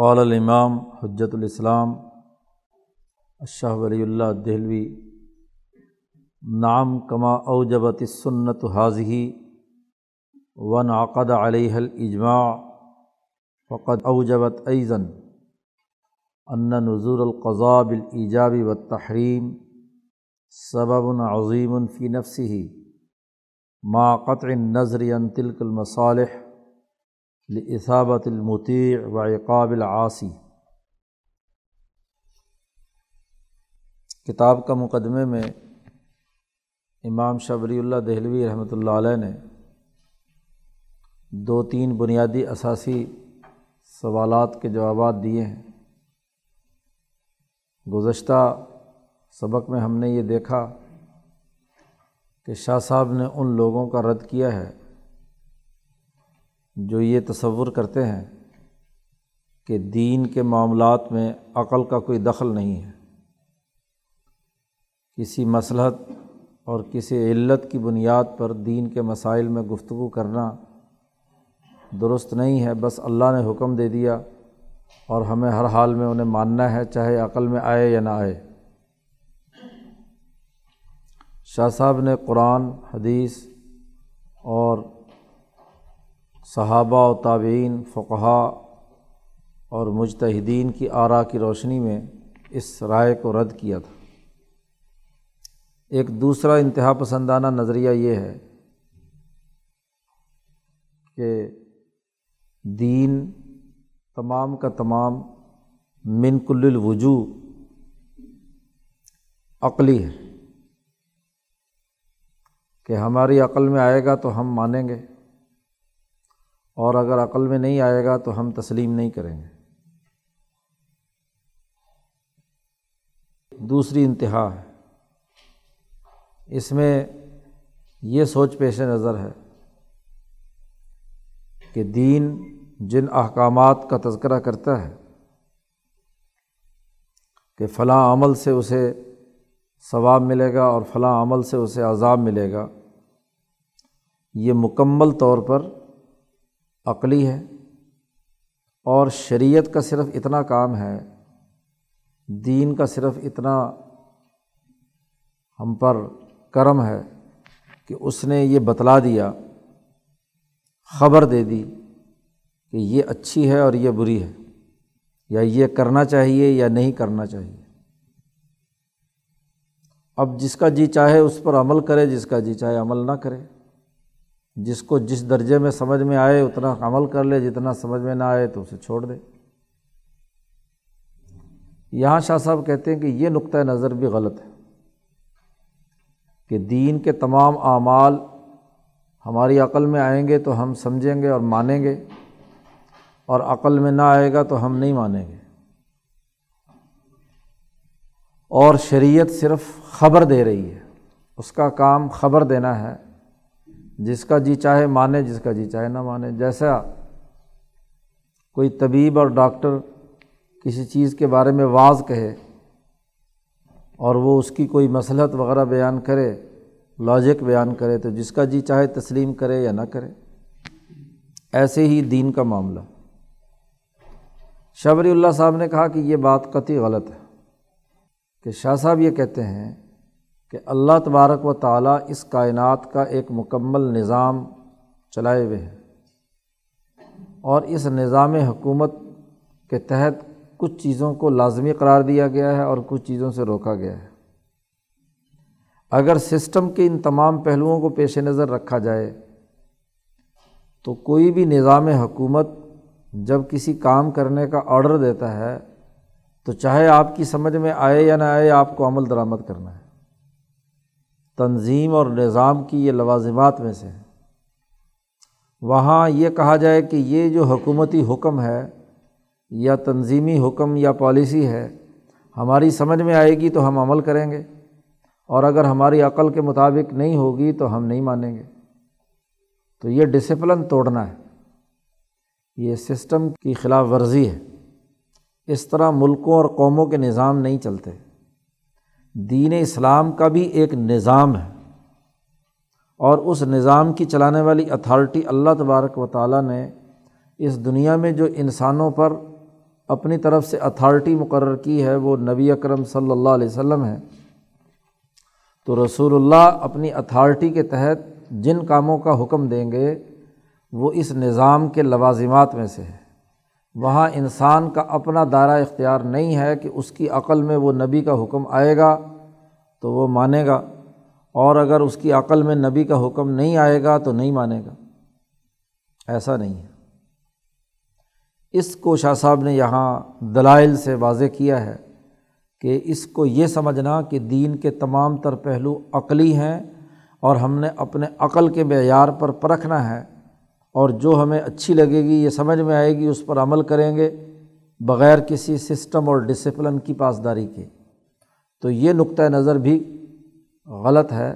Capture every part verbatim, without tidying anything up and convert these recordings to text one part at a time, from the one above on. قال الامام حجت الاسلام شاہ ولی اللہ دہلوی: نعم کما اوجبت السنت ہاذہ وانعقد علیہ الاجماع فقد اوجبت ایضاً ان نزول القضاء بالایجاب والتحریم سبب عظیم فی نفسہ ما قطع النظر عن تلک المصالح لإثابة المطیع وعقاب العاصی۔ کتاب کا مقدمے میں امام شاہ ولی اللہ دہلوی رحمۃ اللہ علیہ نے دو تین بنیادی اساسی سوالات کے جوابات دیے ہیں۔ گزشتہ سبق میں ہم نے یہ دیکھا کہ شاہ صاحب نے ان لوگوں کا رد کیا ہے جو یہ تصور کرتے ہیں کہ دین کے معاملات میں عقل کا کوئی دخل نہیں ہے، کسی مصلحت اور کسی علت کی بنیاد پر دین کے مسائل میں گفتگو کرنا درست نہیں ہے، بس اللہ نے حکم دے دیا اور ہمیں ہر حال میں انہیں ماننا ہے، چاہے عقل میں آئے یا نہ آئے۔ شاہ صاحب نے قرآن، حدیث اور صحابہ و تابعین، فقہا اور مجتہدین کی آراء کی روشنی میں اس رائے کو رد کیا تھا۔ ایک دوسرا انتہا پسندانہ نظریہ یہ ہے کہ دین تمام کا تمام من کل الوجوہ عقلی ہے، کہ ہماری عقل میں آئے گا تو ہم مانیں گے اور اگر عقل میں نہیں آئے گا تو ہم تسلیم نہیں کریں گے۔ دوسری انتہا ہے، اس میں یہ سوچ پیش نظر ہے کہ دین جن احکامات کا تذکرہ کرتا ہے کہ فلاں عمل سے اسے ثواب ملے گا اور فلاں عمل سے اسے عذاب ملے گا، یہ مکمل طور پر عقلی ہے اور شریعت کا صرف اتنا کام ہے، دین کا صرف اتنا ہم پر کرم ہے کہ اس نے یہ بتلا دیا، خبر دے دی کہ یہ اچھی ہے اور یہ بری ہے، یا یہ کرنا چاہیے یا نہیں کرنا چاہیے۔ اب جس کا جی چاہے اس پر عمل کرے، جس کا جی چاہے عمل نہ کرے، جس کو جس درجے میں سمجھ میں آئے اتنا عمل کر لے، جتنا سمجھ میں نہ آئے تو اسے چھوڑ دے۔ یہاں شاہ صاحب کہتے ہیں کہ یہ نقطہ نظر بھی غلط ہے کہ دین کے تمام اعمال ہماری عقل میں آئیں گے تو ہم سمجھیں گے اور مانیں گے، اور عقل میں نہ آئے گا تو ہم نہیں مانیں گے، اور شریعت صرف خبر دے رہی ہے، اس کا کام خبر دینا ہے، جس کا جی چاہے مانے، جس کا جی چاہے نہ مانے۔ جیسا کوئی طبیب اور ڈاکٹر کسی چیز کے بارے میں واز کہے اور وہ اس کی کوئی مصلحت وغیرہ بیان کرے، لاجک بیان کرے، تو جس کا جی چاہے تسلیم کرے یا نہ کرے۔ ایسے ہی دین کا معاملہ، شاہ ولی اللہ صاحب نے کہا کہ یہ بات قطعی غلط ہے کہ شاہ صاحب یہ کہتے ہیں کہ اللہ تبارک و تعالیٰ اس کائنات کا ایک مکمل نظام چلائے ہوئے ہے، اور اس نظام حکومت کے تحت کچھ چیزوں کو لازمی قرار دیا گیا ہے اور کچھ چیزوں سے روکا گیا ہے۔ اگر سسٹم کے ان تمام پہلوؤں کو پیش نظر رکھا جائے تو کوئی بھی نظام حکومت جب کسی کام کرنے کا آرڈر دیتا ہے تو چاہے آپ کی سمجھ میں آئے یا نہ آئے، آپ کو عمل درآمد کرنا ہے۔ تنظیم اور نظام کی یہ لوازمات میں سے ہے۔ وہاں یہ کہا جائے کہ یہ جو حکومتی حکم ہے یا تنظیمی حکم یا پالیسی ہے، ہماری سمجھ میں آئے گی تو ہم عمل کریں گے، اور اگر ہماری عقل کے مطابق نہیں ہوگی تو ہم نہیں مانیں گے، تو یہ ڈسپلن توڑنا ہے، یہ سسٹم کی خلاف ورزی ہے۔ اس طرح ملکوں اور قوموں کے نظام نہیں چلتے۔ دین اسلام کا بھی ایک نظام ہے، اور اس نظام کی چلانے والی اتھارٹی اللہ تبارک و تعالیٰ نے اس دنیا میں جو انسانوں پر اپنی طرف سے اتھارٹی مقرر کی ہے وہ نبی اکرم صلی اللہ علیہ وسلم ہے، تو رسول اللہ اپنی اتھارٹی کے تحت جن کاموں کا حکم دیں گے وہ اس نظام کے لوازمات میں سے ہے۔ وہاں انسان کا اپنا دائرہ اختیار نہیں ہے کہ اس کی عقل میں وہ نبی کا حکم آئے گا تو وہ مانے گا، اور اگر اس کی عقل میں نبی کا حکم نہیں آئے گا تو نہیں مانے گا، ایسا نہیں ہے۔ اس کو شاہ صاحب نے یہاں دلائل سے واضح کیا ہے کہ اس کو یہ سمجھنا کہ دین کے تمام تر پہلو عقلی ہیں اور ہم نے اپنے عقل کے معیار پر پرکھنا ہے، اور جو ہمیں اچھی لگے گی، یہ سمجھ میں آئے گی، اس پر عمل کریں گے بغیر کسی سسٹم اور ڈسپلن کی پاسداری کے۔ تو یہ نقطہ نظر بھی غلط ہے،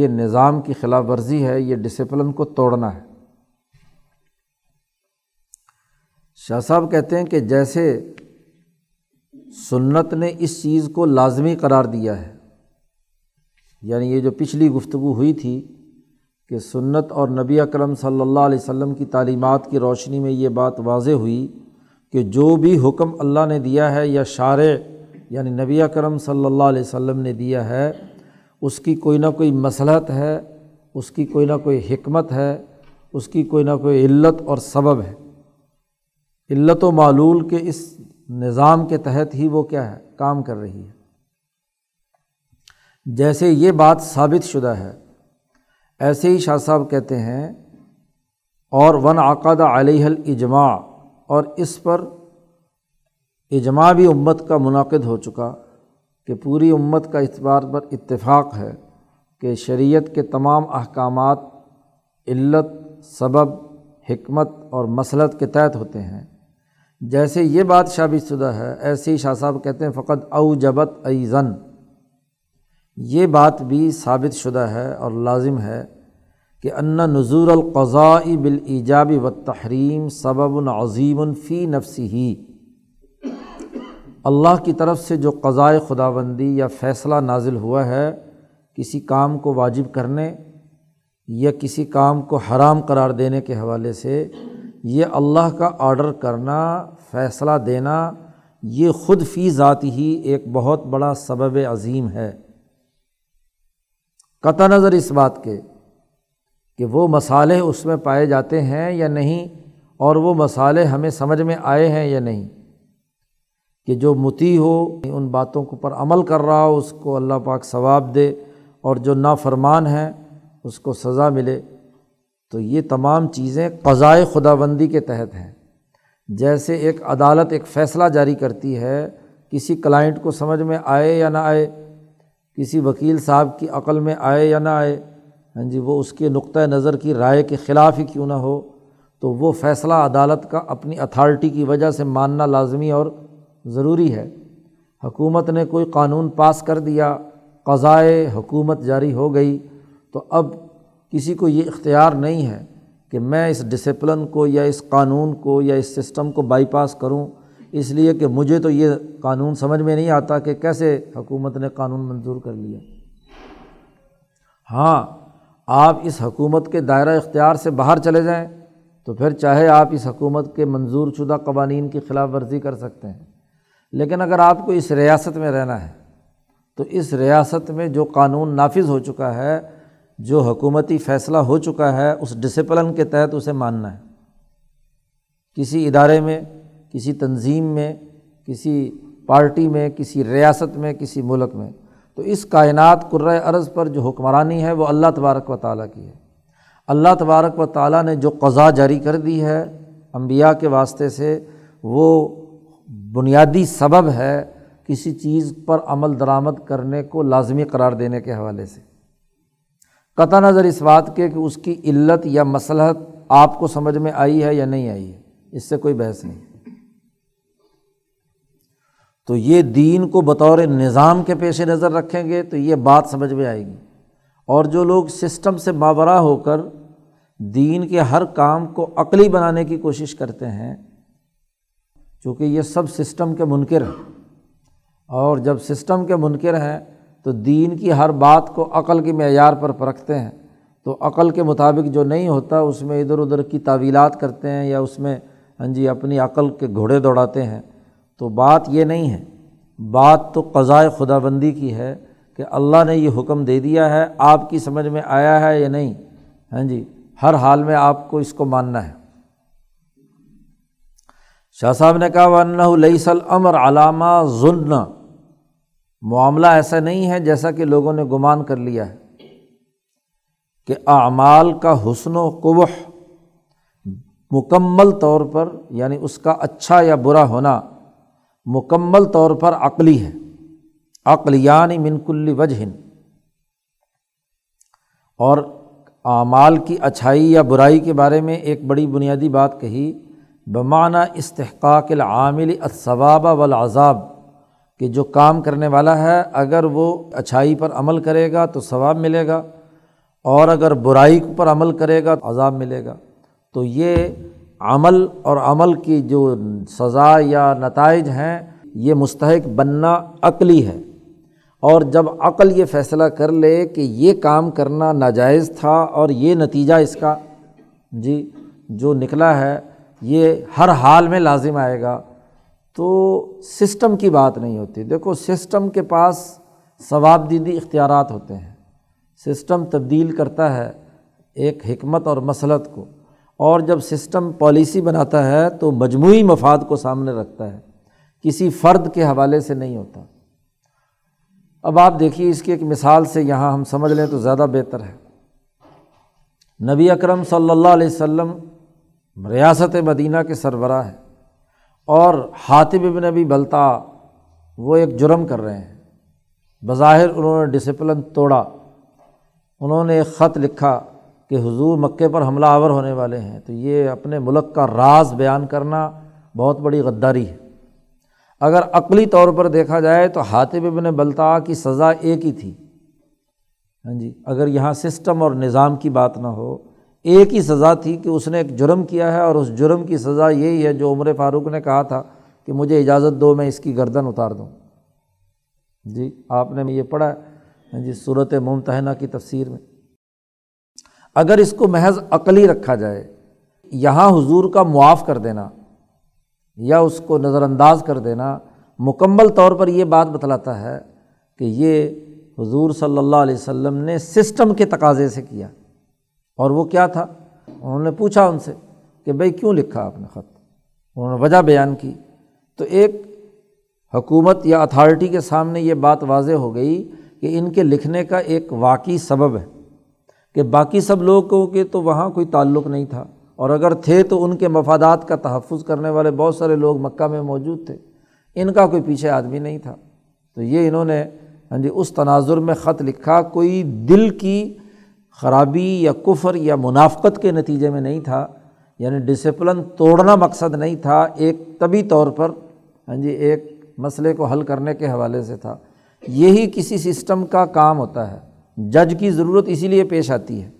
یہ نظام کی خلاف ورزی ہے، یہ ڈسپلن کو توڑنا ہے۔ شاہ صاحب کہتے ہیں کہ جیسے سنت نے اس چیز کو لازمی قرار دیا ہے، یعنی یہ جو پچھلی گفتگو ہوئی تھی کہ سنت اور نبی اکرم صلی اللہ علیہ وسلم کی تعلیمات کی روشنی میں یہ بات واضح ہوئی کہ جو بھی حکم اللہ نے دیا ہے یا شارع یعنی نبی اکرم صلی اللہ علیہ وسلم نے دیا ہے، اس کی کوئی نہ کوئی مصلحت ہے، اس کی کوئی نہ کوئی حکمت ہے، اس کی کوئی نہ کوئی علت اور سبب ہے۔ علت و معلول کے اس نظام کے تحت ہی وہ کیا ہے، کام کر رہی ہے۔ جیسے یہ بات ثابت شدہ ہے، ایسے ہی شاہ صاحب کہتے ہیں اور وَنْعَقَدَ عَلَيْهَا الْإِجْمَاعُ، اور اس پر اجماع بھی امت کا منعقد ہو چکا کہ پوری امت کا اس بات پر اتفاق ہے کہ شریعت کے تمام احکامات علت، سبب، حکمت اور مصلحت کے تحت ہوتے ہیں۔ جیسے یہ بات ثابت شدہ ہے، ایسے ہی شاہ صاحب کہتے ہیں فقط اوجبت ایضاً، یہ بات بھی ثابت شدہ ہے اور لازم ہے کہ ان نزول القضاء بالایجاب والتحریم سبب عظیم فی نفسہ، اللہ کی طرف سے جو قضاء خداوندی یا فیصلہ نازل ہوا ہے کسی کام کو واجب کرنے یا کسی کام کو حرام قرار دینے کے حوالے سے، یہ اللہ کا آرڈر کرنا، فیصلہ دینا، یہ خود فی ذات ہی ایک بہت بڑا سبب عظیم ہے، قطع نظر اس بات کے کہ وہ مصالح اس میں پائے جاتے ہیں یا نہیں، اور وہ مصالح ہمیں سمجھ میں آئے ہیں یا نہیں، کہ جو مطیع ہو ان باتوں پر عمل کر رہا ہو اس کو اللہ پاک ثواب دے، اور جو نافرمان ہیں اس کو سزا ملے۔ تو یہ تمام چیزیں قضاء خداوندی کے تحت ہیں۔ جیسے ایک عدالت ایک فیصلہ جاری کرتی ہے، کسی کلائنٹ کو سمجھ میں آئے یا نہ آئے، کسی وکیل صاحب کی عقل میں آئے یا نہ آئے، ہاں جی، وہ اس کے نقطہ نظر کی رائے کے خلاف ہی کیوں نہ ہو، تو وہ فیصلہ عدالت کا اپنی اتھارٹی کی وجہ سے ماننا لازمی اور ضروری ہے۔ حکومت نے کوئی قانون پاس کر دیا، قضائے حکومت جاری ہو گئی، تو اب کسی کو یہ اختیار نہیں ہے کہ میں اس ڈسپلن کو یا اس قانون کو یا اس سسٹم کو بائی پاس کروں، اس لیے کہ مجھے تو یہ قانون سمجھ میں نہیں آتا کہ کیسے حکومت نے قانون منظور کر لیا۔ ہاں، آپ اس حکومت کے دائرہ اختیار سے باہر چلے جائیں تو پھر چاہے آپ اس حکومت کے منظور شدہ قوانین کی خلاف ورزی کر سکتے ہیں، لیکن اگر آپ کو اس ریاست میں رہنا ہے تو اس ریاست میں جو قانون نافذ ہو چکا ہے، جو حکومتی فیصلہ ہو چکا ہے، اس ڈسپلن کے تحت اسے ماننا ہے۔ کسی ادارے میں، کسی تنظیم میں، کسی پارٹی میں، کسی ریاست میں، کسی ملک میں، تو اس کائنات کرۂ ارض پر جو حکمرانی ہے وہ اللہ تبارک و تعالیٰ کی ہے۔ اللہ تبارک و تعالیٰ نے جو قضا جاری کر دی ہے انبیاء کے واسطے سے، وہ بنیادی سبب ہے کسی چیز پر عمل درآمد کرنے کو لازمی قرار دینے کے حوالے سے، قطع نظر اس بات کے کہ اس کی علت یا مصلحت آپ کو سمجھ میں آئی ہے یا نہیں آئی ہے، اس سے کوئی بحث نہیں۔ تو یہ دین کو بطور نظام کے پیش نظر رکھیں گے تو یہ بات سمجھ میں آئے گی، اور جو لوگ سسٹم سے ماورا ہو کر دین کے ہر کام کو عقلی بنانے کی کوشش کرتے ہیں، چونکہ یہ سب سسٹم کے منکر ہیں، اور جب سسٹم کے منکر ہیں تو دین کی ہر بات کو عقل کے معیار پر پرکھتے ہیں، تو عقل کے مطابق جو نہیں ہوتا اس میں ادھر ادھر کی تعویلات کرتے ہیں، یا اس میں ہاں جی اپنی عقل کے گھوڑے دوڑاتے ہیں، تو بات یہ نہیں ہے، بات تو قضاء خدا بندی کی ہے کہ اللہ نے یہ حکم دے دیا ہے، آپ کی سمجھ میں آیا ہے یا نہیں، ہاں جی ہر حال میں آپ کو اس کو ماننا ہے۔ شاہ صاحب نے کہا وَأَنَّهُ لَيْسَ الْأَمْرُ عَلَىٰ مَا ظُنَّا، معاملہ ایسا نہیں ہے جیسا کہ لوگوں نے گمان کر لیا ہے کہ اعمال کا حسن و قبح مکمل طور پر، یعنی اس کا اچھا یا برا ہونا مکمل طور پر عقلی ہے، عقلیان من کل وجہ، اور اعمال کی اچھائی یا برائی کے بارے میں ایک بڑی بنیادی بات کہی بمعنی استحقاق العامل الثواب والعذاب، کہ جو کام کرنے والا ہے اگر وہ اچھائی پر عمل کرے گا تو ثواب ملے گا، اور اگر برائی پر عمل کرے گا تو عذاب ملے گا۔ تو یہ عمل اور عمل کی جو سزا یا نتائج ہیں یہ مستحق بننا عقلی ہے، اور جب عقل یہ فیصلہ کر لے کہ یہ کام کرنا ناجائز تھا اور یہ نتیجہ اس کا جی جو نکلا ہے یہ ہر حال میں لازم آئے گا، تو سسٹم کی بات نہیں ہوتی۔ دیکھو سسٹم کے پاس ثواب دیدی اختیارات ہوتے ہیں، سسٹم تبدیل کرتا ہے ایک حکمت اور مصلحت کو، اور جب سسٹم پالیسی بناتا ہے تو مجموعی مفاد کو سامنے رکھتا ہے، کسی فرد کے حوالے سے نہیں ہوتا۔ اب آپ دیکھیے اس کی ایک مثال سے یہاں ہم سمجھ لیں تو زیادہ بہتر ہے۔ نبی اکرم صلی اللہ علیہ وسلم ریاست مدینہ کے سربراہ ہیں، اور حاتب ابن ابی بلتاء وہ ایک جرم کر رہے ہیں، بظاہر انہوں نے ڈسپلن توڑا، انہوں نے ایک خط لکھا کہ حضور مکے پر حملہ آور ہونے والے ہیں، تو یہ اپنے ملک کا راز بیان کرنا بہت بڑی غداری ہے۔ اگر عقلی طور پر دیکھا جائے تو حاتب ابن بلتاء کی سزا ایک ہی تھی، ہاں جی اگر یہاں سسٹم اور نظام کی بات نہ ہو، ایک ہی سزا تھی کہ اس نے ایک جرم کیا ہے، اور اس جرم کی سزا یہی ہے جو عمر فاروق نے کہا تھا کہ مجھے اجازت دو میں اس کی گردن اتار دوں۔ جی آپ نے یہ پڑھا ہے جی سورۃ ممتحنہ کی تفسیر میں۔ اگر اس کو محض عقلی رکھا جائے، یہاں حضور کا معاف کر دینا یا اس کو نظر انداز کر دینا مکمل طور پر یہ بات بتلاتا ہے کہ یہ حضور صلی اللہ علیہ وسلم نے سسٹم کے تقاضے سے کیا۔ اور وہ کیا تھا؟ انہوں نے پوچھا ان سے کہ بھائی کیوں لکھا آپ نے خط، انہوں نے وجہ بیان کی، تو ایک حکومت یا اتھارٹی کے سامنے یہ بات واضح ہو گئی کہ ان کے لکھنے کا ایک واقعی سبب ہے، کہ باقی سب لوگوں کے تو وہاں کوئی تعلق نہیں تھا، اور اگر تھے تو ان کے مفادات کا تحفظ کرنے والے بہت سارے لوگ مکہ میں موجود تھے، ان کا کوئی پیچھے آدمی نہیں تھا۔ تو یہ انہوں نے ہاں جی اس تناظر میں خط لکھا، کوئی دل کی خرابی یا کفر یا منافقت کے نتیجے میں نہیں تھا، یعنی ڈسپلن توڑنا مقصد نہیں تھا، ایک طبی طور پر ہاں جی ایک مسئلے کو حل کرنے کے حوالے سے تھا۔ یہی کسی سسٹم کا کام ہوتا ہے، جج کی ضرورت اسی لیے پیش آتی ہے،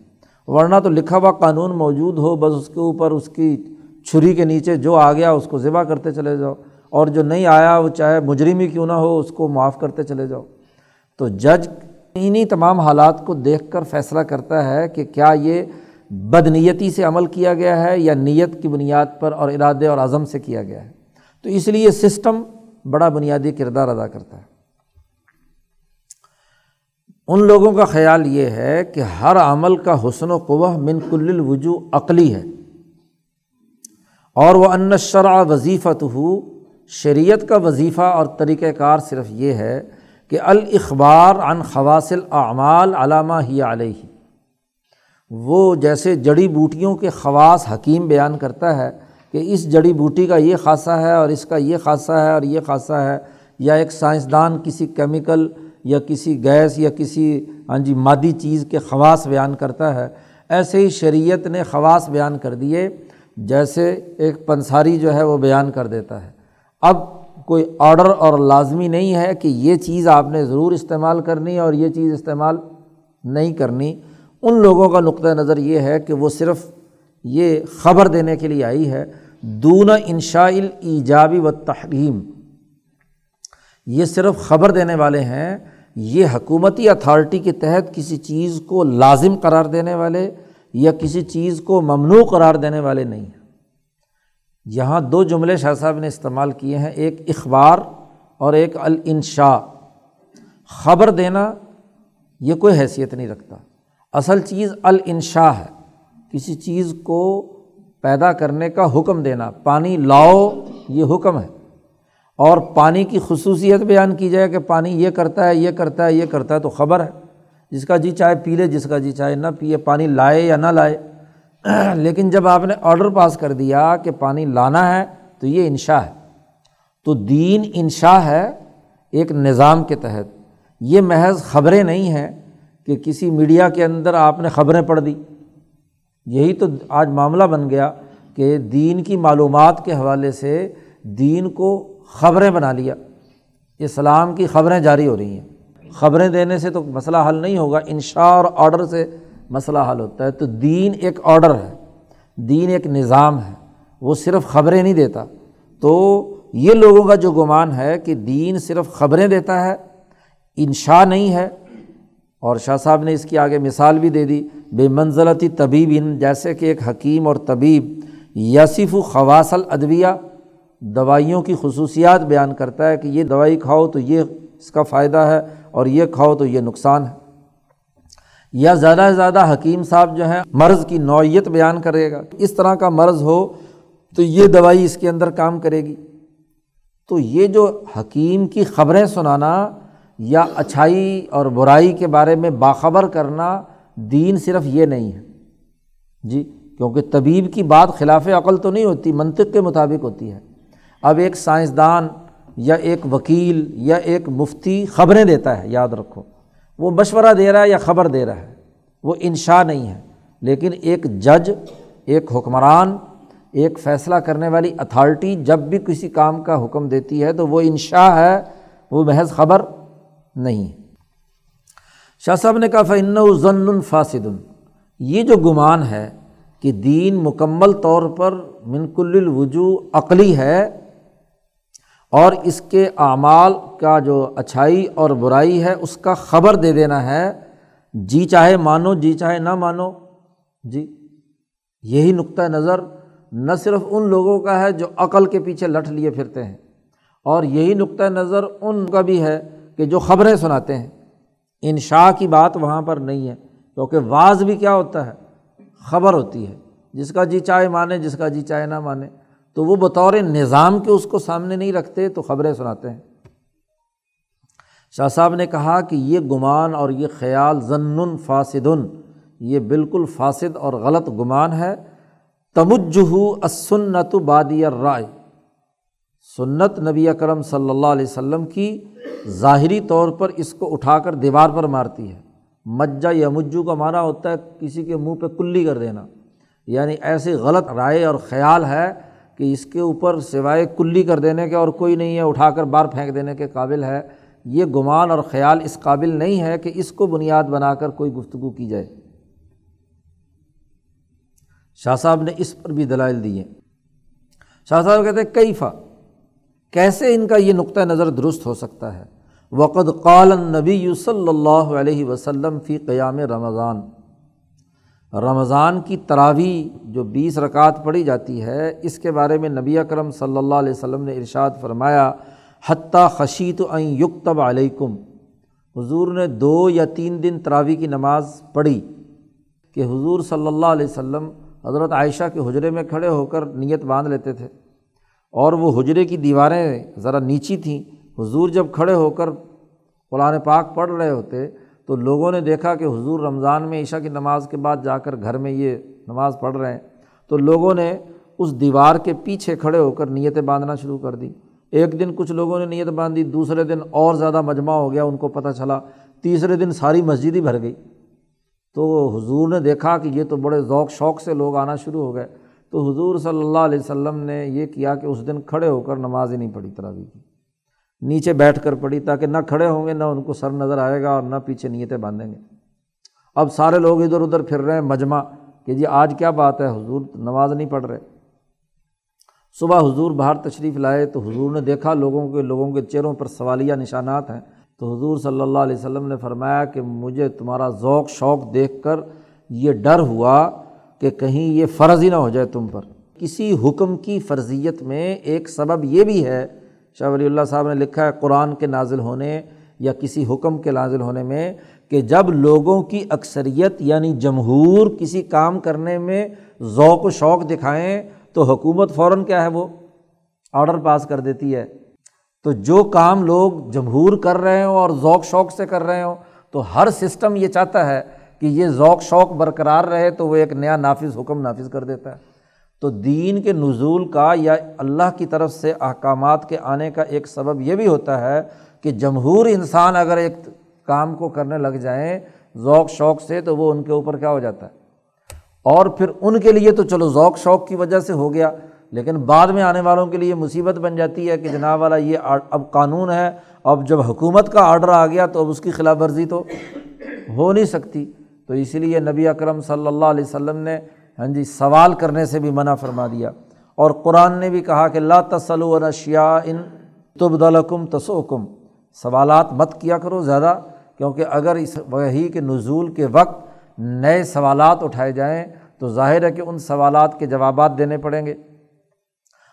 ورنہ تو لکھا ہوا قانون موجود ہو، بس اس کے اوپر اس کی چھری کے نیچے جو آ گیا اس کو ذبح کرتے چلے جاؤ، اور جو نہیں آیا وہ چاہے مجرم ہی کیوں نہ ہو اس کو معاف کرتے چلے جاؤ۔ تو جج انہی تمام حالات کو دیکھ کر فیصلہ کرتا ہے کہ کیا یہ بدنیتی سے عمل کیا گیا ہے یا نیت کی بنیاد پر اور ارادے اور عزم سے کیا گیا ہے۔ تو اس لیے سسٹم بڑا بنیادی کردار ادا کرتا ہے۔ ان لوگوں کا خیال یہ ہے کہ ہر عمل کا حسن و قبح من کل الوجوہ عقلی ہے، اور وہ ان الشرع وظیفته، شریعت کا وظیفہ اور طریقہ کار صرف یہ ہے کہ الاخبار عن خواص الاعمال علی ما ہی علیہ، وہ جیسے جڑی بوٹیوں کے خواص حکیم بیان کرتا ہے کہ اس جڑی بوٹی کا یہ خاصہ ہے اور اس کا یہ خاصہ ہے اور یہ خاصہ ہے، یا ایک سائنسدان کسی کیمیکل یا کسی گیس یا کسی ہاں جی مادی چیز کے خواص بیان کرتا ہے، ایسے ہی شریعت نے خواص بیان کر دیے، جیسے ایک پنساری جو ہے وہ بیان کر دیتا ہے۔ اب کوئی آرڈر اور لازمی نہیں ہے کہ یہ چیز آپ نے ضرور استعمال کرنی اور یہ چیز استعمال نہیں کرنی۔ ان لوگوں کا نقطہ نظر یہ ہے کہ وہ صرف یہ خبر دینے کے لیے آئی ہے، دون انشاء الایجاب والتحریم، یہ صرف خبر دینے والے ہیں، یہ حکومتی اتھارٹی کے تحت کسی چیز کو لازم قرار دینے والے یا کسی چیز کو ممنوع قرار دینے والے نہیں ہیں۔ یہاں دو جملے شاہ صاحب نے استعمال کیے ہیں، ایک اخبار اور ایک الانشاء۔ خبر دینا یہ کوئی حیثیت نہیں رکھتا، اصل چیز الانشاء ہے، کسی چیز کو پیدا کرنے کا حکم دینا۔ پانی لاؤ یہ حکم ہے، اور پانی کی خصوصیت بیان کی جائے کہ پانی یہ کرتا ہے یہ کرتا ہے یہ کرتا ہے تو خبر ہے، جس کا جی چاہے پی لے جس کا جی چاہے نہ پیے، پانی لائے یا نہ لائے۔ لیکن جب آپ نے آرڈر پاس کر دیا کہ پانی لانا ہے تو یہ انشاء ہے۔ تو دین انشاء ہے ایک نظام کے تحت، یہ محض خبریں نہیں ہیں کہ کسی میڈیا کے اندر آپ نے خبریں پڑھ دی۔ یہی تو آج معاملہ بن گیا کہ دین کی معلومات کے حوالے سے دین کو خبریں بنا لیا، اسلام کی خبریں جاری ہو رہی ہیں۔ خبریں دینے سے تو مسئلہ حل نہیں ہوگا، انشاء اور آرڈر سے مسئلہ حل ہوتا ہے۔ تو دین ایک آرڈر ہے، دین ایک نظام ہے، وہ صرف خبریں نہیں دیتا۔ تو یہ لوگوں کا جو گمان ہے کہ دین صرف خبریں دیتا ہے، انشاء نہیں ہے۔ اور شاہ صاحب نے اس کی آگے مثال بھی دے دی، بے منزلتی طبیب، جیسے کہ ایک حکیم اور طبیب یصف خواص الادویہ، دوائیوں کی خصوصیات بیان کرتا ہے کہ یہ دوائی کھاؤ تو یہ اس کا فائدہ ہے اور یہ کھاؤ تو یہ نقصان ہے۔ یا زیادہ سے زیادہ حکیم صاحب جو ہیں مرض کی نوعیت بیان کرے گا، اس طرح کا مرض ہو تو یہ دوائی اس کے اندر کام کرے گی۔ تو یہ جو حکیم کی خبریں سنانا یا اچھائی اور برائی کے بارے میں باخبر کرنا، دین صرف یہ نہیں ہے جی، کیونکہ طبیب کی بات خلاف عقل تو نہیں ہوتی، منطق کے مطابق ہوتی ہے۔ اب ایک سائنسدان یا ایک وکیل یا ایک مفتی خبریں دیتا ہے، یاد رکھو، وہ مشورہ دے رہا ہے یا خبر دے رہا ہے، وہ انشاء نہیں ہے۔ لیکن ایک جج، ایک حکمران، ایک فیصلہ کرنے والی اتھارٹی جب بھی کسی کام کا حکم دیتی ہے تو وہ انشاء ہے، وہ محض خبر نہیں ہے۔ شاہ صاحب نے کہا فَإِنَّهُ ظَنٌّ فَاسِدٌ، یہ جو گمان ہے کہ دین مکمل طور پر من کل الوجوہ عقلی ہے اور اس کے اعمال کا جو اچھائی اور برائی ہے اس کا خبر دے دینا ہے، جی چاہے مانو جی چاہے نہ مانو جی، یہی نقطہ نظر نہ صرف ان لوگوں کا ہے جو عقل کے پیچھے لٹ لیے پھرتے ہیں، اور یہی نقطہ نظر ان کا بھی ہے کہ جو خبریں سناتے ہیں۔ انشاء کی بات وہاں پر نہیں ہے، کیونکہ واعظ بھی کیا ہوتا ہے، خبر ہوتی ہے، جس کا جی چاہے مانے جس کا جی چاہے نہ مانے۔ تو وہ بطور نظام کے اس کو سامنے نہیں رکھتے تو خبریں سناتے ہیں۔ شاہ صاحب نے کہا کہ یہ گمان اور یہ خیال ظنن فاسدن، یہ بالکل فاسد اور غلط گمان ہے۔ تمجہ السنت بادی الرائے، سنت نبی اکرم صلی اللہ علیہ وسلم کی ظاہری طور پر اس کو اٹھا کر دیوار پر مارتی ہے۔ مجہ یا مجو کا معنی ہوتا ہے کسی کے منہ پہ کلی کر دینا، یعنی ایسی غلط رائے اور خیال ہے کہ اس کے اوپر سوائے کلی کر دینے کے اور کوئی نہیں ہے، اٹھا کر باہر پھینک دینے کے قابل ہے۔ یہ گمان اور خیال اس قابل نہیں ہے کہ اس کو بنیاد بنا کر کوئی گفتگو کی جائے۔ شاہ صاحب نے اس پر بھی دلائل دیے۔ شاہ صاحب کہتے ہیں کیفا، کیسے ان کا یہ نقطہ نظر درست ہو سکتا ہے؟ وقد قال النبی صلی اللہ علیہ وسلم فی قیام رمضان، رمضان کی تراویح جو بیس رکعت پڑھی جاتی ہے، اس کے بارے میں نبی اکرم صلی اللہ علیہ وسلم نے ارشاد فرمایا حتیٰ خشیت ان یکتب علیکم، حضور نے دو یا تین دن تراویح کی نماز پڑھی کہ حضور صلی اللہ علیہ وسلم حضرت عائشہ کے حجرے میں کھڑے ہو کر نیت باندھ لیتے تھے، اور وہ حجرے کی دیواریں ذرا نیچی تھیں، حضور جب کھڑے ہو کر قرآن پاک پڑھ رہے ہوتے تو لوگوں نے دیکھا کہ حضور رمضان میں عشاء کی نماز کے بعد جا کر گھر میں یہ نماز پڑھ رہے ہیں، تو لوگوں نے اس دیوار کے پیچھے کھڑے ہو کر نیتیں باندھنا شروع کر دی۔ ایک دن کچھ لوگوں نے نیت باندھی، دوسرے دن اور زیادہ مجمع ہو گیا، ان کو پتہ چلا، تیسرے دن ساری مسجد ہی بھر گئی۔ تو حضور نے دیکھا کہ یہ تو بڑے ذوق شوق سے لوگ آنا شروع ہو گئے، تو حضور صلی اللہ علیہ وسلم نے یہ کیا کہ اس دن کھڑے ہو کر نماز ہی نہیں پڑھی، تراویح کی نیچے بیٹھ کر پڑی، تاکہ نہ کھڑے ہوں گے نہ ان کو سر نظر آئے گا اور نہ پیچھے نیتیں باندھیں گے۔ اب سارے لوگ ادھر ادھر پھر رہے ہیں مجمع کہ جی آج کیا بات ہے، حضور نماز نہیں پڑھ رہے۔ صبح حضور باہر تشریف لائے تو حضور نے دیکھا لوگوں کے لوگوں کے چہروں پر سوالیہ نشانات ہیں، تو حضور صلی اللہ علیہ وسلم نے فرمایا کہ مجھے تمہارا ذوق شوق دیکھ کر یہ ڈر ہوا کہ کہیں یہ فرض ہی نہ ہو جائے تم پر کسی حکم کی فرضیت میں ایک سبب یہ بھی ہے، شاہ ولی اللہ صاحب نے لکھا ہے قرآن کے نازل ہونے یا کسی حکم کے نازل ہونے میں، کہ جب لوگوں کی اکثریت یعنی جمہور کسی کام کرنے میں ذوق و شوق دکھائیں تو حکومت فوراً کیا ہے وہ آرڈر پاس کر دیتی ہے۔ تو جو کام لوگ جمہور کر رہے ہوں اور ذوق شوق سے کر رہے ہوں تو ہر سسٹم یہ چاہتا ہے کہ یہ ذوق شوق برقرار رہے، تو وہ ایک نیا نافذ حکم نافذ کر دیتا ہے۔ تو دین کے نزول کا یا اللہ کی طرف سے احکامات کے آنے کا ایک سبب یہ بھی ہوتا ہے کہ جمہور انسان اگر ایک کام کو کرنے لگ جائیں ذوق شوق سے تو وہ ان کے اوپر کیا ہو جاتا ہے، اور پھر ان کے لیے تو چلو ذوق شوق کی وجہ سے ہو گیا، لیکن بعد میں آنے والوں کے لیے مصیبت بن جاتی ہے کہ جناب والا یہ اب قانون ہے، اب جب حکومت کا آرڈر آ گیا تو اب اس کی خلاف ورزی تو ہو نہیں سکتی۔ تو اسی لیے نبی اکرم صلی اللہ علیہ وسلم نے ہاں جی سوال کرنے سے بھی منع فرما دیا، اور قرآن نے بھی کہا کہ لا تسألوا عن اشیاء ان تبد لکم تسؤکم، سوالات مت کیا کرو زیادہ، کیونکہ اگر اس وحی کے نزول کے وقت نئے سوالات اٹھائے جائیں تو ظاہر ہے کہ ان سوالات کے جوابات دینے پڑیں گے،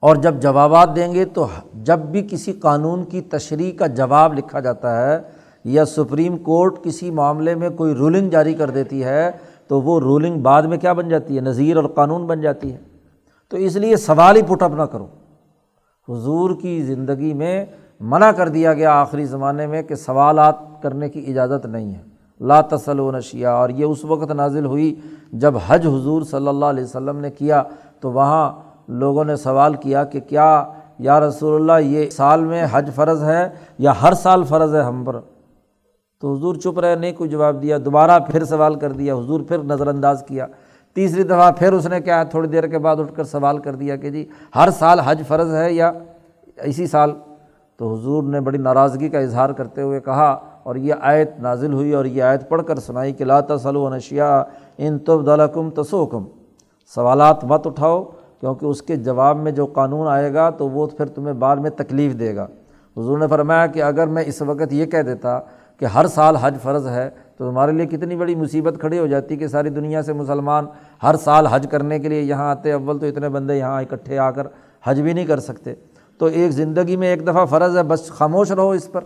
اور جب جوابات دیں گے تو جب بھی کسی قانون کی تشریح کا جواب لکھا جاتا ہے یا سپریم کورٹ کسی معاملے میں کوئی رولنگ جاری کر دیتی ہے تو وہ رولنگ بعد میں کیا بن جاتی ہے، نظیر اور قانون بن جاتی ہے۔ تو اس لیے سوال ہی پٹ اپ نہ کرو۔ حضور کی زندگی میں منع کر دیا گیا آخری زمانے میں کہ سوالات کرنے کی اجازت نہیں ہے، لا تسألوا عن اشیاء، اور یہ اس وقت نازل ہوئی جب حج حضور صلی اللہ علیہ وسلم نے کیا تو وہاں لوگوں نے سوال کیا کہ کیا یا رسول اللہ یہ سال میں حج فرض ہے یا ہر سال فرض ہے ہم پر؟ تو حضور چپ رہے، نہیں کوئی جواب دیا، دوبارہ پھر سوال کر دیا، حضور پھر نظر انداز کیا، تیسری دفعہ پھر اس نے کیا تھوڑی دیر کے بعد اٹھ کر سوال کر دیا کہ جی ہر سال حج فرض ہے یا اسی سال؟ تو حضور نے بڑی ناراضگی کا اظہار کرتے ہوئے کہا، اور یہ آیت نازل ہوئی اور یہ آیت پڑھ کر سنائی کہ لا تسألوا عن اشیاء ان تبد لکم تسؤکم، سوالات مت اٹھاؤ کیونکہ اس کے جواب میں جو قانون آئے گا تو وہ پھر تمہیں بعد میں تکلیف دے گا۔ حضور نے فرمایا کہ اگر میں اس وقت یہ کہہ دیتا کہ ہر سال حج فرض ہے تو تمہارے لیے کتنی بڑی مصیبت کھڑی ہو جاتی کہ ساری دنیا سے مسلمان ہر سال حج کرنے کے لیے یہاں آتے، اول تو اتنے بندے یہاں اکٹھے آ کر حج بھی نہیں کر سکتے، تو ایک زندگی میں ایک دفعہ فرض ہے، بس خاموش رہو اس پر۔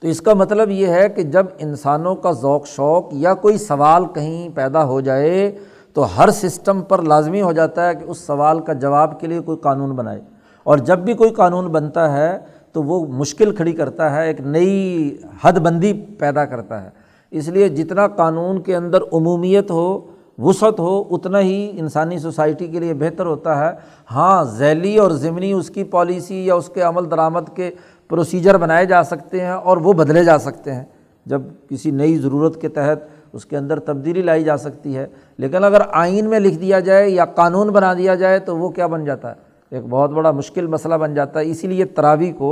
تو اس کا مطلب یہ ہے کہ جب انسانوں کا ذوق شوق یا کوئی سوال کہیں پیدا ہو جائے تو ہر سسٹم پر لازمی ہو جاتا ہے کہ اس سوال کا جواب کے لیے کوئی قانون بنائے، اور جب بھی کوئی قانون بنتا ہے تو وہ مشکل کھڑی کرتا ہے، ایک نئی حد بندی پیدا کرتا ہے۔ اس لیے جتنا قانون کے اندر عمومیت ہو، وسعت ہو، اتنا ہی انسانی سوسائٹی کے لیے بہتر ہوتا ہے۔ ہاں ذیلی اور ضمنی اس کی پالیسی یا اس کے عمل درآمد کے پروسیجر بنائے جا سکتے ہیں اور وہ بدلے جا سکتے ہیں، جب کسی نئی ضرورت کے تحت اس کے اندر تبدیلی لائی جا سکتی ہے، لیکن اگر آئین میں لکھ دیا جائے یا قانون بنا دیا جائے تو وہ کیا بن جاتا ہے، ایک بہت بڑا مشکل مسئلہ بن جاتا ہے۔ اسی لیے تراویح کو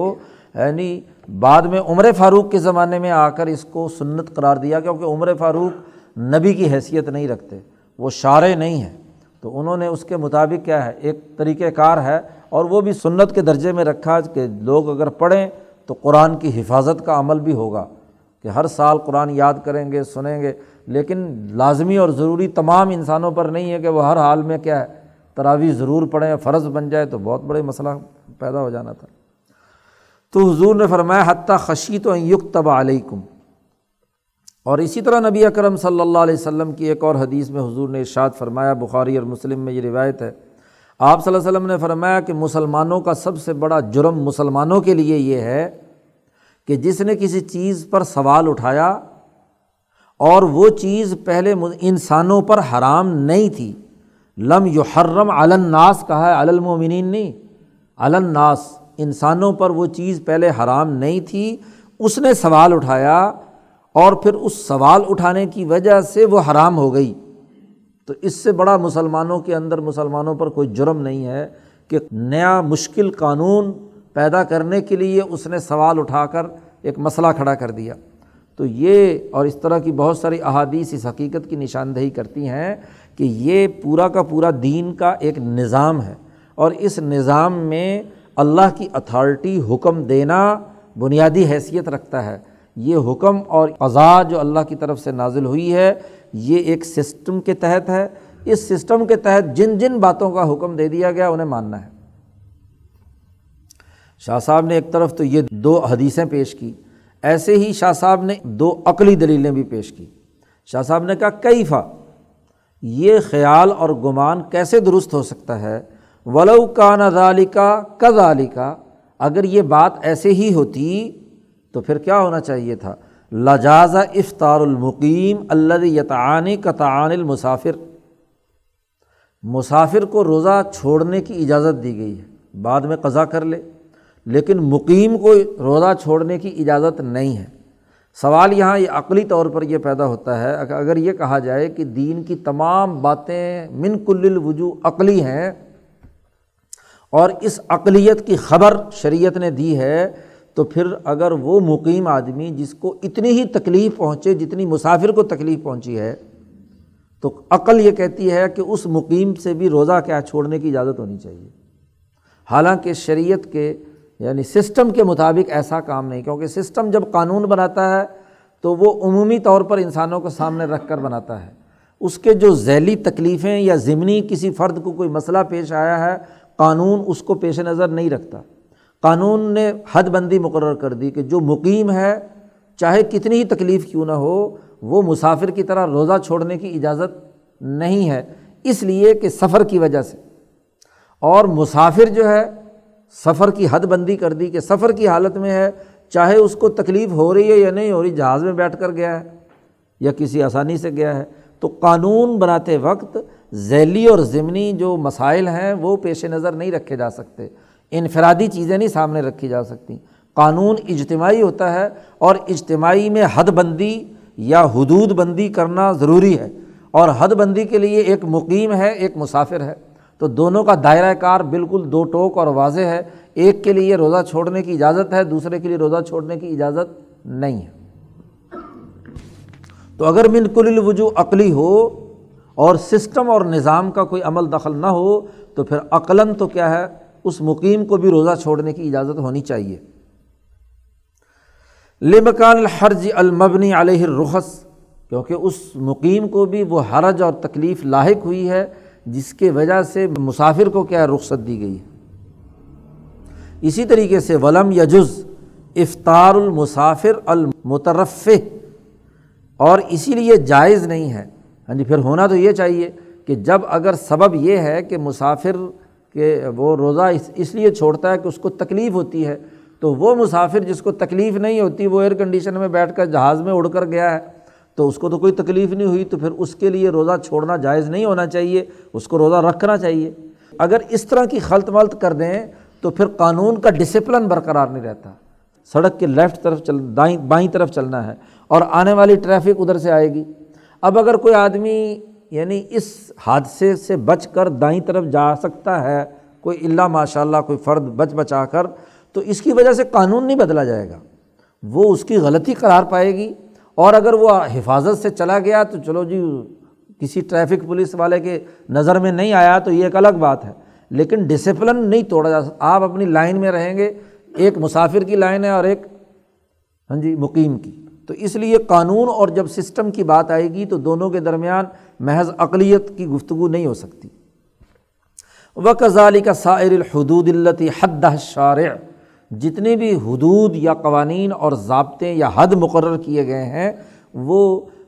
یعنی بعد میں عمر فاروق کے زمانے میں آ کر اس کو سنت قرار دیا، کیونکہ عمر فاروق نبی کی حیثیت نہیں رکھتے، وہ شارع نہیں ہیں، تو انہوں نے اس کے مطابق کیا ہے ایک طریقہ کار ہے، اور وہ بھی سنت کے درجے میں رکھا کہ لوگ اگر پڑھیں تو قرآن کی حفاظت کا عمل بھی ہوگا کہ ہر سال قرآن یاد کریں گے، سنیں گے، لیکن لازمی اور ضروری تمام انسانوں پر نہیں ہے کہ وہ ہر حال میں کیا ہے تراویح ضرور پڑھیں، فرض بن جائے تو بہت بڑے مسئلہ پیدا ہو جانا تھا۔ تو حضور نے فرمایا حتیٰ خشیت ان یکتب علیکم، اور اسی طرح نبی اکرم صلی اللہ علیہ وسلم کی ایک اور حدیث میں حضور نے ارشاد فرمایا، بخاری اور مسلم میں یہ روایت ہے، آپ صلی اللہ علیہ وسلم نے فرمایا کہ مسلمانوں کا سب سے بڑا جرم مسلمانوں کے لیے یہ ہے کہ جس نے کسی چیز پر سوال اٹھایا اور وہ چیز پہلے انسانوں پر حرام نہیں تھی، لم یحرم علی الناس کہا ہے، علی المؤمنین نہیں، علی الناس، انسانوں پر وہ چیز پہلے حرام نہیں تھی، اس نے سوال اٹھایا اور پھر اس سوال اٹھانے کی وجہ سے وہ حرام ہو گئی، تو اس سے بڑا مسلمانوں کے اندر مسلمانوں پر کوئی جرم نہیں ہے کہ نیا مشکل قانون پیدا کرنے کے لیے اس نے سوال اٹھا کر ایک مسئلہ کھڑا کر دیا۔ تو یہ اور اس طرح کی بہت ساری احادیث اس حقیقت کی نشاندہی کرتی ہیں کہ یہ پورا کا پورا دین کا ایک نظام ہے، اور اس نظام میں اللہ کی اتھارٹی حکم دینا بنیادی حیثیت رکھتا ہے۔ یہ حکم اور قضا جو اللہ کی طرف سے نازل ہوئی ہے یہ ایک سسٹم کے تحت ہے، اس سسٹم کے تحت جن جن باتوں کا حکم دے دیا گیا انہیں ماننا ہے۔ شاہ صاحب نے ایک طرف تو یہ دو حدیثیں پیش کی، ایسے ہی شاہ صاحب نے دو عقلی دلیلیں بھی پیش کی۔ شاہ صاحب نے کہا کیفا، یہ خیال اور گمان کیسے درست ہو سکتا ہے، ولو کان ذالک کذالک، اگر یہ بات ایسے ہی ہوتی تو پھر کیا ہونا چاہیے تھا، لجاز افطار المقیم الذی یتعانی کتعانی المسافر، مسافر کو روزہ چھوڑنے کی اجازت دی گئی ہے، بعد میں قضا کر لے، لیکن مقیم کو روزہ چھوڑنے کی اجازت نہیں ہے۔ سوال یہاں یہ عقلی طور پر یہ پیدا ہوتا ہے، اگر یہ کہا جائے کہ دین کی تمام باتیں من کل الوجوہ عقلی ہیں اور اس عقلیت کی خبر شریعت نے دی ہے، تو پھر اگر وہ مقیم آدمی جس کو اتنی ہی تکلیف پہنچے جتنی مسافر کو تکلیف پہنچی ہے، تو عقل یہ کہتی ہے کہ اس مقیم سے بھی روزہ کیا چھوڑنے کی اجازت ہونی چاہیے، حالانکہ شریعت کے یعنی سسٹم کے مطابق ایسا کام نہیں، کیونکہ سسٹم جب قانون بناتا ہے تو وہ عمومی طور پر انسانوں کو سامنے رکھ کر بناتا ہے، اس کے جو ذیلی تکلیفیں یا ضمنی کسی فرد کو کوئی مسئلہ پیش آیا ہے قانون اس کو پیش نظر نہیں رکھتا۔ قانون نے حد بندی مقرر کر دی کہ جو مقیم ہے چاہے کتنی ہی تکلیف کیوں نہ ہو وہ مسافر کی طرح روزہ چھوڑنے کی اجازت نہیں ہے، اس لیے کہ سفر کی وجہ سے، اور مسافر جو ہے سفر کی حد بندی کر دی کہ سفر کی حالت میں ہے، چاہے اس کو تکلیف ہو رہی ہے یا نہیں ہو رہی، جہاز میں بیٹھ کر گیا ہے یا کسی آسانی سے گیا ہے، تو قانون بناتے وقت ذیلی اور ضمنی جو مسائل ہیں وہ پیش نظر نہیں رکھے جا سکتے، انفرادی چیزیں نہیں سامنے رکھی جا سکتی، قانون اجتماعی ہوتا ہے اور اجتماعی میں حد بندی یا حدود بندی کرنا ضروری ہے، اور حد بندی کے لیے ایک مقیم ہے ایک مسافر ہے، تو دونوں کا دائرہ کار بالکل دو ٹوک اور واضح ہے، ایک کے لیے روزہ چھوڑنے کی اجازت ہے دوسرے کے لیے روزہ چھوڑنے کی اجازت نہیں ہے۔ تو اگر من کل الوجوہ عقلی ہو اور سسٹم اور نظام کا کوئی عمل دخل نہ ہو تو پھر عقلاً تو کیا ہے، اس مقیم کو بھی روزہ چھوڑنے کی اجازت ہونی چاہیے۔ لمکان الحرج المبنی علیہ الرخص، کیونکہ اس مقیم کو بھی وہ حرج اور تکلیف لاحق ہوئی ہے جس کے وجہ سے مسافر کو کیا رخصت دی گئی ہے۔ اسی طریقے سے ولم یجز افطار المسافر المترفہ، اور اسی لیے جائز نہیں ہے، ہاں جی پھر ہونا تو یہ چاہیے کہ جب اگر سبب یہ ہے کہ مسافر کے وہ روزہ اس لیے چھوڑتا ہے کہ اس کو تکلیف ہوتی ہے، تو وہ مسافر جس کو تکلیف نہیں ہوتی، وہ ایئر کنڈیشن میں بیٹھ کر جہاز میں اڑ کر گیا ہے تو اس کو تو کوئی تکلیف نہیں ہوئی، تو پھر اس کے لیے روزہ چھوڑنا جائز نہیں ہونا چاہیے، اس کو روزہ رکھنا چاہیے۔ اگر اس طرح کی خلط ملط کر دیں تو پھر قانون کا ڈسپلن برقرار نہیں رہتا، سڑک کے لیفٹ طرف چل دائیں بائیں طرف چلنا ہے اور آنے والی ٹریفک ادھر سے آئے گی، اب اگر کوئی آدمی یعنی اس حادثے سے بچ کر دائیں طرف جا سکتا ہے، کوئی اللہ ماشاء اللہ کوئی فرد بچ بچا کر، تو اس کی وجہ سے قانون نہیں بدلا جائے گا، وہ اس کی غلطی قرار پائے گی، اور اگر وہ حفاظت سے چلا گیا تو چلو جی کسی ٹریفک پولیس والے کے نظر میں نہیں آیا تو یہ ایک الگ بات ہے، لیکن ڈسپلن نہیں توڑا جا سکتا۔ آپ اپنی لائن میں رہیں گے، ایک مسافر کی لائن ہے اور ایک ہاں جی مقیم کی، تو اس لیے قانون اور جب سسٹم کی بات آئے گی تو دونوں کے درمیان محض عقلیت کی گفتگو نہیں ہو سکتی۔ وَكَذَلِكَ سَائِرِ الْحُدُودِ الَّتِي حَدَّهَا الشَّارِعُ، جتنے بھی حدود یا قوانین اور ضابطے یا حد مقرر کیے گئے ہیں وہ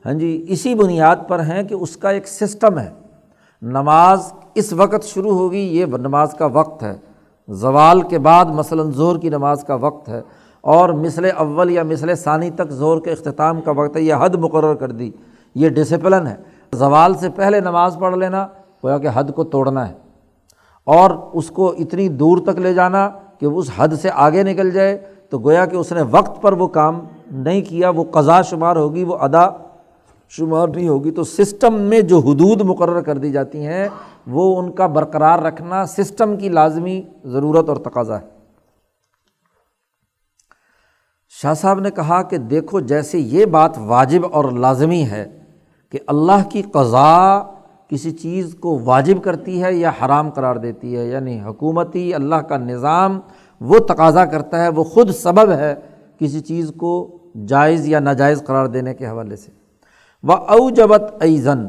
ہاں جی اسی بنیاد پر ہیں کہ اس کا ایک سسٹم ہے۔ نماز اس وقت شروع ہوگی، یہ نماز کا وقت ہے، زوال کے بعد مثلاً ظہر کی نماز کا وقت ہے، اور مثل اول یا مثل ثانی تک ظہر کے اختتام کا وقت ہے، یہ حد مقرر کر دی، یہ ڈسپلن ہے۔ زوال سے پہلے نماز پڑھ لینا گویا کہ حد کو توڑنا ہے، اور اس کو اتنی دور تک لے جانا کہ اس حد سے آگے نکل جائے تو گویا کہ اس نے وقت پر وہ کام نہیں کیا، وہ قضا شمار ہوگی، وہ ادا شمار نہیں ہوگی۔ تو سسٹم میں جو حدود مقرر کر دی جاتی ہیں وہ ان کا برقرار رکھنا سسٹم کی لازمی ضرورت اور تقاضا ہے۔ شاہ صاحب نے کہا کہ دیکھو جیسے یہ بات واجب اور لازمی ہے کہ اللہ کی قضاء کسی چیز کو واجب کرتی ہے یا حرام قرار دیتی ہے، یعنی حکومتی اللہ کا نظام وہ تقاضا کرتا ہے، وہ خود سبب ہے کسی چیز کو جائز یا ناجائز قرار دینے کے حوالے سے۔ وَأَوْجَبَتْ أَيْضًا،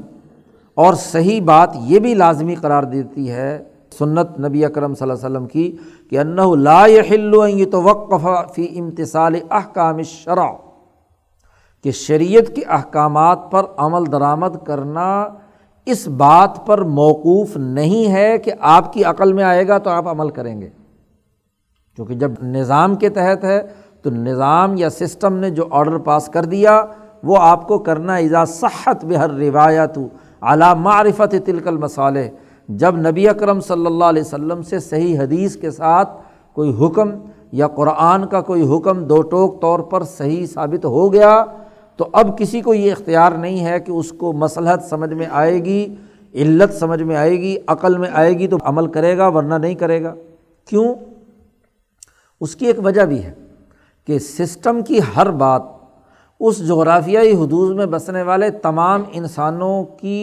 اور صحیح بات یہ بھی لازمی قرار دیتی ہے سنت نبی اکرم صلی اللہ علیہ وسلم کی کہ انہ لا یحل ان یتوقف فی امتثال احکام الشرع، کہ شریعت کے احکامات پر عمل درآمد کرنا اس بات پر موقوف نہیں ہے کہ آپ کی عقل میں آئے گا تو آپ عمل کریں گے، کیونکہ جب نظام کے تحت ہے تو نظام یا سسٹم نے جو آرڈر پاس کر دیا وہ آپ کو کرنا، اذا صحت بہر روایت علی معرفت تلک المصالح، جب نبی اکرم صلی اللہ علیہ وسلم سے صحیح حدیث کے ساتھ کوئی حکم یا قرآن کا کوئی حکم دو ٹوک طور پر صحیح ثابت ہو گیا تو اب کسی کو یہ اختیار نہیں ہے کہ اس کو مصلحت سمجھ میں آئے گی، علت سمجھ میں آئے گی، عقل میں آئے گی تو عمل کرے گا ورنہ نہیں کرے گا۔ کیوں؟ اس کی ایک وجہ بھی ہے کہ سسٹم کی ہر بات اس جغرافیائی حدود میں بسنے والے تمام انسانوں کی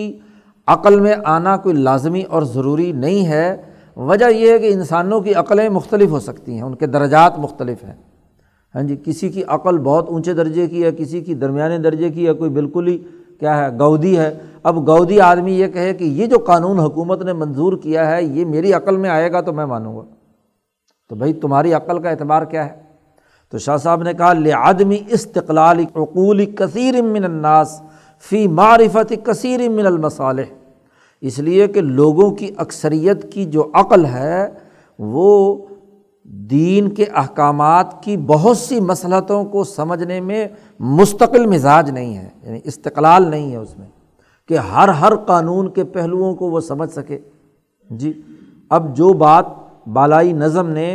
عقل میں آنا کوئی لازمی اور ضروری نہیں ہے۔ وجہ یہ ہے کہ انسانوں کی عقلیں مختلف ہو سکتی ہیں، ان کے درجات مختلف ہیں، ہاں جی، کسی کی عقل بہت اونچے درجے کی ہے، کسی کی درمیانے درجے کی ہے، کوئی بالکل ہی کیا ہے گودی ہے۔ اب گودی آدمی یہ کہے کہ یہ جو قانون حکومت نے منظور کیا ہے یہ میری عقل میں آئے گا تو میں مانوں گا، تو بھائی تمہاری عقل کا اعتبار کیا ہے؟ تو شاہ صاحب نے کہا لعدم استقلال عقول کثیر من الناس فی معرفت کثیر من المصالح، اس لیے کہ لوگوں کی اکثریت کی جو عقل ہے وہ دین کے احکامات کی بہت سی مصلحتوں کو سمجھنے میں مستقل مزاج نہیں ہے، یعنی استقلال نہیں ہے اس میں کہ ہر ہر قانون کے پہلوؤں کو وہ سمجھ سکے۔ جی اب جو بات بالائی نظم نے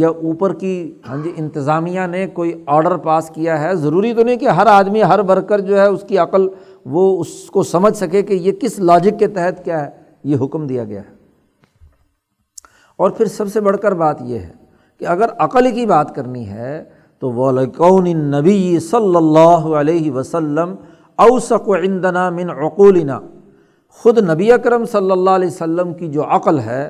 یا اوپر کی ہاں جی انتظامیہ نے کوئی آرڈر پاس کیا ہے، ضروری تو نہیں کہ ہر آدمی ہر ورکر جو ہے اس کی عقل وہ اس کو سمجھ سکے کہ یہ کس لاجک کے تحت کیا ہے یہ حکم دیا گیا ہے۔ اور پھر سب سے بڑھ کر بات یہ ہے کہ اگر عقل کی بات کرنی ہے تو وَلَكَوْنِ النَّبِيِّ صلی اللہ علیہ وسلم اوثق عندنا من عقولنا، خود نبی اکرم صلی اللہ علیہ وسلم کی جو عقل ہے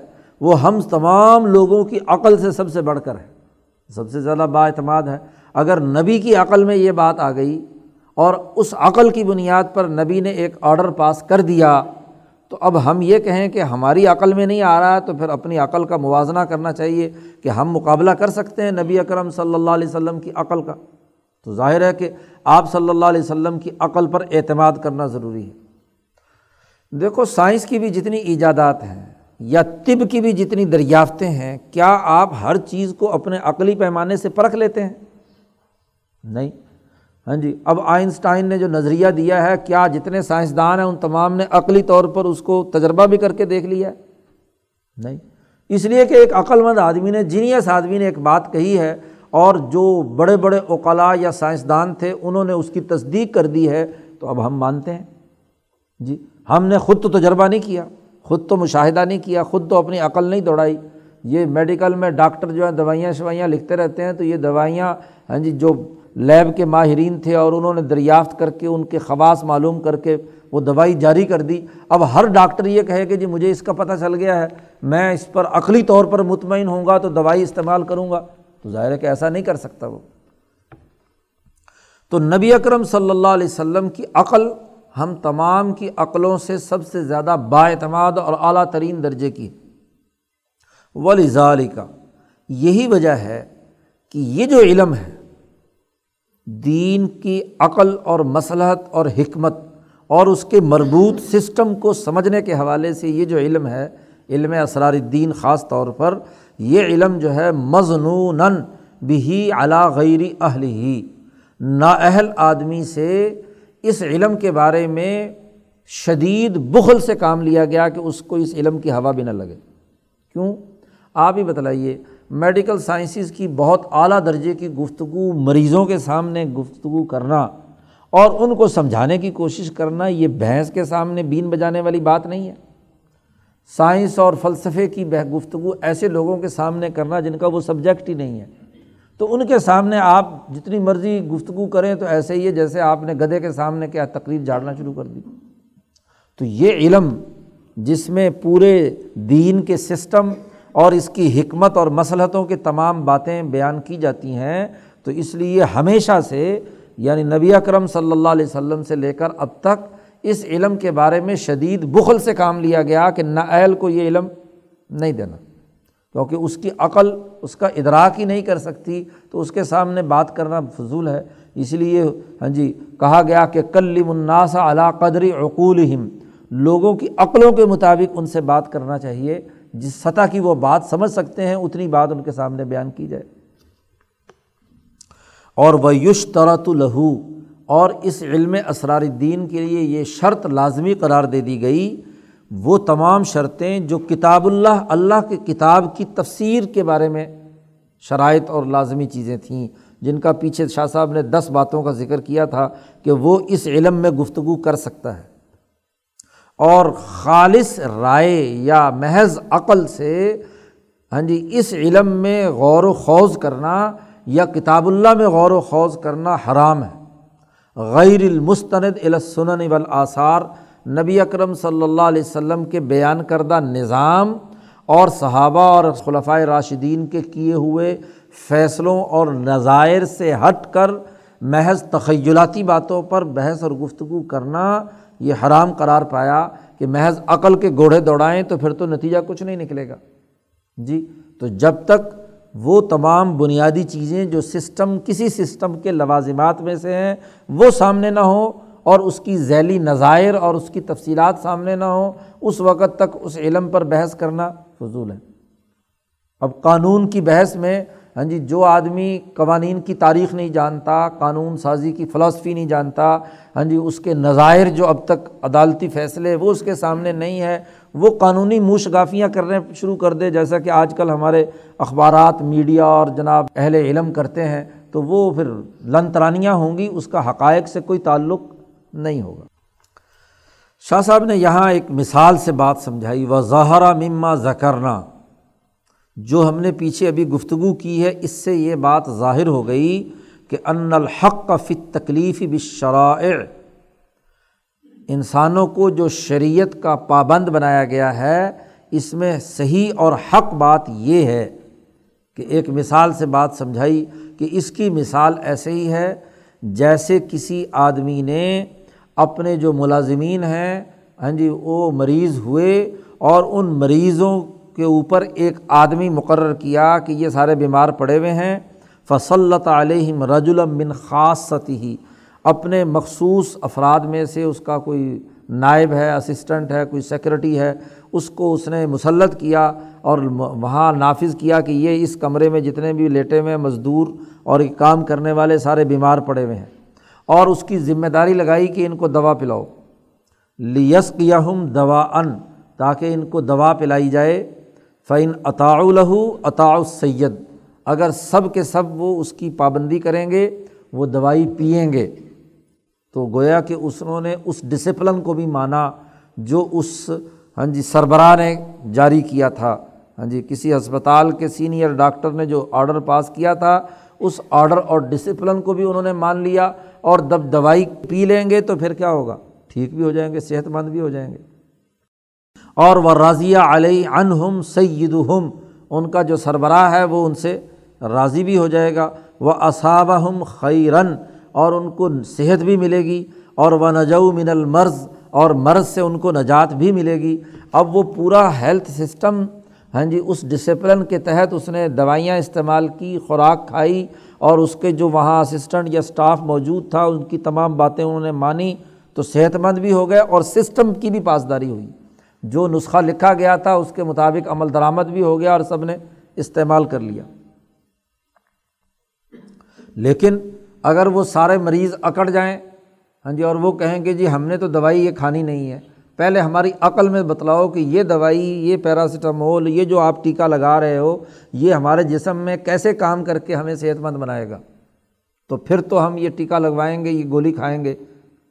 وہ ہم تمام لوگوں کی عقل سے سب سے بڑھ کر ہے، سب سے زیادہ با اعتماد ہے۔ اگر نبی کی عقل میں یہ بات آ گئی اور اس عقل کی بنیاد پر نبی نے ایک آرڈر پاس کر دیا تو اب ہم یہ کہیں کہ ہماری عقل میں نہیں آ رہا ہے تو پھر اپنی عقل کا موازنہ کرنا چاہیے کہ ہم مقابلہ کر سکتے ہیں نبی اکرم صلی اللہ علیہ وسلم کی عقل کا، تو ظاہر ہے کہ آپ صلی اللہ علیہ وسلم کی عقل پر اعتماد کرنا ضروری ہے۔ دیکھو سائنس کی بھی جتنی ایجادات ہیں یا طب کی بھی جتنی دریافتیں ہیں، کیا آپ ہر چیز کو اپنے عقلی پیمانے سے پرکھ لیتے ہیں؟ نہیں، ہاں جی۔ اب آئنسٹائن نے جو نظریہ دیا ہے، کیا جتنے سائنسدان ہیں ان تمام نے عقلی طور پر اس کو تجربہ بھی کر کے دیکھ لیا ہے؟ نہیں، اس لیے کہ ایک عقل مند آدمی نے، جینیس آدمی نے ایک بات کہی ہے اور جو بڑے بڑے عقلاء یا سائنسدان تھے انہوں نے اس کی تصدیق کر دی ہے تو اب ہم مانتے ہیں۔ جی ہم نے خود تو تجربہ نہیں کیا، خود تو مشاہدہ نہیں کیا، خود تو اپنی عقل نہیں دوڑائی۔ یہ میڈیکل میں ڈاکٹر جو ہیں دوائیاں شوائیاں لکھتے رہتے ہیں تو یہ دوائیاں ہاں جی جو لیب کے ماہرین تھے اور انہوں نے دریافت کر کے ان کے خواص معلوم کر کے وہ دوائی جاری کر دی، اب ہر ڈاکٹر یہ کہے کہ جی مجھے اس کا پتہ چل گیا ہے، میں اس پر عقلی طور پر مطمئن ہوں گا تو دوائی استعمال کروں گا، تو ظاہر ہے کہ ایسا نہیں کر سکتا وہ۔ تو نبی اکرم صلی اللہ علیہ وسلم کی عقل ہم تمام کی عقلوں سے سب سے زیادہ با اعتماد اور اعلیٰ ترین درجے کی۔ ولذالک، یہی وجہ ہے کہ یہ جو علم ہے دین کی عقل اور مصلحت اور حکمت اور اس کے مربوط سسٹم کو سمجھنے کے حوالے سے یہ جو علم ہے، علم اسرار الدین خاص طور پر، یہ علم جو ہے مظنوناً بہی علی غیر اہلہ، نااہل آدمی سے اس علم کے بارے میں شدید بخل سے کام لیا گیا کہ اس کو اس علم کی ہوا بھی نہ لگے۔ کیوں؟ آپ ہی بتلائیے، میڈیکل سائنسز کی بہت اعلیٰ درجے کی گفتگو، مریضوں کے سامنے گفتگو کرنا اور ان کو سمجھانے کی کوشش کرنا، یہ بحث کے سامنے بین بجانے والی بات نہیں ہے۔ سائنس اور فلسفے کی گفتگو ایسے لوگوں کے سامنے کرنا جن کا وہ سبجیکٹ ہی نہیں ہے، تو ان کے سامنے آپ جتنی مرضی گفتگو کریں تو ایسے ہی ہے جیسے آپ نے گدھے کے سامنے کیا تقریر جھاڑنا شروع کر دی۔ تو یہ علم جس میں پورے دین کے سسٹم اور اس کی حکمت اور مصلحتوں کے تمام باتیں بیان کی جاتی ہیں، تو اس لیے ہمیشہ سے یعنی نبی اکرم صلی اللہ علیہ وسلم سے لے کر اب تک اس علم کے بارے میں شدید بخل سے کام لیا گیا کہ نااہل کو یہ علم نہیں دینا، کیونکہ اس کی عقل اس کا ادراک ہی نہیں کر سکتی، تو اس کے سامنے بات کرنا فضول ہے۔ اس لیے ہاں جی کہا گیا کہ کلم الناس علی قدر عقولہم، لوگوں کی عقلوں کے مطابق ان سے بات کرنا چاہیے، جس سطح کی وہ بات سمجھ سکتے ہیں اتنی بات ان کے سامنے بیان کی جائے۔ اور وَيُشْتَرَطُ لَهُ، اور اس علم اسرار الدین کے لیے یہ شرط لازمی قرار دے دی گئی، وہ تمام شرطیں جو کتاب اللہ اللہ کے کتاب کی تفسیر کے بارے میں شرائط اور لازمی چیزیں تھیں، جن کا پیچھے شاہ صاحب نے دس باتوں کا ذکر کیا تھا کہ وہ اس علم میں گفتگو کر سکتا ہے۔ اور خالص رائے یا محض عقل سے ہاں جی اس علم میں غور و خوض کرنا یا کتاب اللہ میں غور و خوض کرنا حرام ہے، غیر المستند الی السنن والآثار۔ نبی اکرم صلی اللہ علیہ وسلم کے بیان کردہ نظام اور صحابہ اور خلفائے راشدین کے کیے ہوئے فیصلوں اور نظائر سے ہٹ کر محض تخیلاتی باتوں پر بحث اور گفتگو کرنا یہ حرام قرار پایا کہ محض عقل کے گھوڑے دوڑائیں تو پھر تو نتیجہ کچھ نہیں نکلے گا جی۔ تو جب تک وہ تمام بنیادی چیزیں جو سسٹم کسی سسٹم کے لوازمات میں سے ہیں وہ سامنے نہ ہوں اور اس کی ذیلی نظائر اور اس کی تفصیلات سامنے نہ ہوں، اس وقت تک اس علم پر بحث کرنا فضول ہے۔ اب قانون کی بحث میں ہاں جی جو آدمی قوانین کی تاریخ نہیں جانتا، قانون سازی کی فلسفی نہیں جانتا، ہاں جی اس کے نظائر جو اب تک عدالتی فیصلے وہ اس کے سامنے نہیں ہے، وہ قانونی موشگافیاں کرنے شروع کر دے جیسا کہ آج کل ہمارے اخبارات، میڈیا اور جناب اہل علم کرتے ہیں، تو وہ پھر لن ترانیاں ہوں گی، اس کا حقائق سے کوئی تعلق نہیں ہوگا۔ شاہ صاحب نے یہاں ایک مثال سے بات سمجھائی، وَظَهَرَ مِمَّا ذَكَرْنَا، جو ہم نے پیچھے ابھی گفتگو کی ہے اس سے یہ بات ظاہر ہو گئی کہ ان الحق فی التکلیف بالشرائع، انسانوں کو جو شریعت کا پابند بنایا گیا ہے اس میں صحیح اور حق بات یہ ہے کہ ایک مثال سے بات سمجھائی کہ اس کی مثال ایسے ہی ہے جیسے کسی آدمی نے اپنے جو ملازمین ہیں ہاں جی وہ مریض ہوئے اور ان مریضوں کے اوپر ایک آدمی مقرر کیا کہ یہ سارے بیمار پڑے ہوئے ہیں، فصلت علیہم رجلا من خاصتہ، اپنے مخصوص افراد میں سے اس کا کوئی نائب ہے، اسسٹنٹ ہے، کوئی سیکرٹری ہے، اس کو اس نے مسلط کیا اور وہاں نافذ کیا کہ یہ اس کمرے میں جتنے بھی لیٹے ہوئے مزدور اور کام کرنے والے سارے بیمار پڑے ہوئے ہیں، اور اس کی ذمہ داری لگائی کہ ان کو دوا پلاؤ، لیسقیہم دواءً، تاکہ ان کو دوا پلائی جائے، فَإِنْ أَطَاعُوا لَهُ أَطَاعُوا السَّيِّدَ، اگر سب کے سب وہ اس کی پابندی کریں گے، وہ دوائی پئیں گے، تو گویا کہ اس انہوں نے اس ڈسپلن کو بھی مانا جو اس ہاں جی سربراہ نے جاری کیا تھا، ہاں جی کسی ہسپتال کے سینئر ڈاکٹر نے جو آرڈر پاس کیا تھا اس آرڈر اور ڈسپلن کو بھی انہوں نے مان لیا، اور جب دوائی پی لیں گے تو پھر کیا ہوگا، ٹھیک بھی ہو جائیں گے، صحت مند بھی ہو جائیں گے۔ اور وَرَضِيَ عَلَيْ عَنْهُمْ سَيِّدُهُمْ، ان کا جو سربراہ ہے وہ ان سے راضی بھی ہو جائے گا، وَأَصَابَهُمْ خَيْرًا، اور ان کو صحت بھی ملے گی، اور وَنَجَوْا مِنَ الْمَرْضِ، اور مرض سے ان کو نجات بھی ملے گی۔ اب وہ پورا ہیلتھ سسٹم ہاں جی اس ڈسپلن کے تحت اس نے دوائیاں استعمال کی، خوراک کھائی، اور اس کے جو وہاں اسسٹنٹ یا سٹاف موجود تھا ان کی تمام باتیں انہوں نے مانی، تو صحت مند بھی ہو گئے اور سسٹم کی بھی پاسداری ہوئی، جو نسخہ لکھا گیا تھا اس کے مطابق عمل درآمد بھی ہو گیا اور سب نے استعمال کر لیا۔ لیکن اگر وہ سارے مریض اکڑ جائیں ہاں جی اور وہ کہیں کہ جی ہم نے تو دوائی یہ کھانی نہیں ہے، پہلے ہماری عقل میں بتلاؤ کہ یہ دوائی، یہ پیراسیٹامول، یہ جو آپ ٹیکا لگا رہے ہو، یہ ہمارے جسم میں کیسے کام کر کے ہمیں صحت مند بنائے گا، تو پھر تو ہم یہ ٹیکا لگوائیں گے، یہ گولی کھائیں گے۔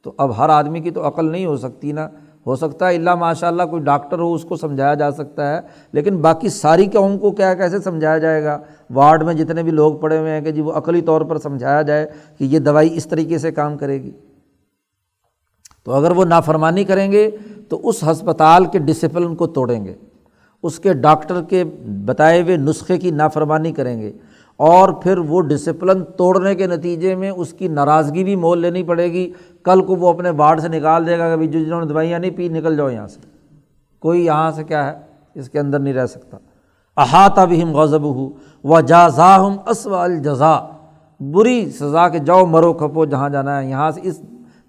تو اب ہر آدمی کی تو عقل نہیں ہو سکتی نا، ہو سکتا ہے اللہ ماشاء اللہ کوئی ڈاکٹر ہو اس کو سمجھایا جا سکتا ہے، لیکن باقی ساری قوم کو کیا کیسے سمجھایا جائے گا، وارڈ میں جتنے بھی لوگ پڑے ہوئے ہیں کہ جی وہ عقلی طور پر سمجھایا جائے کہ یہ دوائی اس طریقے سے کام کرے گی۔ تو اگر وہ نافرمانی کریں گے تو اس ہسپتال کے ڈسپلن کو توڑیں گے، اس کے ڈاکٹر کے بتائے ہوئے نسخے کی نافرمانی کریں گے، اور پھر وہ ڈسپلن توڑنے کے نتیجے میں اس کی ناراضگی بھی مول لینی پڑے گی، کل کو وہ اپنے باڑھ سے نکال دے گا کہ بھی جو جنہوں نے دوائیاں نہیں پی نکل جاؤ یہاں سے، کوئی یہاں سے کیا ہے اس کے اندر نہیں رہ سکتا۔ احاطہ بہم غضبہ وجازاہم اسوء الجزاء، بری سزا کے جاؤ مرو کھپو جہاں جانا ہے، یہاں سے اس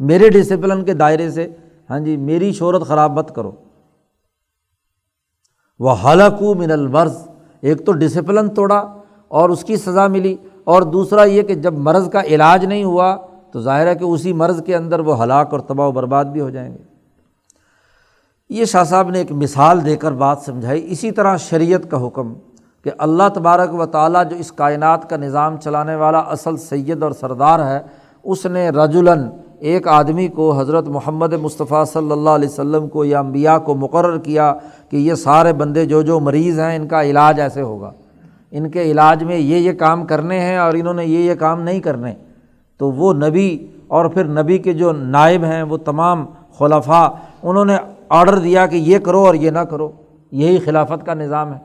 میرے ڈسپلن کے دائرے سے ہاں جی میری شہرت خراب مت کرو۔ وَحَلَقُوا مِنَ الْمَرْضِ، ایک تو ڈسپلن توڑا اور اس کی سزا ملی، اور دوسرا یہ کہ جب مرض کا علاج نہیں ہوا تو ظاہر ہے کہ اسی مرض کے اندر وہ ہلاک اور تباہ و برباد بھی ہو جائیں گے۔ یہ شاہ صاحب نے ایک مثال دے کر بات سمجھائی۔ اسی طرح شریعت کا حکم کہ اللہ تبارک و تعالیٰ جو اس کائنات کا نظام چلانے والا اصل سید اور سردار ہے، اس نے رجلاً، ایک آدمی کو، حضرت محمد مصطفیٰ صلی اللہ علیہ وسلم کو یا انبیاء کو مقرر کیا کہ یہ سارے بندے جو جو مریض ہیں ان کا علاج ایسے ہوگا، ان کے علاج میں یہ یہ کام کرنے ہیں اور انہوں نے یہ یہ کام نہیں کرنے۔ تو وہ نبی اور پھر نبی کے جو نائب ہیں وہ تمام خلفاء، انہوں نے آرڈر دیا کہ یہ کرو اور یہ نہ کرو۔ یہی خلافت کا نظام ہے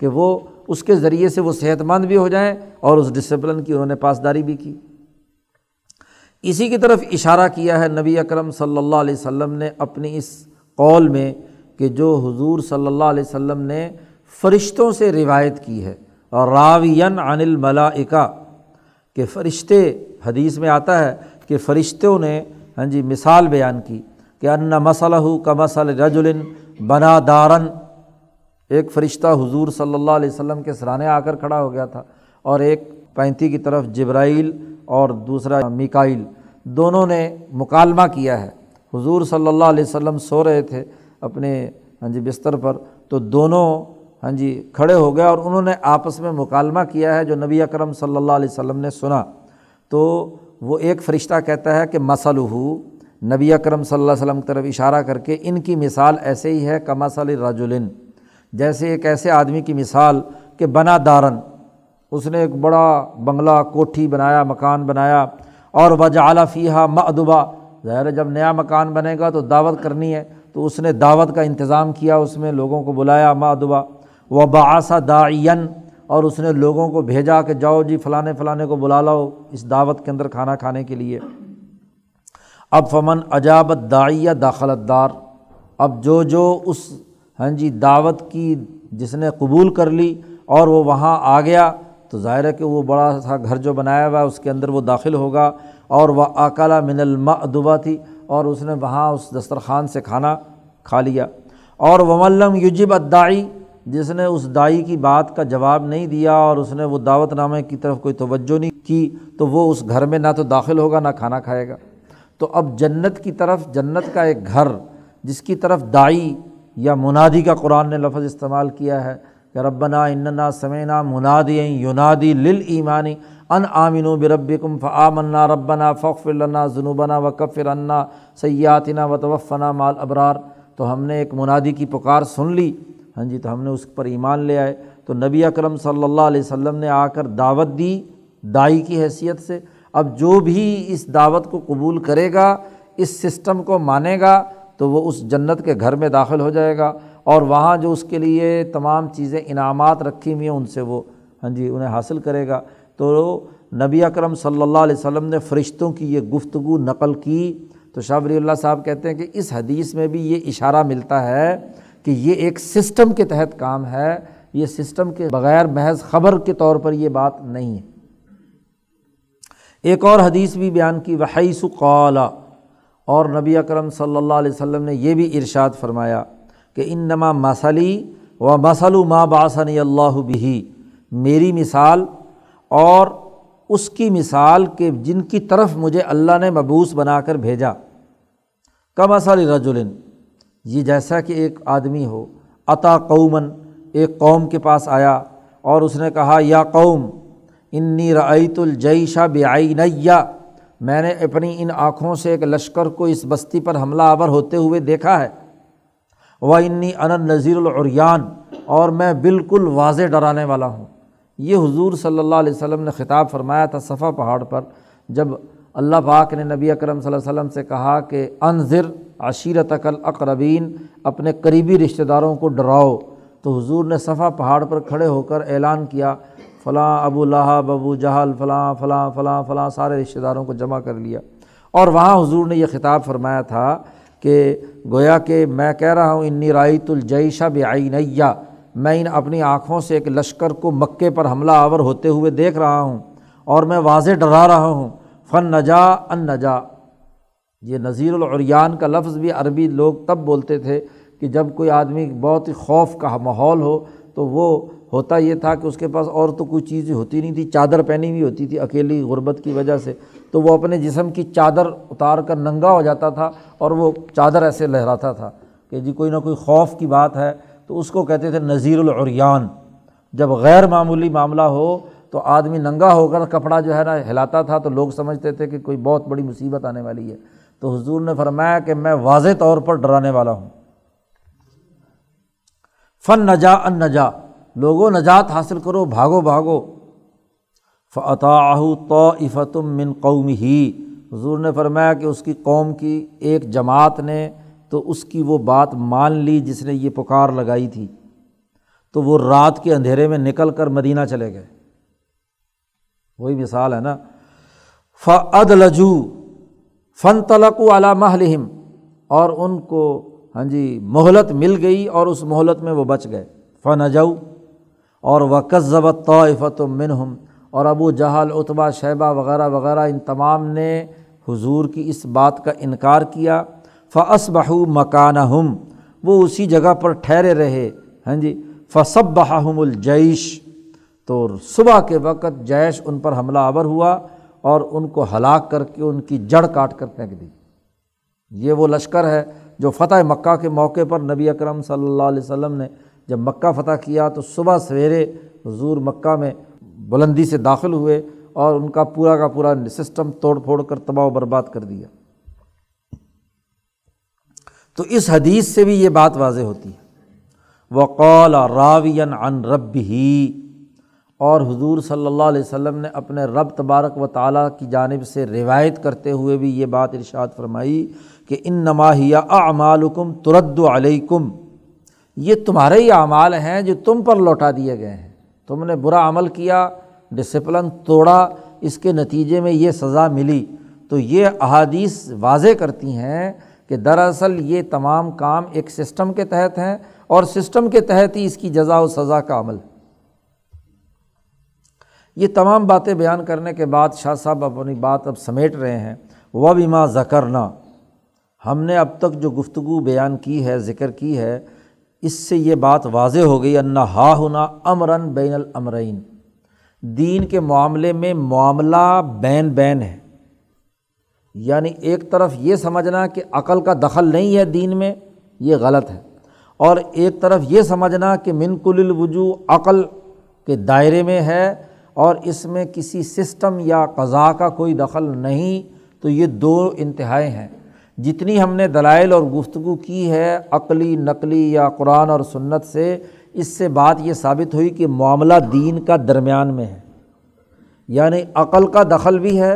کہ وہ اس کے ذریعے سے وہ صحت مند بھی ہو جائیں اور اس ڈسپلن کی انہوں نے پاسداری بھی کی۔ اسی کی طرف اشارہ کیا ہے نبی اکرم صلی اللہ علیہ وسلم نے اپنی اس قول میں کہ جو حضور صلی اللہ علیہ وسلم نے فرشتوں سے روایت کی ہے، اور راویاً عن الملائکہ، کہ فرشتے، حدیث میں آتا ہے کہ فرشتوں نے ہاں جی مثال بیان کی کہ ان مثلہ کمثل رجل بنا دارن، ایک فرشتہ حضور صلی اللہ علیہ وسلم کے سرانے آ کر کھڑا ہو گیا تھا، اور ایک پینتی کی طرف جبرائیل اور دوسرا میکائیل، دونوں نے مکالمہ کیا ہے۔ حضور صلی اللہ علیہ وسلم سو رہے تھے اپنے ہاں جی بستر پر، تو دونوں ہاں جی کھڑے ہو گئے اور انہوں نے آپس میں مکالمہ کیا ہے جو نبی اکرم صلی اللہ علیہ وسلم نے سنا۔ تو وہ ایک فرشتہ کہتا ہے کہ مثلہ، نبی اکرم صلی اللہ علیہ وسلم کی طرف اشارہ کر کے، ان کی مثال ایسے ہی ہے، کمثل رجل، جیسے ایک ایسے آدمی کی مثال کہ بنا دارن، اس نے ایک بڑا بنگلہ، کوٹھی بنایا، مکان بنایا، اور وجعل فیہا مأدبا، ظاہر ہے جب نیا مکان بنے گا تو دعوت کرنی ہے، تو اس نے دعوت کا انتظام کیا، اس میں لوگوں کو بلایا، مأدبا، وبعث داعیا، اور اس نے لوگوں کو بھیجا کہ جاؤ جی فلانے فلانے کو بلا لاؤ اس دعوت کے اندر کھانا کھانے کے لیے۔ اب فمن اجاب الداعیہ داخل الدار، اب جو جو اس ہاں جی دعوت کی جس نے قبول کر لی اور وہ وہاں آ گیا تو ظاہر ہے کہ وہ بڑا سا گھر جو بنایا ہوا ہے اس کے اندر وہ داخل ہوگا، اور وہ اکل من المأدبہ تھی، اور اس نے وہاں اس دسترخوان سے کھانا کھا لیا۔ اور ومن لم یجب الداعی، جس نے اس داعی کی بات کا جواب نہیں دیا اور اس نے وہ دعوت نامے کی طرف کوئی توجہ نہیں کی، تو وہ اس گھر میں نہ تو داخل ہوگا نہ کھانا کھائے گا۔ تو اب جنت کی طرف، جنت کا ایک گھر جس کی طرف داعی یا منادی کا قرآن نے لفظ استعمال کیا ہے کہ ربنا اننا سمعنا منادیا ینادی للایمان ان آمنوا بربکم فآمنا ربنا فاغفر لنا ذنوبنا وکفر عنا سیئاتنا وتوفنا مع الابرار۔ تو ہم نے ایک منادی کی پکار سن لی، ہاں جی، تو ہم نے اس پر ایمان لے آئے۔ تو نبی اکرم صلی اللہ علیہ وسلم نے آ کر دعوت دی داعی کی حیثیت سے۔ اب جو بھی اس دعوت کو قبول کرے گا، اس سسٹم کو مانے گا، تو وہ اس جنت کے گھر میں داخل ہو جائے گا، اور وہاں جو اس کے لیے تمام چیزیں انعامات رکھی ہوئی ہیں ان سے وہ ہاں جی انہیں حاصل کرے گا۔ تو نبی اکرم صلی اللہ علیہ وسلم نے فرشتوں کی یہ گفتگو نقل کی۔ تو شاہ ولی اللہ صاحب کہتے ہیں کہ اس حدیث میں بھی یہ اشارہ ملتا ہے کہ یہ ایک سسٹم کے تحت کام ہے، یہ سسٹم کے بغیر محض خبر کے طور پر یہ بات نہیں ہے۔ ایک اور حدیث بھی بیان کی، وحیث قال، اور نبی اکرم صلی اللہ علیہ وسلم نے یہ بھی ارشاد فرمایا کہ انما مثلی و مثل ما بعثنی اللہ بہ، میری مثال اور اس کی مثال کہ جن کی طرف مجھے اللہ نے مبعوث بنا کر بھیجا، کمثل رجل، یہ جیسا کہ ایک آدمی ہو، اتا قوما، ایک قوم کے پاس آیا اور اس نے کہا یا قوم انی رأیت الجیش بعینی، میں نے اپنی ان آنکھوں سے ایک لشکر کو اس بستی پر حملہ آور ہوتے ہوئے دیکھا ہے، وَإِنِّي أَنَا النَّذِيرُ الْعُرْيَانِ، اور میں بالکل واضح ڈرانے والا ہوں۔ یہ حضور صلی اللہ علیہ وسلم نے خطاب فرمایا تھا صفا پہاڑ پر، جب اللہ پاک نے نبی اکرم صلی اللہ علیہ وسلم سے کہا کہ انذر عشیرتک الاقربین، اپنے قریبی رشتہ داروں کو ڈراؤ، تو حضور نے صفا پہاڑ پر کھڑے ہو کر اعلان کیا، فلاں ابو لہب، ابو جہل، فلاں فلاں فلاں فلاں، سارے رشتہ داروں کو جمع کر لیا، اور وہاں حضور نے یہ خطاب فرمایا تھا کہ گویا کہ میں کہہ رہا ہوں انی رایت الجیش بعینیہ، میں ان اپنی آنکھوں سے ایک لشکر کو مکے پر حملہ آور ہوتے ہوئے دیکھ رہا ہوں اور میں واضح ڈرا رہا ہوں، فن نجا ان نجا۔ یہ نذیر العریان کا لفظ بھی عربی لوگ تب بولتے تھے کہ جب کوئی آدمی بہت ہی خوف کا ماحول ہو، تو وہ ہوتا یہ تھا کہ اس کے پاس اور تو کوئی چیز ہوتی نہیں تھی، چادر پہنی ہوئی ہوتی تھی اکیلی غربت کی وجہ سے، تو وہ اپنے جسم کی چادر اتار کر ننگا ہو جاتا تھا اور وہ چادر ایسے لہراتا تھا کہ جی کوئی نہ کوئی خوف کی بات ہے، تو اس کو کہتے تھے نذیر العریان۔ جب غیر معمولی معاملہ ہو تو آدمی ننگا ہو کر کپڑا جو ہے نا ہلاتا تھا، تو لوگ سمجھتے تھے کہ کوئی بہت بڑی مصیبت آنے والی ہے، تو حضور نے فرمایا کہ میں واضح طور پر ڈرانے والا ہوں۔ فن نجا ان نجا، لوگوں نجات حاصل کرو، بھاگو بھاگو۔ فَأَطَاعَهُ طَائِفَةٌ مِّن قَوْمِهِ، حضور نے فرمایا کہ اس کی قوم کی ایک جماعت نے تو اس کی وہ بات مان لی جس نے یہ پکار لگائی تھی، تو وہ رات کے اندھیرے میں نکل کر مدینہ چلے گئے۔ وہی مثال ہے نا، فَأَدْلَجُوا فَانْطَلَقُوا عَلَى مَهْلِهِمْ، اور ان کو ہاں جی مہلت مل گئی اور اس مہلت میں وہ بچ گئے۔ فَنَجَوْا، اور وَكَذَّبَتْ طَائِفَةٌ مِّنْهُمْ، اور ابو جہل، عتبہ، شیبہ وغیرہ وغیرہ ان تمام نے حضور کی اس بات کا انکار کیا۔ فَأَصْبَحُوا مَكَانَهُمْ، وہ اسی جگہ پر ٹھہرے رہے، ہاں جی۔ فَصَبَّحَهُمُ الْجَيْشُ، تو صبح کے وقت جیش ان پر حملہ آور ہوا اور ان کو ہلاک کر کے ان کی جڑ کاٹ کر پھینک دی۔ یہ وہ لشکر ہے جو فتح مکہ کے موقع پر نبی اکرم صلی اللہ علیہ وسلم نے جب مکہ فتح کیا تو صبح سویرے حضور مکہ میں بلندی سے داخل ہوئے اور ان کا پورا کا پورا سسٹم توڑ پھوڑ کر تباہ و برباد کر دیا۔ تو اس حدیث سے بھی یہ بات واضح ہوتی ہے۔ وقال راویاً عن ربہ، اور حضور صلی اللہ علیہ وسلم نے اپنے رب تبارک و تعالیٰ کی جانب سے روایت کرتے ہوئے بھی یہ بات ارشاد فرمائی کہ انما ہی اعمالکم ترد علیکم، یہ تمہارے ہی اعمال ہیں جو تم پر لوٹا دیے گئے ہیں، تم نے برا عمل کیا، ڈسپلن توڑا، اس کے نتیجے میں یہ سزا ملی۔ تو یہ احادیث واضح کرتی ہیں کہ دراصل یہ تمام کام ایک سسٹم کے تحت ہیں اور سسٹم کے تحت ہی اس کی جزا و سزا کا عمل۔ یہ تمام باتیں بیان کرنے کے بعد شاہ صاحب اپنی بات اب سمیٹ رہے ہیں۔ وَبِمَا ذَكَرْنَا، ہم نے اب تک جو گفتگو بیان کی ہے، ذکر کی ہے، اس سے یہ بات واضح ہو گئی ان ہا ہنا امرن بین الامرین، دین کے معاملے میں معاملہ بین بین ہے، یعنی ایک طرف یہ سمجھنا کہ عقل کا دخل نہیں ہے دین میں، یہ غلط ہے، اور ایک طرف یہ سمجھنا کہ من کل الوجوہ عقل کے دائرے میں ہے اور اس میں کسی سسٹم یا قضاء کا کوئی دخل نہیں، تو یہ دو انتہائیں ہیں۔ جتنی ہم نے دلائل اور گفتگو کی ہے عقلی، نقلی یا قرآن اور سنت سے، اس سے بات یہ ثابت ہوئی کہ معاملہ دین کا درمیان میں ہے، یعنی عقل کا دخل بھی ہے،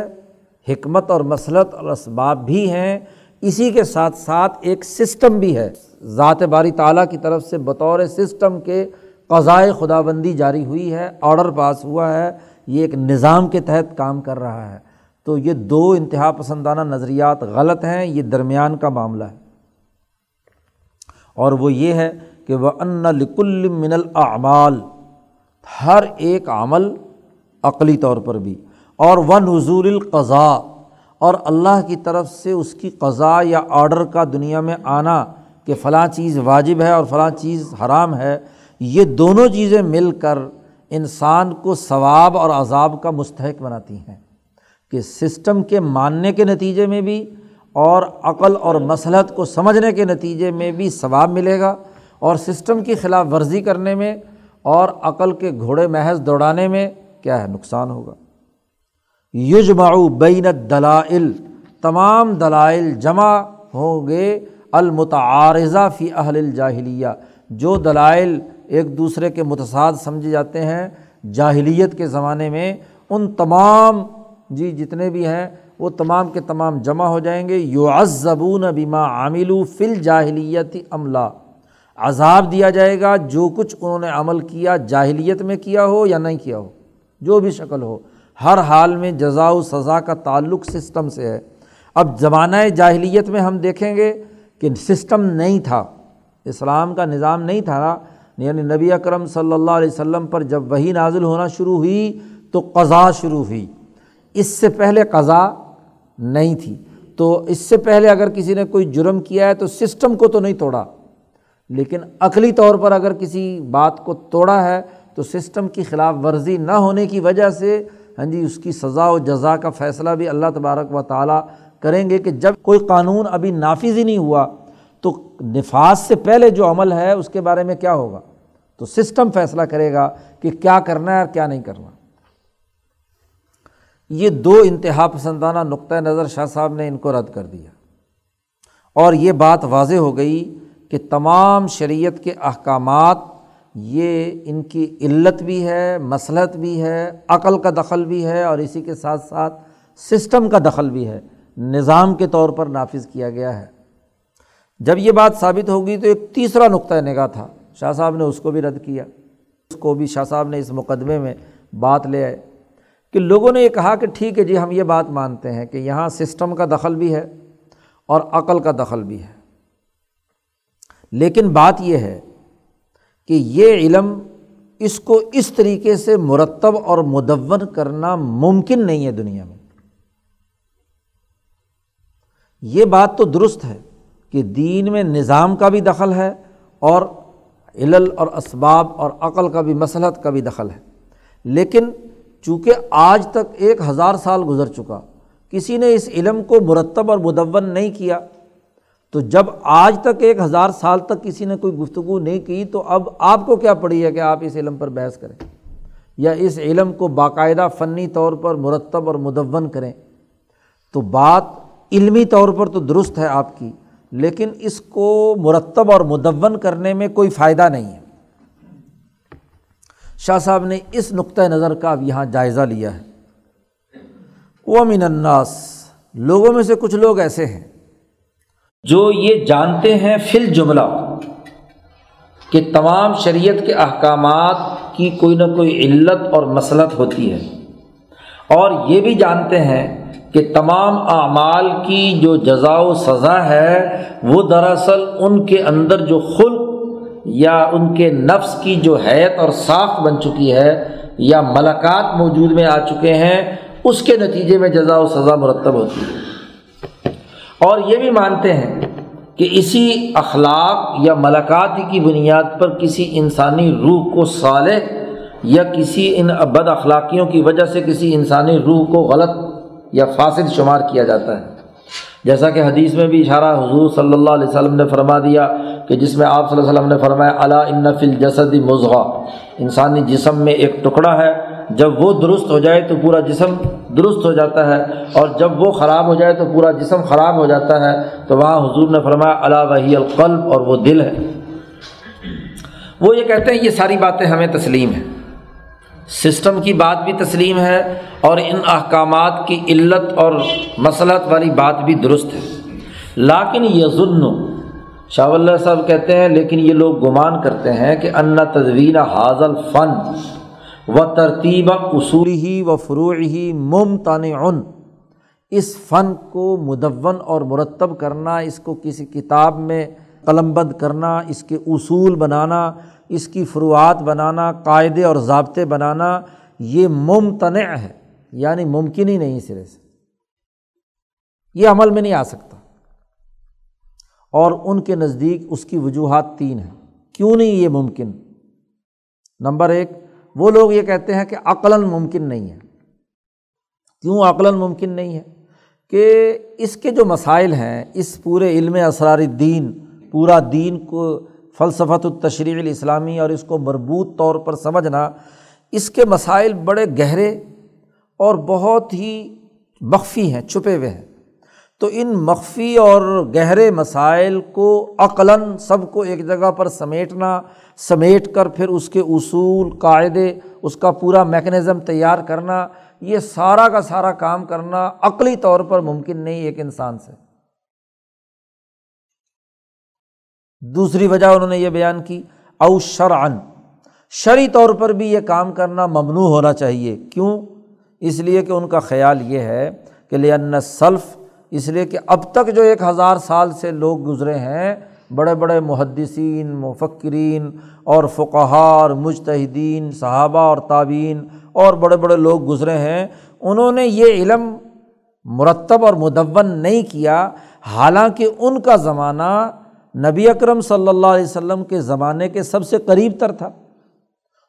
حکمت اور مصلحت اور اسباب بھی ہیں، اسی کے ساتھ ساتھ ایک سسٹم بھی ہے، ذات باری تعالیٰ کی طرف سے بطور سسٹم کے قضائے خداوندی جاری ہوئی ہے، آرڈر پاس ہوا ہے، یہ ایک نظام کے تحت کام کر رہا ہے۔ تو یہ دو انتہا پسندانہ نظریات غلط ہیں، یہ درمیان کا معاملہ ہے، اور وہ یہ ہے کہ وَأَنَّ لِكُلِّ مِنَ الْأَعْمَالِ، ہر ایک عمل عقلی طور پر بھی، اور وَنُزُولِ الْقَضَاءِ، اور اللہ کی طرف سے اس کی قضاء یا آرڈر کا دنیا میں آنا کہ فلاں چیز واجب ہے اور فلاں چیز حرام ہے، یہ دونوں چیزیں مل کر انسان کو ثواب اور عذاب کا مستحق بناتی ہیں، کہ سسٹم کے ماننے کے نتیجے میں بھی اور عقل اور مصلحت کو سمجھنے کے نتیجے میں بھی ثواب ملے گا، اور سسٹم کی خلاف ورزی کرنے میں اور عقل کے گھوڑے محض دوڑانے میں کیا ہے، نقصان ہوگا۔ یجمع بین الدلائل، تمام دلائل جمع ہوں گے، المتعارضہ فی اہل الجاہلیہ، جو دلائل ایک دوسرے کے متصاد سمجھے جاتے ہیں جاہلیت کے زمانے میں، ان تمام جی جتنے بھی ہیں وہ تمام کے تمام جمع ہو جائیں گے۔ یعذبون بما عملوا فی الجاہلیت عملا، عذاب دیا جائے گا جو کچھ انہوں نے عمل کیا، جاہلیت میں کیا ہو یا نہیں کیا ہو، جو بھی شکل ہو، ہر حال میں جزا و سزا کا تعلق سسٹم سے ہے۔ اب زمانہ جاہلیت میں ہم دیکھیں گے کہ سسٹم نہیں تھا، اسلام کا نظام نہیں تھا، یعنی نبی اکرم صلی اللہ علیہ وسلم پر جب وحی نازل ہونا شروع ہوئی تو قضاء شروع ہوئی، اس سے پہلے قضاء نہیں تھی۔ تو اس سے پہلے اگر کسی نے کوئی جرم کیا ہے تو سسٹم کو تو نہیں توڑا، لیکن عقلی طور پر اگر کسی بات کو توڑا ہے تو سسٹم کی خلاف ورزی نہ ہونے کی وجہ سے ہاں جی اس کی سزا و جزا کا فیصلہ بھی اللہ تبارک و تعالیٰ کریں گے کہ جب کوئی قانون ابھی نافذ ہی نہیں ہوا تو نفاذ سے پہلے جو عمل ہے اس کے بارے میں کیا ہوگا، تو سسٹم فیصلہ کرے گا کہ کیا کرنا ہے اور کیا نہیں کرنا۔ یہ دو انتہا پسندانہ نقطہ نظر شاہ صاحب نے ان کو رد کر دیا، اور یہ بات واضح ہو گئی کہ تمام شریعت کے احکامات یہ ان کی علت بھی ہے، مصلحت بھی ہے، عقل کا دخل بھی ہے، اور اسی کے ساتھ ساتھ سسٹم کا دخل بھی ہے، نظام کے طور پر نافذ کیا گیا ہے۔ جب یہ بات ثابت ہوگی تو ایک تیسرا نقطہ نگاہ تھا، شاہ صاحب نے اس کو بھی رد کیا، اس کو بھی شاہ صاحب نے اس مقدمے میں بات لے آئے کہ لوگوں نے یہ کہا کہ ٹھیک ہے جی، ہم یہ بات مانتے ہیں کہ یہاں سسٹم کا دخل بھی ہے اور عقل کا دخل بھی ہے، لیکن بات یہ ہے کہ یہ علم اس کو اس طریقے سے مرتب اور مدون کرنا ممکن نہیں ہے دنیا میں۔ یہ بات تو درست ہے کہ دین میں نظام کا بھی دخل ہے اور علل اور اسباب اور عقل کا بھی، مصلحت کا بھی دخل ہے، لیکن چونکہ آج تک ایک ہزار سال گزر چکا، کسی نے اس علم کو مرتب اور مدون نہیں کیا، تو جب آج تک ایک ہزار سال تک کسی نے کوئی گفتگو نہیں کی تو اب آپ کو کیا پڑی ہے کہ آپ اس علم پر بحث کریں یا اس علم کو باقاعدہ فنی طور پر مرتب اور مدون کریں۔ تو بات علمی طور پر تو درست ہے آپ کی، لیکن اس کو مرتب اور مدون کرنے میں کوئی فائدہ نہیں ہے۔ شاہ صاحب نے اس نقطہ نظر کا اب یہاں جائزہ لیا ہے۔ وَمِنَ النَّاسِ، لوگوں میں سے کچھ لوگ ایسے ہیں جو یہ جانتے ہیں فی الجملہ کہ تمام شریعت کے احکامات کی کوئی نہ کوئی علت اور مصلحت ہوتی ہے، اور یہ بھی جانتے ہیں کہ تمام اعمال کی جو جزا و سزا ہے وہ دراصل ان کے اندر جو خلق یا ان کے نفس کی جو حیت اور ساخت بن چکی ہے یا ملکات موجود میں آ چکے ہیں، اس کے نتیجے میں جزا و سزا مرتب ہوتی ہے۔ اور یہ بھی مانتے ہیں کہ اسی اخلاق یا ملکات کی بنیاد پر کسی انسانی روح کو صالح یا کسی ان بد اخلاقیوں کی وجہ سے کسی انسانی روح کو غلط یا فاسد شمار کیا جاتا ہے، جیسا کہ حدیث میں بھی اشارہ حضور صلی اللہ علیہ وسلم نے فرما دیا کہ جس میں آپ صلی اللہ علیہ وسلم نے فرمایا الا ان فی الجسد مضغہ، انسانی جسم میں ایک ٹکڑا ہے، جب وہ درست ہو جائے تو پورا جسم درست ہو جاتا ہے، اور جب وہ خراب ہو جائے تو پورا جسم خراب ہو جاتا ہے۔ تو وہاں حضور نے فرمایا الا وہی القلب، اور وہ دل ہے۔ وہ یہ کہتے ہیں یہ ساری باتیں ہمیں تسلیم ہیں، سسٹم کی بات بھی تسلیم ہے اور ان احکامات کی علت اور مصلحت والی بات بھی درست ہے، لیکن یظن، شاہ ولی اللہ صاحب کہتے ہیں لیکن یہ لوگ گمان کرتے ہیں کہ ان تدوین ھذا الفن و ترتیب اصولہ و فروعہ ممتنع، اس فن کو مدون اور مرتب کرنا، اس کو کسی کتاب میں قلم بند کرنا، اس کے اصول بنانا، اس کی فروعات بنانا، قاعدے اور ضابطے بنانا، یہ ممتنع ہے، یعنی ممکن ہی نہیں سرے سے، یہ عمل میں نہیں آ سکتا۔ اور ان کے نزدیک اس کی وجوہات تین ہیں کیوں نہیں یہ ممکن۔ نمبر ایک، وہ لوگ یہ کہتے ہیں کہ عقلاً ممکن نہیں ہے۔ کیوں عقلاً ممکن نہیں ہے؟ کہ اس کے جو مسائل ہیں، اس پورے علم اسرار الدین، پورا دین کو فلسفۃ التشریع الاسلامی اور اس کو مربوط طور پر سمجھنا، اس کے مسائل بڑے گہرے اور بہت ہی مخفی ہیں، چھپے ہوئے ہیں۔ تو ان مخفی اور گہرے مسائل کو عقلاً سب کو ایک جگہ پر سمیٹنا، سمیٹ کر پھر اس کے اصول، قاعدے، اس کا پورا میکنزم تیار کرنا، یہ سارا کا سارا کام کرنا عقلی طور پر ممکن نہیں ایک انسان سے۔ دوسری وجہ انہوں نے یہ بیان کی او شرعن، شرعی طور پر بھی یہ کام کرنا ممنوع ہونا چاہیے۔ کیوں؟ اس لیے کہ ان کا خیال یہ ہے کہ لئن السلف اس لیے کہ اب تک جو ایک ہزار سال سے لوگ گزرے ہیں، بڑے بڑے محدثین، مفکرین اور فقہاء اور مجتہدین، صحابہ اور تابعین اور بڑے بڑے لوگ گزرے ہیں، انہوں نے یہ علم مرتب اور مدون نہیں کیا، حالانکہ ان کا زمانہ نبی اکرم صلی اللہ علیہ وسلم کے زمانے کے سب سے قریب تر تھا۔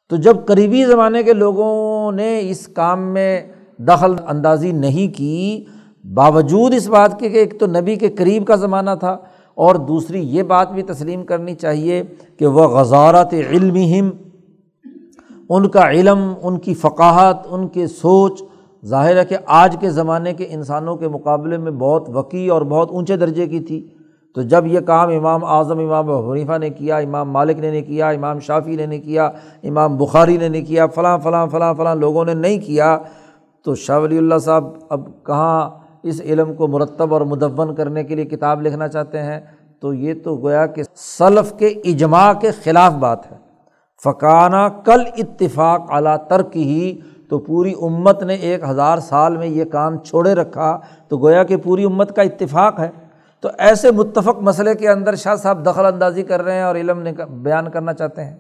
تو جب قریبی زمانے کے لوگوں نے اس کام میں دخل اندازی نہیں کی، باوجود اس بات کے کہ ایک تو نبی کے قریب کا زمانہ تھا، اور دوسری یہ بات بھی تسلیم کرنی چاہیے کہ وہ غزارت علمہم، ان کا علم، ان کی فقاہت، ان کے سوچ ظاہر ہے کہ آج کے زمانے کے انسانوں کے مقابلے میں بہت وسیع اور بہت اونچے درجے کی تھی۔ تو جب یہ کام امام اعظم امام ابو حنیفہ نے کیا، امام مالک نے نہیں کیا، امام شافعی نے نہیں کیا، امام بخاری نے نہیں کیا، فلاں فلاں فلاں فلاں لوگوں نے نہیں کیا، تو شاہ ولی اللہ صاحب اب کہاں اس علم کو مرتب اور مدون کرنے کے لیے کتاب لکھنا چاہتے ہیں؟ تو یہ تو گویا کہ سلف کے اجماع کے خلاف بات ہے۔ فکانہ کل اتفاق علی ترک ہی، تو پوری امت نے ایک ہزار سال میں یہ کام چھوڑے رکھا، تو گویا کہ پوری امت کا اتفاق ہے۔ تو ایسے متفق مسئلے کے اندر شاہ صاحب دخل اندازی کر رہے ہیں اور علم بیان کرنا چاہتے ہیں،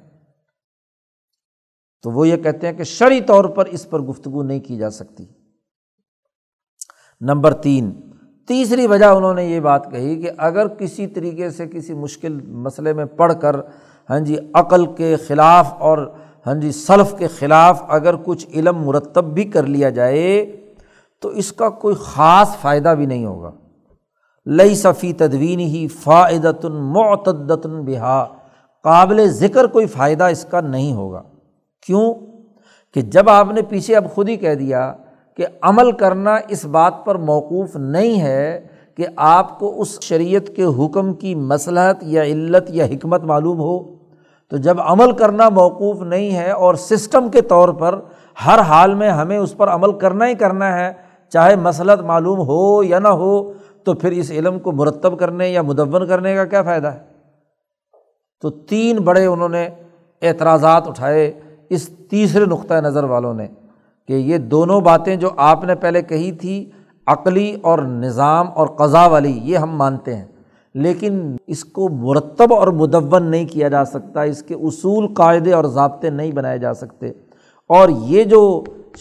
تو وہ یہ کہتے ہیں کہ شرعی طور پر اس پر گفتگو نہیں کی جا سکتی۔ نمبر تین، تیسری وجہ انہوں نے یہ بات کہی کہ اگر کسی طریقے سے کسی مشکل مسئلے میں پڑھ کر ہاں جی عقل کے خلاف اور ہاں جی سلف کے خلاف اگر کچھ علم مرتب بھی کر لیا جائے تو اس کا کوئی خاص فائدہ بھی نہیں ہوگا۔ لیس فی تدوینہ فائدۃ معتدۃ بہا، قابل ذکر کوئی فائدہ اس کا نہیں ہوگا۔ کیوں کہ جب آپ نے پیچھے اب خود ہی کہہ دیا کہ عمل کرنا اس بات پر موقوف نہیں ہے کہ آپ کو اس شریعت کے حکم کی مصلحت یا علت یا حکمت معلوم ہو، تو جب عمل کرنا موقوف نہیں ہے اور سسٹم کے طور پر ہر حال میں ہمیں اس پر عمل کرنا ہی کرنا ہے، چاہے مصلحت معلوم ہو یا نہ ہو، تو پھر اس علم کو مرتب کرنے یا مدون کرنے کا کیا فائدہ ہے؟ تو تین بڑے انہوں نے اعتراضات اٹھائے اس تیسرے نقطہ نظر والوں نے کہ یہ دونوں باتیں جو آپ نے پہلے کہی تھی، عقلی اور نظام اور قضا والی، یہ ہم مانتے ہیں، لیکن اس کو مرتب اور مدون نہیں کیا جا سکتا، اس کے اصول، قاعدے اور ضابطے نہیں بنائے جا سکتے۔ اور یہ جو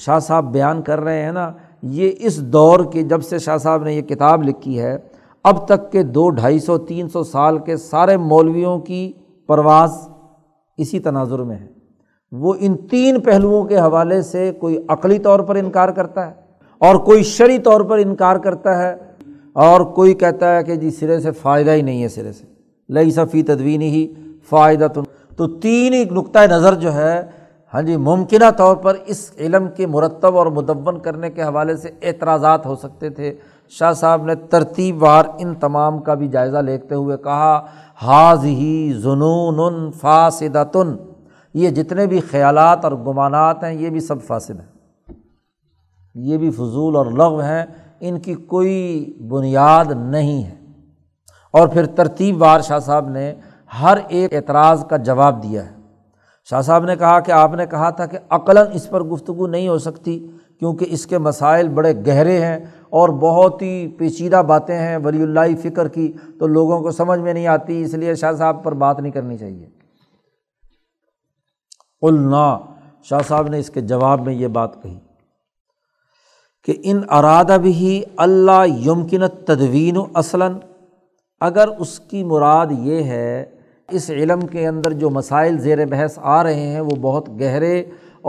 شاہ صاحب بیان کر رہے ہیں نا، یہ اس دور کے، جب سے شاہ صاحب نے یہ کتاب لکھی ہے اب تک کے دو ڈھائی سو تین سو سال کے سارے مولویوں کی پرواز اسی تناظر میں ہے۔ وہ ان تین پہلوؤں کے حوالے سے کوئی عقلی طور پر انکار کرتا ہے، اور کوئی شرعی طور پر انکار کرتا ہے، اور کوئی کہتا ہے کہ جی سرے سے فائدہ ہی نہیں ہے، سرے سے لیس فی تدوینہ فائدۃ۔ تو تین ایک نقطہ نظر جو ہے ہاں جی ممکنہ طور پر اس علم کے مرتب اور مدون کرنے کے حوالے سے اعتراضات ہو سکتے تھے۔ شاہ صاحب نے ترتیب وار ان تمام کا بھی جائزہ لیتے ہوئے کہا ہاذہ ظنون فاسدۃ، یہ جتنے بھی خیالات اور گمانات ہیں یہ بھی سب فاسد ہیں، یہ بھی فضول اور لغو ہیں، ان کی کوئی بنیاد نہیں ہے۔ اور پھر ترتیب وار شاہ صاحب نے ہر ایک اعتراض کا جواب دیا ہے۔ شاہ صاحب نے کہا کہ آپ نے کہا تھا کہ عقلاً اس پر گفتگو نہیں ہو سکتی کیونکہ اس کے مسائل بڑے گہرے ہیں اور بہت ہی پیچیدہ باتیں ہیں ولی اللہ فکر کی، تو لوگوں کو سمجھ میں نہیں آتی، اس لیے شاہ صاحب پر بات نہیں کرنی چاہیے۔ قلنا، شاہ صاحب نے اس کے جواب میں یہ بات کہی کہ ان ارادہ بھی اللہ یمکن تدوین اصلاً، اگر اس کی مراد یہ ہے اس علم کے اندر جو مسائل زیر بحث آ رہے ہیں وہ بہت گہرے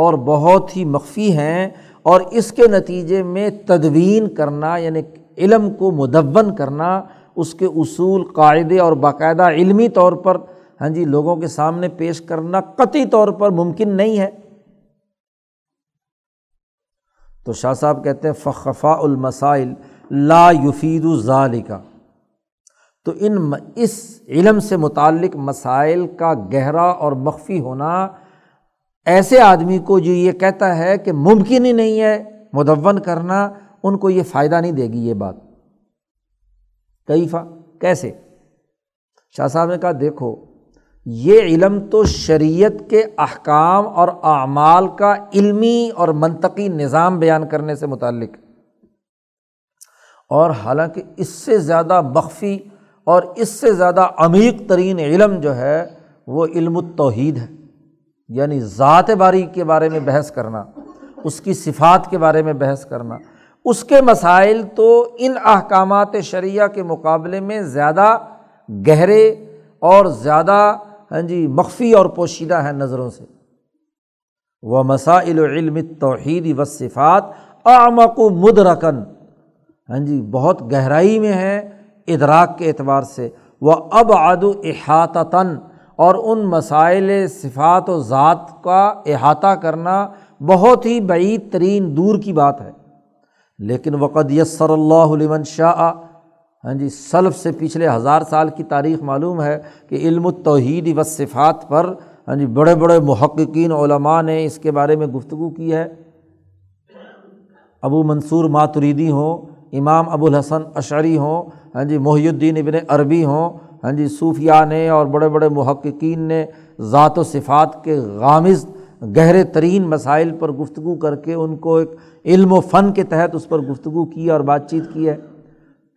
اور بہت ہی مخفی ہیں، اور اس کے نتیجے میں تدوین کرنا یعنی علم کو مدون کرنا، اس کے اصول، قاعدے اور باقاعدہ علمی طور پر ہاں جی لوگوں کے سامنے پیش کرنا قطعی طور پر ممکن نہیں ہے۔ تو شاہ صاحب کہتے ہیں فخفاء المسائل لا یفید ذالک، تو ان اس علم سے متعلق مسائل کا گہرا اور مخفی ہونا ایسے آدمی کو جو یہ کہتا ہے کہ ممکن ہی نہیں ہے مدون کرنا، ان کو یہ فائدہ نہیں دے گی یہ بات۔ کیفا، کیسے؟ شاہ صاحب نے کہا دیکھو، یہ علم تو شریعت کے احکام اور اعمال کا علمی اور منطقی نظام بیان کرنے سے متعلق، اور حالانکہ اس سے زیادہ مخفی اور اس سے زیادہ عمیق ترین علم جو ہے وہ علم التوحید ہے، یعنی ذات باری کے بارے میں بحث کرنا، اس کی صفات کے بارے میں بحث کرنا، اس کے مسائل تو ان احکامات شرعیہ کے مقابلے میں زیادہ گہرے اور زیادہ ہاں جی مخفی اور پوشیدہ ہیں نظروں سے۔ وَمَسَائِلُ عِلْمِ التَّوْحِيدِ وَالصِّفَاتِ أَعْمَقُ مُدْرَكًا، ہاں جی بہت گہرائی میں ہیں ادراک کے اعتبار سے، وَأَبْعَدُ إِحَاطَةً، اور ان مسائل صفات و ذات کا احاطہ کرنا بہت ہی بعید ترین دور کی بات ہے۔ لیکن وَقَدْ يَسَّرَ اللَّهُ لِمَنْ شَاءَ، ہاں جی سلف سے پچھلے ہزار سال کی تاریخ معلوم ہے کہ علم التوحید والصفات پر ہاں جی بڑے بڑے محققین علماء نے اس کے بارے میں گفتگو کی ہے۔ ابو منصور ماتریدی ہوں، امام ابو الحسن اشعری ہوں، ہاں جی محی الدین ابن عربی ہوں، ہاں جی صوفیاء نے اور بڑے بڑے محققین نے ذات و صفات کے غامض گہرے ترین مسائل پر گفتگو کر کے ان کو ایک علم و فن کے تحت اس پر گفتگو کی اور بات چیت کی ہے۔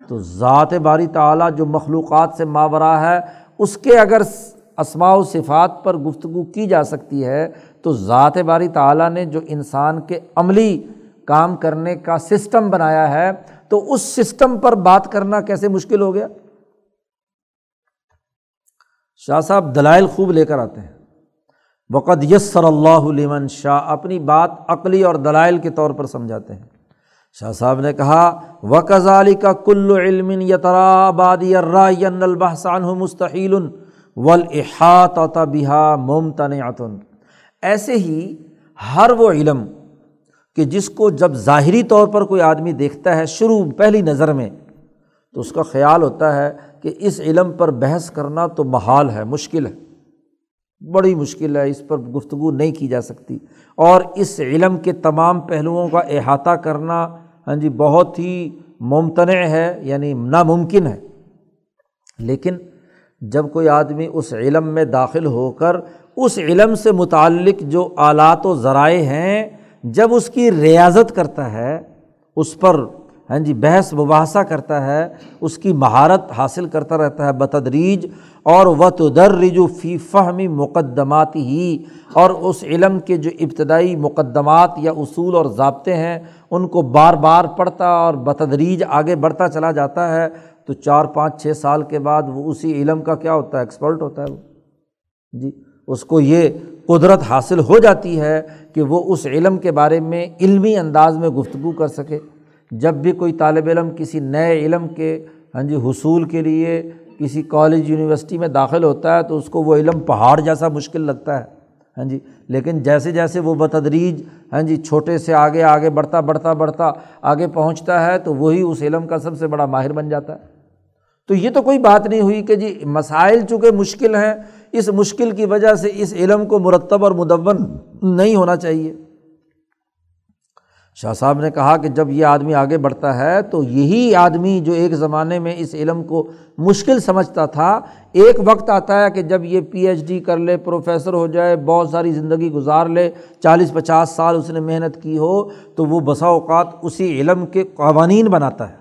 تو ذات باری تعالیٰ جو مخلوقات سے ماوراء ہے، اس کے اگر اسماء و صفات پر گفتگو کی جا سکتی ہے تو ذات باری تعالیٰ نے جو انسان کے عملی کام کرنے کا سسٹم بنایا ہے تو اس سسٹم پر بات کرنا کیسے مشکل ہو گیا؟ شاہ صاحب دلائل خوب لے کر آتے ہیں۔ وقد یسر اللہ لمن شاء، اپنی بات عقلی اور دلائل کے طور پر سمجھاتے ہیں۔ شاہ صاحب نے کہا وَكَذَلِكَ كُلُّ عِلْمٍ يَتَرَابَادِ الرَّأْيِ أَنَّ الْبَحْثَ عَنْهُ مُسْتَحِيلٌ وَالْإِحَاطَةَ بِهَا مُمْتَنِعَةٌ، ایسے ہی ہر وہ علم کہ جس کو جب ظاہری طور پر کوئی آدمی دیکھتا ہے شروع پہلی نظر میں تو اس کا خیال ہوتا ہے کہ اس علم پر بحث کرنا تو محال ہے، مشکل ہے، بڑی مشکل ہے، اس پر گفتگو نہیں کی جا سکتی، اور اس علم کے تمام پہلوؤں کا احاطہ کرنا ہاں جی بہت ہی ممتنع ہے، یعنی ناممکن ہے۔ لیکن جب کوئی آدمی اس علم میں داخل ہو کر اس علم سے متعلق جو آلات و ذرائع ہیں جب اس کی ریاضت کرتا ہے، اس پر ہاں جی بحث مباحثہ کرتا ہے، اس کی مہارت حاصل کرتا رہتا ہے بتدریج، اور وَتُدَرِّجُ فِي فَهْمِ مُقَدَّمَاتِهِ، اور اس علم کے جو ابتدائی مقدمات یا اصول اور ضابطے ہیں ان کو بار بار پڑھتا اور بتدریج آگے بڑھتا چلا جاتا ہے تو چار پانچ چھ سال کے بعد وہ اسی علم کا کیا ہوتا ہے؟ ایکسپرٹ ہوتا ہے وہ جی، اس کو یہ قدرت حاصل ہو جاتی ہے کہ وہ اس علم کے بارے میں علمی انداز میں گفتگو کر سکے۔ جب بھی کوئی طالب علم کسی نئے علم کے ہاں جی حصول کے لیے کسی کالج یونیورسٹی میں داخل ہوتا ہے تو اس کو وہ علم پہاڑ جیسا مشکل لگتا ہے، ہاں جی، لیکن جیسے جیسے وہ بتدریج ہاں جی چھوٹے سے آگے آگے بڑھتا بڑھتا بڑھتا آگے پہنچتا ہے تو وہی اس علم کا سب سے بڑا ماہر بن جاتا ہے۔ تو یہ تو کوئی بات نہیں ہوئی کہ جی مسائل چونکہ مشکل ہیں، اس مشکل کی وجہ سے اس علم کو مرتب اور مدون نہیں ہونا چاہیے۔ شاہ صاحب نے کہا کہ جب یہ آدمی آگے بڑھتا ہے تو یہی آدمی جو ایک زمانے میں اس علم کو مشکل سمجھتا تھا، ایک وقت آتا ہے کہ جب یہ پی ایچ ڈی کر لے، پروفیسر ہو جائے، بہت ساری زندگی گزار لے، چالیس پچاس سال اس نے محنت کی ہو، تو وہ بسا اوقات اسی علم کے قوانین بناتا ہے،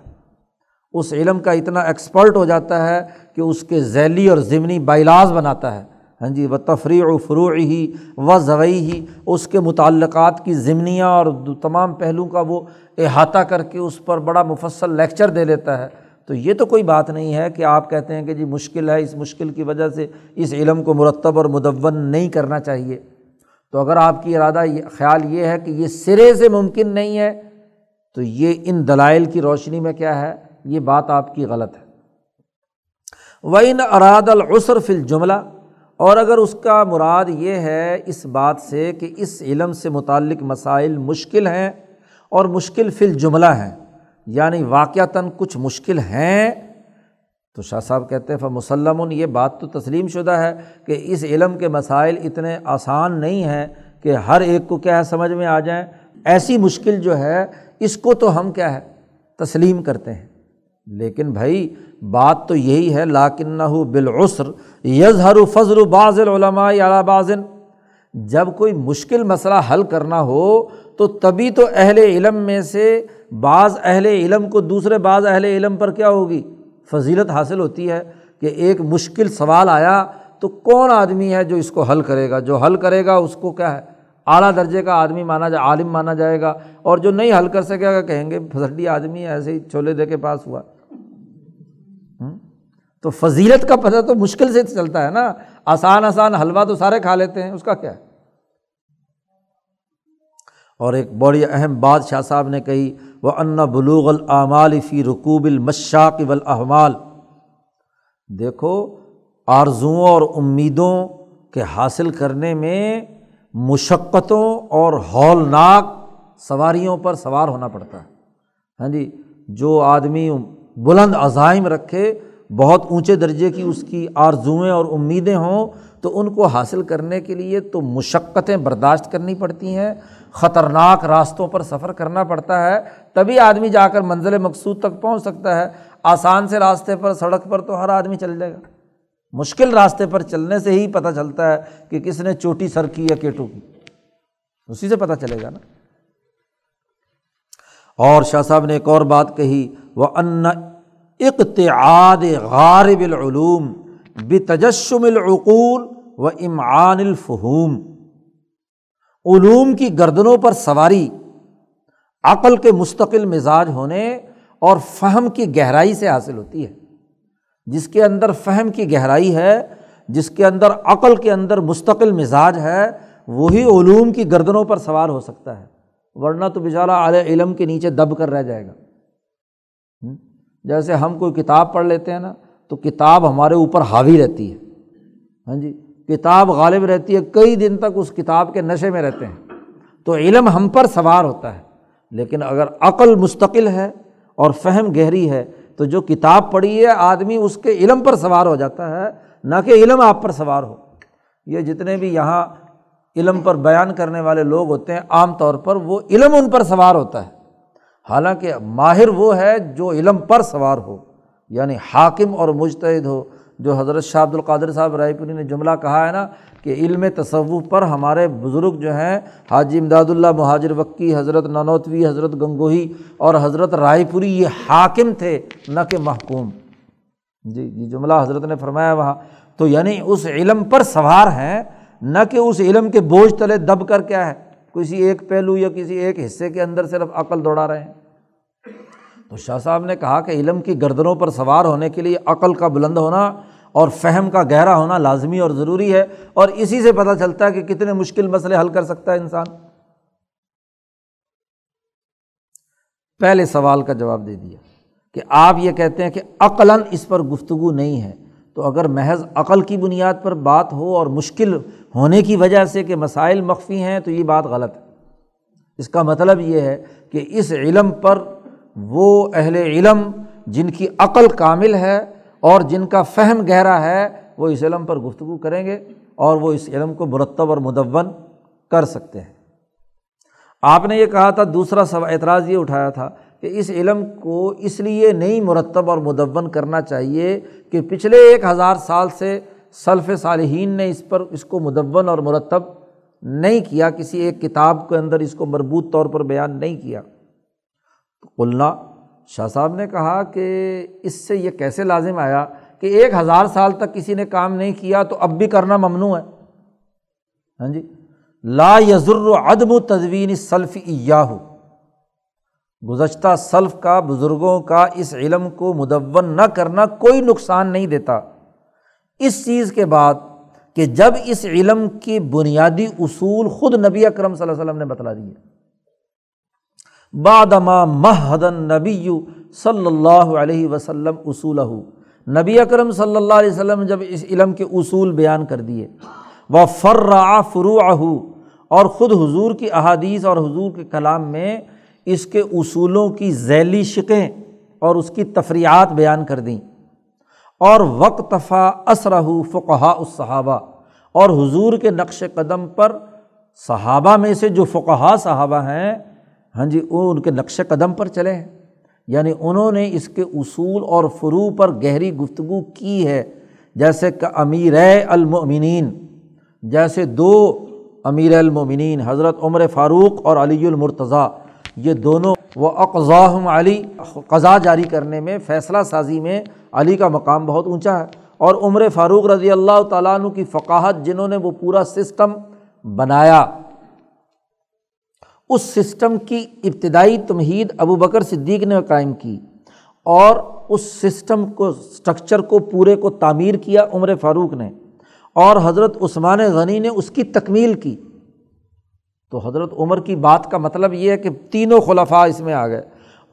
اس علم کا اتنا ایکسپرٹ ہو جاتا ہے کہ اس کے ذیلی اور ضمنی بائلاز بناتا ہے، ہاں جی، و تفریع و فروعی و زویعی، اس کے متعلقات کی ضمنیہ اور تمام پہلو کا وہ احاطہ کر کے اس پر بڑا مفصل لیکچر دے لیتا ہے۔ تو یہ تو کوئی بات نہیں ہے کہ آپ کہتے ہیں کہ جی مشکل ہے، اس مشکل کی وجہ سے اس علم کو مرتب اور مدون نہیں کرنا چاہیے۔ تو اگر آپ کی ارادہ خیال یہ ہے کہ یہ سرے سے ممکن نہیں ہے تو یہ ان دلائل کی روشنی میں کیا ہے، یہ بات آپ کی غلط ہے۔ وَإِنْ أَرَادَ الْعُسْرَ فِي الْجُمْلَةِ، اور اگر اس کا مراد یہ ہے اس بات سے کہ اس علم سے متعلق مسائل مشکل ہیں اور مشکل فی الجملہ ہیں، یعنی واقعتاً کچھ مشکل ہیں، تو شاہ صاحب کہتے ہیں فمسلمٌ، یہ بات تو تسلیم شدہ ہے کہ اس علم کے مسائل اتنے آسان نہیں ہیں کہ ہر ایک کو کیا ہے سمجھ میں آ جائیں۔ ایسی مشکل جو ہے اس کو تو ہم کیا ہے تسلیم کرتے ہیں، لیکن بھائی بات تو یہی ہے، لَاكِنَّهُ بِالْعُسْرِ يَظْهَرُ فَضْلُ بَعْضِ الْعُلَمَاءِ عَلَى بَعْضٍ، جب کوئی مشکل مسئلہ حل کرنا ہو تو تبھی تو اہل علم میں سے بعض اہل علم کو دوسرے بعض اہل علم پر کیا ہوگی فضیلت حاصل ہوتی ہے کہ ایک مشکل سوال آیا تو کون آدمی ہے جو اس کو حل کرے گا، جو حل کرے گا اس کو کیا ہے اعلیٰ درجے کا آدمی مانا جائے، عالم مانا جائے گا، اور جو نہیں حل کر سکے گا کہیں گے پھسڈی آدمی ایسے ہی چھولے دے کے پاس ہوا۔ تو فضیلت کا پتہ تو مشکل سے چلتا ہے نا، آسان آسان حلوہ تو سارے کھا لیتے ہیں، اس کا کیا ہے۔ اور ایک بڑی اہم بات شاہ صاحب نے کہی، وَأَنَّ بُلُوغَ الْآمَالِ فِي رُكُوبِ الْمَشَّاقِ وَالْأَحْمَالِ، دیکھو آرزوؤں اور امیدوں کے حاصل کرنے میں مشقتوں اور ہولناک سواریوں پر سوار ہونا پڑتا ہے۔ ہاں جی، جو آدمی بلند عزائم رکھے، بہت اونچے درجے کی اس کی آرزوئیں اور امیدیں ہوں، تو ان کو حاصل کرنے کے لیے تو مشقتیں برداشت کرنی پڑتی ہیں، خطرناک راستوں پر سفر کرنا پڑتا ہے، تبھی آدمی جا کر منزل مقصود تک پہنچ سکتا ہے۔ آسان سے راستے پر، سڑک پر تو ہر آدمی چل جائے گا، مشکل راستے پر چلنے سے ہی پتہ چلتا ہے کہ کس نے چوٹی سر کی یا کیٹو کی، اسی سے پتہ چلے گا نا۔ اور شاہ صاحب نے ایک اور بات کہی، وَأَنَّ اقتعاد غارب العلوم بتجشم العقول و امعان الفہوم، علوم کی گردنوں پر سواری عقل کے مستقل مزاج ہونے اور فہم کی گہرائی سے حاصل ہوتی ہے۔ جس کے اندر فہم کی گہرائی ہے، جس کے اندر عقل کے اندر مستقل مزاج ہے، وہی علوم کی گردنوں پر سوار ہو سکتا ہے، ورنہ تو بیچارہ اعلی علم کے نیچے دب کر رہ جائے گا۔ جیسے ہم کوئی کتاب پڑھ لیتے ہیں نا، تو کتاب ہمارے اوپر حاوی رہتی ہے، ہاں جی، کتاب غالب رہتی ہے، کئی دن تک اس کتاب کے نشے میں رہتے ہیں، تو علم ہم پر سوار ہوتا ہے۔ لیکن اگر عقل مستقل ہے اور فہم گہری ہے، تو جو کتاب پڑھی ہے آدمی اس کے علم پر سوار ہو جاتا ہے، نہ کہ علم آپ پر سوار ہو۔ یہ جتنے بھی یہاں علم پر بیان کرنے والے لوگ ہوتے ہیں، عام طور پر وہ علم ان پر سوار ہوتا ہے، حالانکہ ماہر وہ ہے جو علم پر سوار ہو، یعنی حاکم اور مجتہد ہو۔ جو حضرت شاہ عبد القادر صاحب رائے پوری نے جملہ کہا ہے نا کہ علم تصوف پر ہمارے بزرگ جو ہیں، حاجی امداد اللہ مہاجر مکی، حضرت نانوتوی، حضرت گنگوہی اور حضرت رائے پوری، یہ حاکم تھے نہ کہ محکوم۔ جی یہ جملہ حضرت نے فرمایا وہاں، تو یعنی اس علم پر سوار ہیں، نہ کہ اس علم کے بوجھ تلے دب کر کیا ہے کسی ایک پہلو یا کسی ایک حصے کے اندر صرف عقل دوڑا رہے ہیں۔ تو شاہ صاحب نے کہا کہ علم کی گردنوں پر سوار ہونے کے لیے عقل کا بلند ہونا اور فہم کا گہرا ہونا لازمی اور ضروری ہے، اور اسی سے پتہ چلتا ہے کہ کتنے مشکل مسئلے حل کر سکتا ہے انسان۔ پہلے سوال کا جواب دے دیا کہ آپ یہ کہتے ہیں کہ عقلاً اس پر گفتگو نہیں ہے، تو اگر محض عقل کی بنیاد پر بات ہو اور مشکل ہونے کی وجہ سے کہ مسائل مخفی ہیں، تو یہ بات غلط ہے۔ اس کا مطلب یہ ہے کہ اس علم پر وہ اہل علم جن کی عقل کامل ہے اور جن کا فہم گہرا ہے، وہ اس علم پر گفتگو کریں گے اور وہ اس علم کو مرتب اور مدون کر سکتے ہیں۔ آپ نے یہ کہا تھا، دوسرا اعتراض یہ اٹھایا تھا کہ اس علم کو اس لیے نہیں مرتب اور مدون کرنا چاہیے کہ پچھلے ایک ہزار سال سے سلف صالحین نے اس پر اس کو مدون اور مرتب نہیں کیا، کسی ایک کتاب کے اندر اس کو مربوط طور پر بیان نہیں کیا۔ قلنا، شاہ صاحب نے کہا کہ اس سے یہ کیسے لازم آیا کہ ایک ہزار سال تک کسی نے کام نہیں کیا تو اب بھی کرنا ممنوع ہے؟ ہاں جی، لا یضر عدم تدوین السلف ایاہ، گزشتہ سلف کا، بزرگوں کا اس علم کو مدون نہ کرنا کوئی نقصان نہیں دیتا، اس چیز کے بعد کہ جب اس علم کے بنیادی اصول خود نبی اکرم صلی اللہ علیہ وسلم نے بتلا دیے۔ بعدما مہد النبی صلی اللہ علیہ وسلم اصولہ، نبی اکرم صلی اللہ علیہ وسلم جب اس علم کے اصول بیان کر دیے، وفرع فروعہ، اور خود حضور کی احادیث اور حضور کے کلام میں اس کے اصولوں کی ذیلی شقیں اور اس کی تفریعات بیان کر دیں، اور وقتفا اسرہ فقہاء الصحابہ، اور حضور کے نقش قدم پر صحابہ میں سے جو فقہاء صحابہ ہیں، ہاں جی، وہ ان کے نقش قدم پر چلے ہیں، یعنی انہوں نے اس کے اصول اور فروع پر گہری گفتگو کی ہے، جیسے کہ امیرِ المؤمنین، جیسے دو امیر المومنین حضرت عمر فاروق اور علی المرتضیٰ، یہ دونوں وہ اقضاہم علی، قضا جاری کرنے میں، فیصلہ سازی میں علی کا مقام بہت اونچا ہے، اور عمر فاروق رضی اللہ تعالیٰ عنہ کی فقاہت، جنہوں نے وہ پورا سسٹم بنایا، اس سسٹم کی ابتدائی تمہید ابو بکر صدیق نے قائم کی، اور اس سسٹم کو، سٹرکچر کو پورے کو تعمیر کیا عمر فاروق نے، اور حضرت عثمان غنی نے اس کی تکمیل کی۔ تو حضرت عمر کی بات کا مطلب یہ ہے کہ تینوں خلفاء اس میں آ گئے،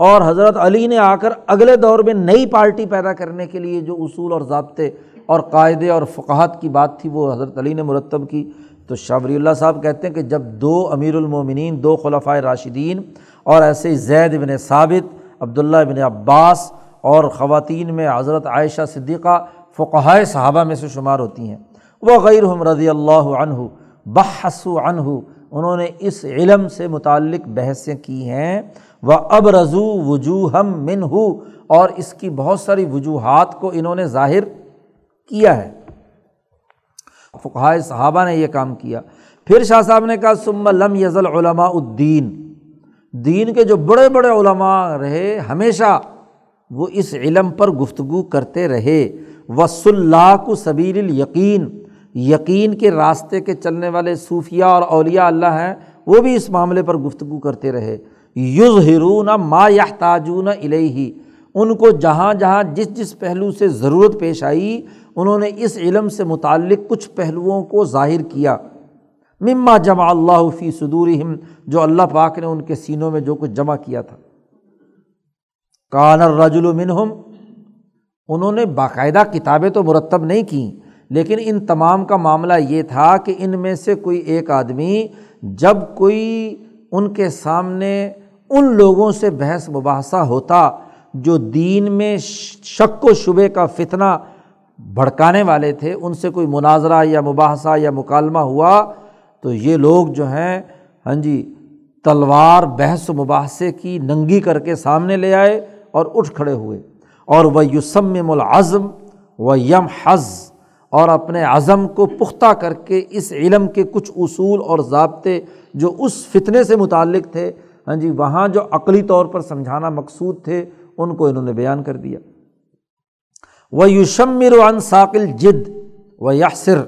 اور حضرت علی نے آ کر اگلے دور میں نئی پارٹی پیدا کرنے کے لیے جو اصول اور ضابطے اور قاعدے اور فقاہت کی بات تھی، وہ حضرت علی نے مرتب کی۔ تو شاہ ولی اللہ صاحب کہتے ہیں کہ جب دو امیر المومنین، دو خلفاء راشدین، اور ایسے ہی زید ابن ثابت، عبداللہ ابن عباس، اور خواتین میں حضرت عائشہ صدیقہ فقہائے صحابہ میں سے شمار ہوتی ہیں، وغیرہم رضی اللہ عنہ، بحثوا عنہ، انہوں نے اس علم سے متعلق بحثیں کی ہیں، وَأَبْرَزُوا وُجُوهًا مِّنْهُ، اور اس کی بہت ساری وجوہات کو انہوں نے ظاہر کیا ہے، فقہائے صحابہ نے یہ کام کیا۔ پھر شاہ صاحب نے کہا ثم لم يزل علماء الدین، دین کے جو بڑے بڑے علماء رہے ہمیشہ وہ اس علم پر گفتگو کرتے رہے، وَسُلَّاكُ سَبِيلِ الْيَقِينِ، یقین کے راستے کے چلنے والے صوفیاء اور اولیاء اللہ ہیں، وہ بھی اس معاملے پر گفتگو کرتے رہے، يُظْهِرُونَ مَا يَحْتَاجُونَ إِلَيْهِ، ان کو جہاں جہاں جس جس پہلو سے ضرورت پیش آئی، انہوں نے اس علم سے متعلق کچھ پہلوؤں کو ظاہر کیا، مما جمع اللہ فی صدورہم، جو اللہ پاک نے ان کے سینوں میں جو کچھ جمع کیا تھا، کان الرجل منہم، انہوں نے باقاعدہ کتابیں تو مرتب نہیں کیں، لیکن ان تمام کا معاملہ یہ تھا کہ ان میں سے کوئی ایک آدمی جب کوئی ان کے سامنے ان لوگوں سے بحث مباحثہ ہوتا جو دین میں شک و شبے کا فتنہ بھڑکانے والے تھے، ان سے کوئی مناظرہ یا مباحثہ یا مکالمہ ہوا، تو یہ لوگ جو ہیں ہاں جی تلوار بحث و مباحثے کی ننگی کر کے سامنے لے آئے اور اٹھ کھڑے ہوئے، اور وَيُسَمِّمُ الْعَزْمَ وَيَمْحَزْ، اور اپنے عزم کو پختہ کر کے اس علم کے کچھ اصول اور ضابطے جو اس فتنے سے متعلق تھے، ہاں جی وہاں جو عقلی طور پر سمجھانا مقصود تھے، ان کو انہوں نے بیان کر دیا۔ وَيُشَمِّرُ عَنْ سَاقِ الْجِدْ وَيَحْسِرْ،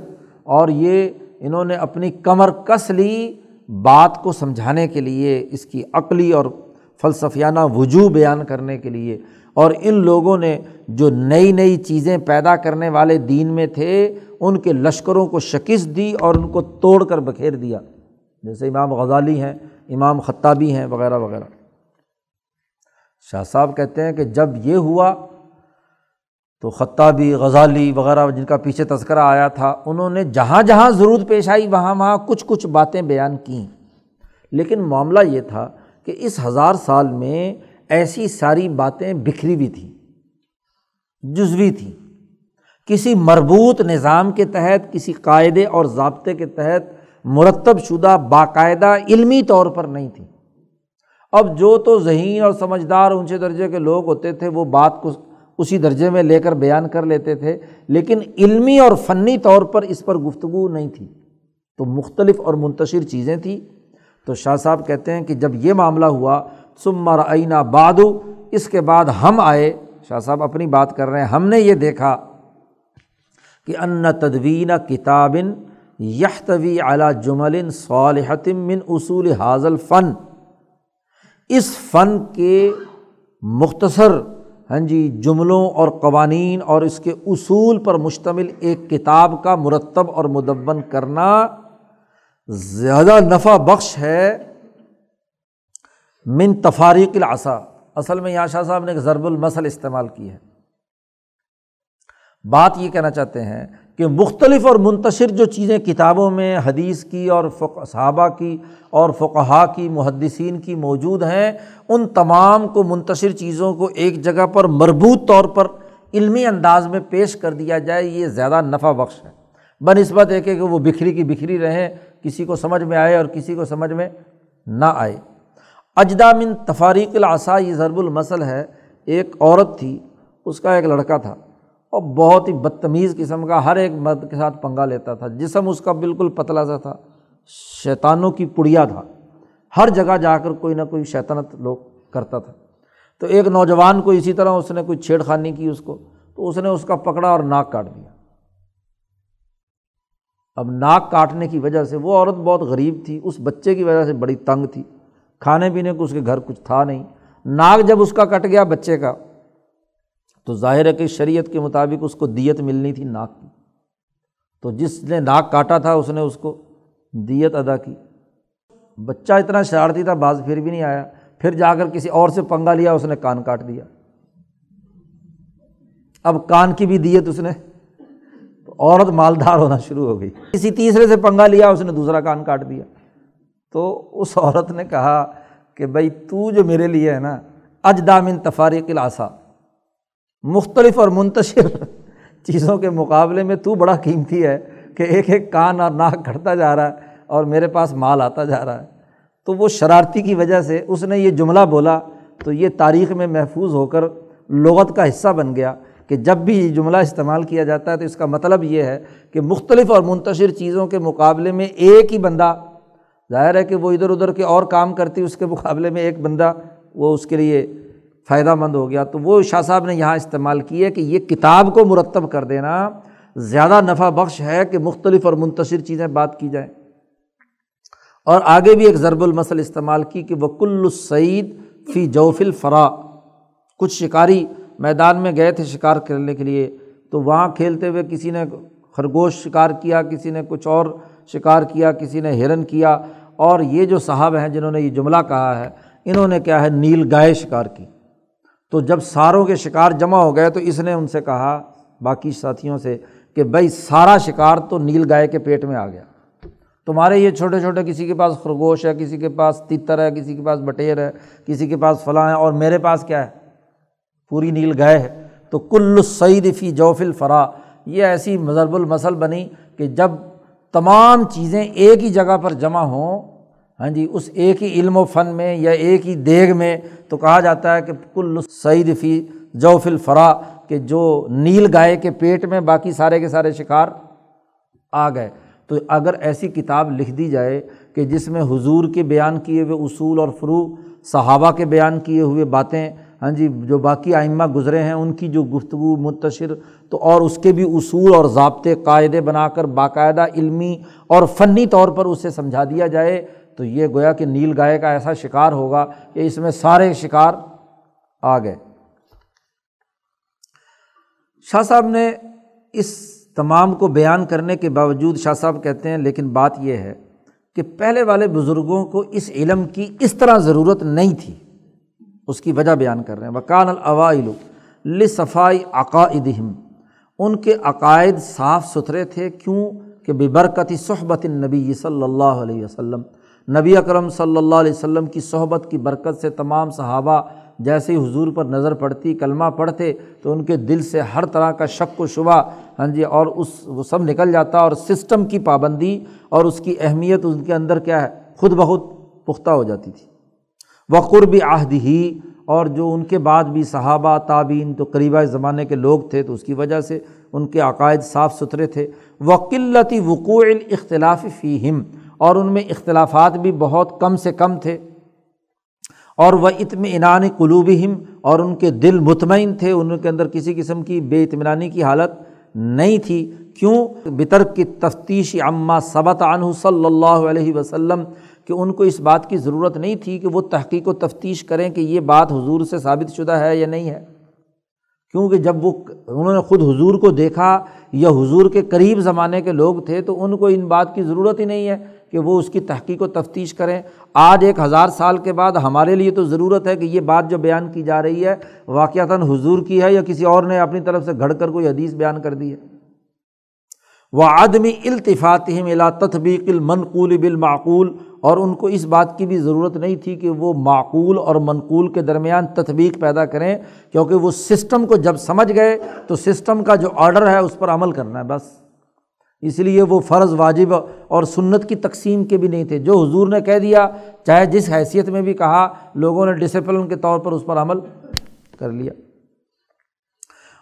اور یہ انہوں نے اپنی کمر کس لی بات کو سمجھانے کے لیے، اس کی عقلی اور فلسفیانہ وجوہ بیان کرنے کے لیے، اور ان لوگوں نے جو نئی نئی چیزیں پیدا کرنے والے دین میں تھے، ان کے لشکروں کو شکست دی اور ان کو توڑ کر بکھیر دیا، جیسے امام غزالی ہیں، امام خطابی ہیں، وغیرہ وغیرہ۔ شاہ صاحب کہتے ہیں کہ جب یہ ہوا تو خطابی، غزالی وغیرہ جن کا پیچھے تذکرہ آیا تھا، انہوں نے جہاں جہاں ضرورت پیش آئی وہاں وہاں کچھ کچھ باتیں بیان کیں، لیکن معاملہ یہ تھا کہ اس ہزار سال میں ایسی ساری باتیں بکھری ہوئی تھیں، جزوی تھیں، کسی مربوط نظام کے تحت، کسی قاعدے اور ضابطے کے تحت مرتب شدہ باقاعدہ علمی طور پر نہیں تھیں۔ اب جو تو ذہین اور سمجھدار اونچے درجے کے لوگ ہوتے تھے، وہ بات کو اسی درجے میں لے کر بیان کر لیتے تھے، لیکن علمی اور فنی طور پر اس پر گفتگو نہیں تھی، تو مختلف اور منتشر چیزیں تھیں۔ تو شاہ صاحب کہتے ہیں کہ جب یہ معاملہ ہوا، ثم رأینا بعد، اس کے بعد ہم آئے، شاہ صاحب اپنی بات کر رہے ہیں، ہم نے یہ دیکھا کہ ان تدوین کتاب یحتوی علی جمل صالحۃ من اصول ھذا الفن، اس فن کے مختصر ہاں جی جملوں اور قوانین اور اس کے اصول پر مشتمل ایک کتاب کا مرتب اور مدون کرنا زیادہ نفع بخش ہے من تفاریق العصا۔ اصل میں یہاں شاہ صاحب نے ایک ضرب المثل استعمال کی ہے، بات یہ کہنا چاہتے ہیں کہ مختلف اور منتشر جو چیزیں کتابوں میں حدیث کی اور صحابہ کی اور فقہا کی، محدثین کی موجود ہیں، ان تمام کو، منتشر چیزوں کو ایک جگہ پر مربوط طور پر علمی انداز میں پیش کر دیا جائے، یہ زیادہ نفع بخش ہے، بنسبت ہے کہ وہ بکھری کی بکھری رہیں، کسی کو سمجھ میں آئے اور کسی کو سمجھ میں نہ آئے۔ اجدا من تفاریق العصا، یہ ضرب المثل ہے، ایک عورت تھی، اس کا ایک لڑکا تھا، اور بہت ہی بدتمیز قسم کا، ہر ایک مرد کے ساتھ پنگا لیتا تھا، جسم اس کا بالکل پتلا سا تھا، شیطانوں کی پڑیا تھا، ہر جگہ جا کر کوئی نہ کوئی شیطنت لوگ کرتا تھا۔ تو ایک نوجوان کو اسی طرح اس نے کوئی چھیڑ خانی کی اس کو، تو اس نے اس کا پکڑا اور ناک کاٹ دیا۔ اب ناک کاٹنے کی وجہ سے وہ عورت بہت غریب تھی، اس بچے کی وجہ سے بڑی تنگ تھی، کھانے پینے کو اس کے گھر کچھ تھا نہیں۔ ناک جب اس کا کٹ گیا بچے کا، تو ظاہر ہے کہ شریعت کے مطابق اس کو دیت ملنی تھی ناک کی، تو جس نے ناک کاٹا تھا اس نے اس کو دیت ادا کی۔ بچہ اتنا شرارتی تھا، باز پھر بھی نہیں آیا، پھر جا کر کسی اور سے پنگا لیا، اس نے کان کاٹ دیا، اب کان کی بھی دیت اس نے، عورت مالدار ہونا شروع ہو گئی۔ کسی تیسرے سے پنگا لیا، اس نے دوسرا کان کاٹ دیا۔ تو اس عورت نے کہا کہ بھائی تو جو میرے لیے ہے نا اجدا من تفاریق العصا، مختلف اور منتشر چیزوں کے مقابلے میں تو بڑا قیمتی ہے کہ ایک ایک کان اور ناک کٹتا جا رہا ہے اور میرے پاس مال آتا جا رہا ہے۔ تو وہ شرارتی کی وجہ سے اس نے یہ جملہ بولا، تو یہ تاریخ میں محفوظ ہو کر لغت کا حصہ بن گیا کہ جب بھی یہ جملہ استعمال کیا جاتا ہے تو اس کا مطلب یہ ہے کہ مختلف اور منتشر چیزوں کے مقابلے میں ایک ہی بندہ، ظاہر ہے کہ وہ ادھر ادھر کے اور کام کرتی، اس کے مقابلے میں ایک بندہ وہ اس کے لیے فائدہ مند ہو گیا۔ تو وہ شاہ صاحب نے یہاں استعمال کیا کہ یہ کتاب کو مرتب کر دینا زیادہ نفع بخش ہے کہ مختلف اور منتشر چیزیں بات کی جائیں۔ اور آگے بھی ایک ضرب المثل استعمال کی کہ وَكُلُّ الصَّيِّد فِي جَوْفِ الْفَرَا، کچھ شکاری میدان میں گئے تھے شکار کرنے کے لیے، تو وہاں کھیلتے ہوئے کسی نے خرگوش شکار کیا، کسی نے کچھ اور شکار کیا، کسی نے ہرن کیا، اور یہ جو صاحب ہیں جنہوں نے یہ جملہ کہا ہے انہوں نے کیا ہے نیل گائے شکار کی۔ تو جب ساروں کے شکار جمع ہو گئے تو اس نے ان سے کہا باقی ساتھیوں سے کہ بھائی سارا شکار تو نیل گائے کے پیٹ میں آ گیا، تمہارے یہ چھوٹے چھوٹے، کسی کے پاس خرگوش ہے، کسی کے پاس تیتر ہے، کسی کے پاس بٹیر ہے، کسی کے پاس فلاں ہے، اور میرے پاس کیا ہے پوری نیل گائے ہے۔ تو کل الصید فی جوف الفرا، یہ ایسی ضرب المثل بنی کہ جب تمام چیزیں ایک ہی جگہ پر جمع ہوں، ہاں جی، اس ایک ہی علم و فن میں یا ایک ہی دیگ میں، تو کہا جاتا ہے کہ کل الصید فی جوف الفرا، کہ جو نیل گائے کے پیٹ میں باقی سارے کے سارے شکار آ گئے۔ تو اگر ایسی کتاب لکھ دی جائے کہ جس میں حضور کے بیان کیے ہوئے اصول اور فروع، صحابہ کے بیان کیے ہوئے باتیں، ہاں جی، جو باقی ائمہ گزرے ہیں ان کی جو گفتگو منتشر، تو اور اس کے بھی اصول اور ضابطے قاعدے بنا کر باقاعدہ علمی اور فنی طور پر اسے سمجھا دیا جائے، تو یہ گویا کہ نیل گائے کا ایسا شکار ہوگا کہ اس میں سارے شکار آ گئے۔ شاہ صاحب نے اس تمام کو بیان کرنے کے باوجود شاہ صاحب کہتے ہیں لیکن بات یہ ہے کہ پہلے والے بزرگوں کو اس علم کی اس طرح ضرورت نہیں تھی، اس کی وجہ بیان کر رہے ہیں۔ وَقَانَ الْأَوَائِلُ لِصَفَائِ عَقَائِدِهِمْ، ان کے عقائد صاف ستھرے تھے، کیوں کہ بِبَرْکَتِ صُحْبَتِ النبی صلی اللہ علیہ وسلم، نبی اکرم صلی اللہ علیہ وسلم کی صحبت کی برکت سے تمام صحابہ جیسے ہی حضور پر نظر پڑتی، کلمہ پڑھتے، تو ان کے دل سے ہر طرح کا شک و شبہ، ہاں جی، اور اس وہ سب نکل جاتا، اور سسٹم کی پابندی اور اس کی اہمیت ان کے اندر کیا ہے خود بخود پختہ ہو جاتی تھی۔ وقرب عہدہ، اور جو ان کے بعد بھی صحابہ تابعین تو قریبہ زمانے کے لوگ تھے، تو اس کی وجہ سے ان کے عقائد صاف ستھرے تھے۔ وقلت وقوع الاختلاف فیہم، اور ان میں اختلافات بھی بہت کم سے کم تھے۔ اور واطمئنان قلوبہم، اور ان کے دل مطمئن تھے، ان کے اندر کسی قسم کی بے اطمینانی کی حالت نہیں تھی، کیوں بترک کی تفتیش عما ثبت عنہ صلی اللہ علیہ وسلم، کہ ان کو اس بات کی ضرورت نہیں تھی کہ وہ تحقیق و تفتیش کریں کہ یہ بات حضور سے ثابت شدہ ہے یا نہیں ہے، کیونکہ جب وہ انہوں نے خود حضور کو دیکھا یا حضور کے قریب زمانے کے لوگ تھے، تو ان کو ان بات کی ضرورت ہی نہیں ہے کہ وہ اس کی تحقیق و تفتیش کریں۔ آج ایک ہزار سال کے بعد ہمارے لیے تو ضرورت ہے کہ یہ بات جو بیان کی جا رہی ہے واقعتاً حضور کی ہے یا کسی اور نے اپنی طرف سے گھڑ کر کوئی حدیث بیان کر دی ہے۔ وعدم التفاتهم الى تطبیق المنقول بالمعقول، اور ان کو اس بات کی بھی ضرورت نہیں تھی کہ وہ معقول اور منقول کے درمیان تطبیق پیدا کریں، کیونکہ وہ سسٹم کو جب سمجھ گئے تو سسٹم کا جو آرڈر ہے اس پر عمل کرنا ہے بس، اس لیے وہ فرض واجب اور سنت کی تقسیم کے بھی نہیں تھے۔ جو حضور نے کہہ دیا چاہے جس حیثیت میں بھی کہا، لوگوں نے ڈسپلن کے طور پر اس پر عمل کر لیا۔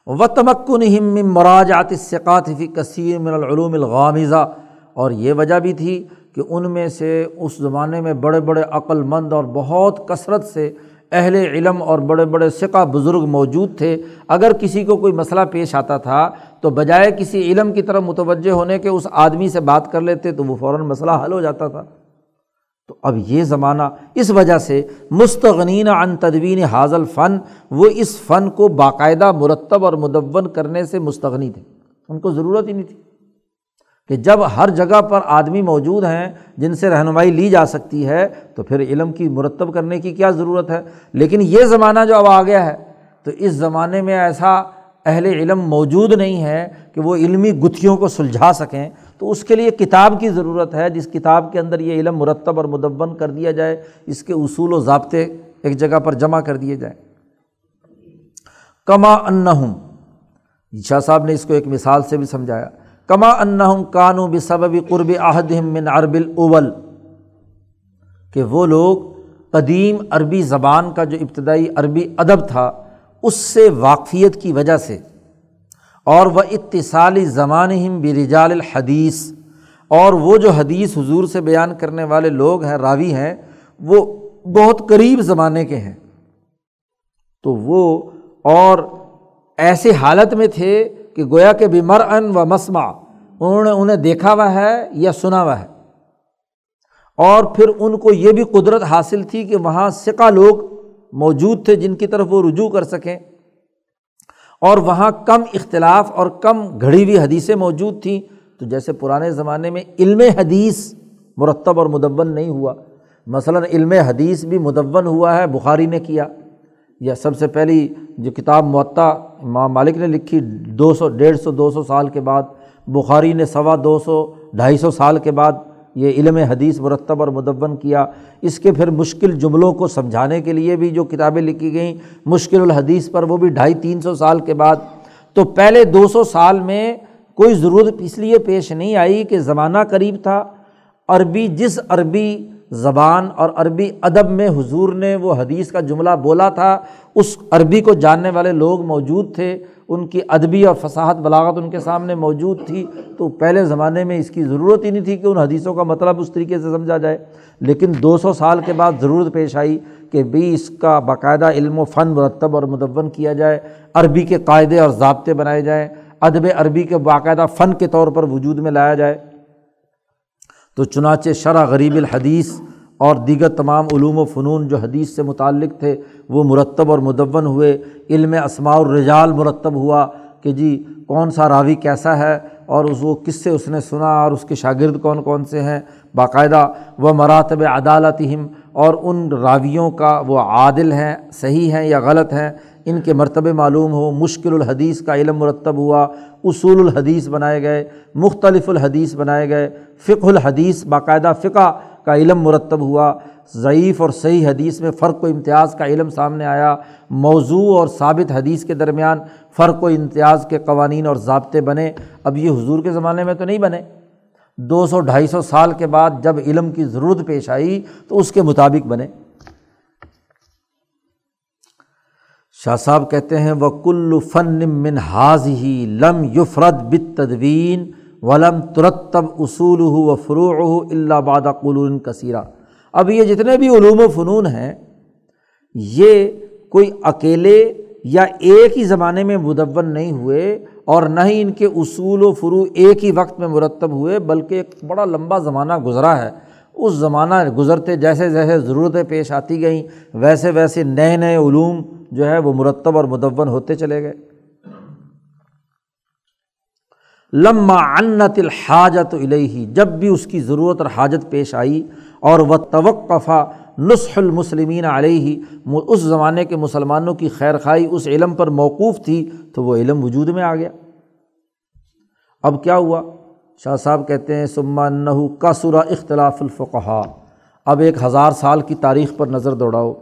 وَتَمَكُّنِهِم مِّن مُّرَاجَعَةِ الثِّقَاتِ فِي كَثِيرٍ مِّنَ الْعُلُومِ الْغَامِضَةِ، اور یہ وجہ بھی تھی کہ ان میں سے اس زمانے میں بڑے بڑے عقل مند اور بہت کثرت سے اہل علم اور بڑے بڑے ثقہ بزرگ موجود تھے۔ اگر کسی کو کوئی مسئلہ پیش آتا تھا تو بجائے کسی علم کی طرف متوجہ ہونے کے اس آدمی سے بات کر لیتے تو وہ فوراً مسئلہ حل ہو جاتا تھا۔ تو اب یہ زمانہ، اس وجہ سے مستغنین عن تدوین حاضر الفن، وہ اس فن کو باقاعدہ مرتب اور مدون کرنے سے مستغنی تھے، ان کو ضرورت ہی نہیں تھی۔ کہ جب ہر جگہ پر آدمی موجود ہیں جن سے رہنمائی لی جا سکتی ہے تو پھر علم کی مرتب کرنے کی کیا ضرورت ہے۔ لیکن یہ زمانہ جو اب آ گیا ہے تو اس زمانے میں ایسا اہل علم موجود نہیں ہے کہ وہ علمی گتھیوں کو سلجھا سکیں، تو اس کے لیے کتاب کی ضرورت ہے، جس کتاب کے اندر یہ علم مرتب اور مدون کر دیا جائے، اس کے اصول و ضابطے ایک جگہ پر جمع کر دیے جائیں۔ کما انہم، شاہ صاحب نے اس کو ایک مثال سے بھی سمجھایا، کما انہم کانو بسبب قرب عہدہم من عرب الاول، کہ وہ لوگ قدیم عربی زبان کا جو ابتدائی عربی ادب تھا اس سے واقفیت کی وجہ سے، اور وہ اتصال زمانہم برجال الحدیث، اور وہ جو حدیث حضور سے بیان کرنے والے لوگ ہیں، راوی ہیں، وہ بہت قریب زمانے کے ہیں، تو وہ اور ایسے حالت میں تھے کہ گویا کہ بمرعن و مسمع، انہوں نے انہیں دیکھا ہوا ہے یا سنا ہوا ہے، اور پھر ان کو یہ بھی قدرت حاصل تھی کہ وہاں ثقہ لوگ موجود تھے جن کی طرف وہ رجوع کر سکیں، اور وہاں کم اختلاف اور کم گھڑی ہوئی حدیثیں موجود تھیں۔ تو جیسے پرانے زمانے میں علم حدیث مرتب اور مدون نہیں ہوا، مثلا علم حدیث بھی مدون ہوا ہے، بخاری نے کیا، یا سب سے پہلی جو کتاب معطا امام مالک نے لکھی دو سو ڈیڑھ سو دو سو سال کے بعد، بخاری نے سوا دو سو ڈھائی سو سال کے بعد یہ علم حدیث مرتب اور مدون کیا۔ اس کے پھر مشکل جملوں کو سمجھانے کے لیے بھی جو کتابیں لکھی گئیں مشکل الحدیث پر، وہ بھی ڈھائی تین سو سال کے بعد۔ تو پہلے دو سو سال میں کوئی ضرورت اس لیے پیش نہیں آئی کہ زمانہ قریب تھا، عربی جس عربی زبان اور عربی ادب میں حضور نے وہ حدیث کا جملہ بولا تھا، اس عربی کو جاننے والے لوگ موجود تھے، ان کی ادبی اور فصاحت بلاغت ان کے سامنے موجود تھی، تو پہلے زمانے میں اس کی ضرورت ہی نہیں تھی کہ ان حدیثوں کا مطلب اس طریقے سے سمجھا جائے۔ لیکن دو سو سال کے بعد ضرورت پیش آئی کہ بھی اس کا باقاعدہ علم و فن مرتب اور مدون کیا جائے، عربی کے قاعدے اور ضابطے بنائے جائیں، ادب عربی کے باقاعدہ فن کے طور پر وجود میں لایا جائے۔ تو چنانچہ شرح غریب الحدیث اور دیگر تمام علوم و فنون جو حدیث سے متعلق تھے وہ مرتب اور مدون ہوئے۔ علم اسماء الرجال مرتب ہوا کہ جی کون سا راوی کیسا ہے، اور اس وہ کس سے اس نے سنا، اور اس کے شاگرد کون کون سے ہیں، باقاعدہ وہ مراتب عدالتہم، اور ان راویوں کا وہ عادل ہیں، صحیح ہیں یا غلط ہیں، ان کے مرتبے معلوم ہو۔ مشکل الحدیث کا علم مرتب ہوا، اصول الحدیث بنائے گئے، مختلف الحدیث بنائے گئے، فقہ الحدیث باقاعدہ فقہ کا علم مرتب ہوا، ضعیف اور صحیح حدیث میں فرق و امتیاز کا علم سامنے آیا، موضوع اور ثابت حدیث کے درمیان فرق و امتیاز کے قوانین اور ضابطے بنے۔ اب یہ حضور کے زمانے میں تو نہیں بنے، دو سو ڈھائی سو سال کے بعد جب علم کی ضرورت پیش آئی تو اس کے مطابق بنے۔ شاہ صاحب کہتے ہیں وَكُلُّ فَنٍ مِّنْ هَٰذِهِ لَمْ يُفْرَد بِالتَّدْوِينِ وَلَمْ تُرَتَّبْ أُصُولُهُ وَفُرُوعُهُ إِلَّا بَعْدَ قُرُونٍ كَثِيرَةٍ۔ اب یہ جتنے بھی علوم و فنون ہیں یہ کوئی اکیلے یا ایک ہی زمانے میں مدون نہیں ہوئے، اور نہ ہی ان کے اصول و فروع ایک ہی وقت میں مرتب ہوئے، بلکہ ایک بڑا لمبا زمانہ گزرا ہے۔ اس زمانہ گزرتے جیسے جیسے ضرورتیں پیش آتی گئیں ویسے ویسے نئے نئے علوم جو ہے وہ مرتب اور مدون ہوتے چلے گئے۔ لما عنت الحاجت الیہ، جب بھی اس کی ضرورت اور حاجت پیش آئی، اور وتوقف نصح المسلمین علیہ، اس زمانے کے مسلمانوں کی خیر خواہی اس علم پر موقوف تھی تو وہ علم وجود میں آ گیا۔ اب کیا ہوا؟ شاہ صاحب کہتے ہیں ثم انہ کثر اختلاف الفقہاء، اب ایک ہزار سال کی تاریخ پر نظر دوڑاؤ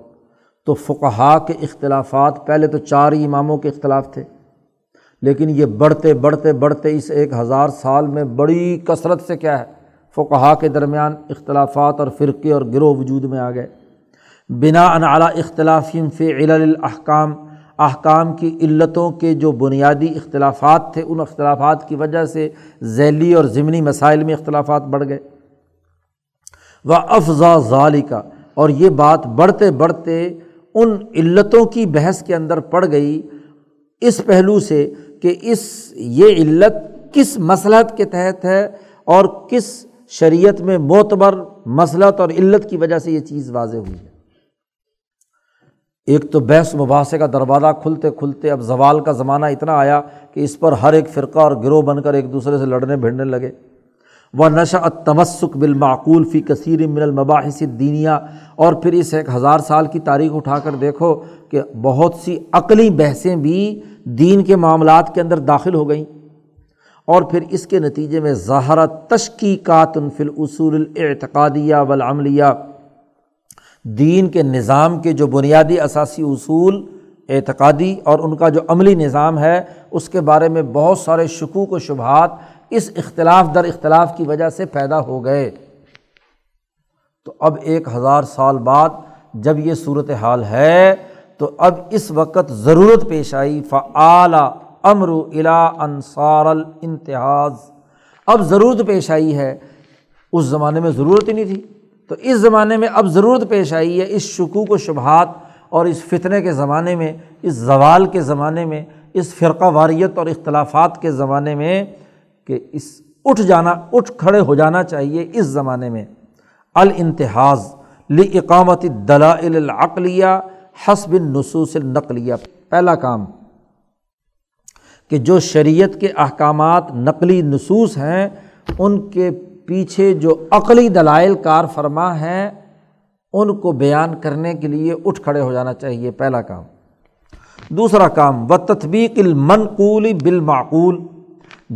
تو فقہاء کے اختلافات، پہلے تو چار ہی اماموں کے اختلاف تھے، لیکن یہ بڑھتے بڑھتے بڑھتے اس ایک ہزار سال میں بڑی کثرت سے کیا ہے فقہاء کے درمیان اختلافات اور فرقے اور گروہ وجود میں آ گئے۔ بناء علی اختلافہم فی علل الاحکام، احکام کی علتوں کے جو بنیادی اختلافات تھے ان اختلافات کی وجہ سے ذیلی اور ضمنی مسائل میں اختلافات بڑھ گئے۔ وَأَفْضَى ذَلِكَ، اور یہ بات بڑھتے بڑھتے ان علتوں کی بحث کے اندر پڑ گئی اس پہلو سے کہ اس یہ علت کس مصلحت کے تحت ہے اور کس شریعت میں معتبر مصلحت اور علت کی وجہ سے یہ چیز واضح ہوئی ہے۔ ایک تو بحث مباحثے کا دروازہ کھلتے کھلتے اب زوال کا زمانہ اتنا آیا کہ اس پر ہر ایک فرقہ اور گروہ بن کر ایک دوسرے سے لڑنے بھیڑنے لگے۔ وَنَشَأَ التَّمَسُّكُ بِالْمَعْقُولِ فِي كَثِيرٍ مِّنَ الْمَبَاحِثِ الدِّينِيَّةِ، اور پھر اس ایک ہزار سال کی تاریخ اٹھا کر دیکھو کہ بہت سی عقلی بحثیں بھی دین کے معاملات کے اندر داخل ہو گئیں، اور پھر اس کے نتیجے میں ظاہرہ تشکیکات فی الاصول الاعتقادیہ والعملیہ، دین کے نظام کے جو بنیادی اساسی اصول اعتقادی اور ان کا جو عملی نظام ہے اس کے بارے میں بہت سارے شکوک و شبہات اس اختلاف در اختلاف کی وجہ سے پیدا ہو گئے۔ تو اب ایک ہزار سال بعد جب یہ صورتحال ہے تو اب اس وقت ضرورت پیش آئی، فعال امر الى انصار الانتهاز، اب ضرورت پیش آئی ہے، اس زمانے میں ضرورت ہی نہیں تھی، تو اس زمانے میں اب ضرورت پیش آئی ہے۔ اس شکوک و شبہات اور اس فتنے کے زمانے میں، اس زوال کے زمانے میں، اس فرقہ واریت اور اختلافات کے زمانے میں کہ اس اٹھ جانا اٹھ کھڑے ہو جانا چاہیے اس زمانے میں۔ الانتہاز لإقامت الدلائل العقلیہ حسب النصوص النقلیہ، پہلا کام کہ جو شریعت کے احکامات نقلی نصوص ہیں ان کے پیچھے جو عقلی دلائل کار فرما ہیں ان کو بیان کرنے کے لیے اٹھ کھڑے ہو جانا چاہیے، پہلا کام۔ دوسرا کام وتطبیق المنقول بالمعقول،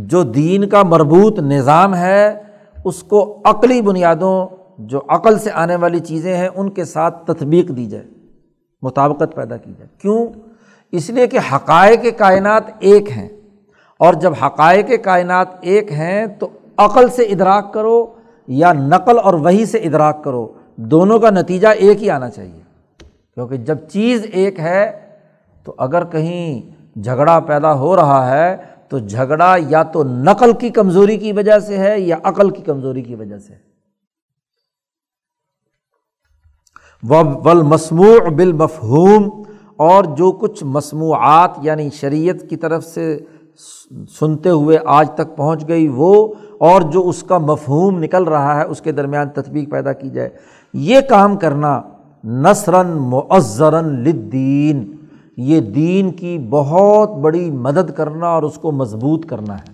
جو دین کا مربوط نظام ہے اس کو عقلی بنیادوں، جو عقل سے آنے والی چیزیں ہیں ان کے ساتھ تطبیق دی جائے، مطابقت پیدا کی جائے۔ کیوں؟ اس لیے کہ حقائق کائنات ایک ہیں، اور جب حقائق کائنات ایک ہیں تو عقل سے ادراک کرو یا نقل اور وحی سے ادراک کرو، دونوں کا نتیجہ ایک ہی آنا چاہیے، کیونکہ جب چیز ایک ہے تو اگر کہیں جھگڑا پیدا ہو رہا ہے تو جھگڑا یا تو نقل کی کمزوری کی وجہ سے ہے یا عقل کی کمزوری کی وجہ سے ہے۔ والمسموع بالمفہوم، اور جو کچھ مسموعات یعنی شریعت کی طرف سے سنتے ہوئے آج تک پہنچ گئی وہ، اور جو اس کا مفہوم نکل رہا ہے اس کے درمیان تطبیق پیدا کی جائے۔ یہ کام کرنا نصراً مؤزراً للدین، یہ دین کی بہت بڑی مدد کرنا اور اس کو مضبوط کرنا ہے۔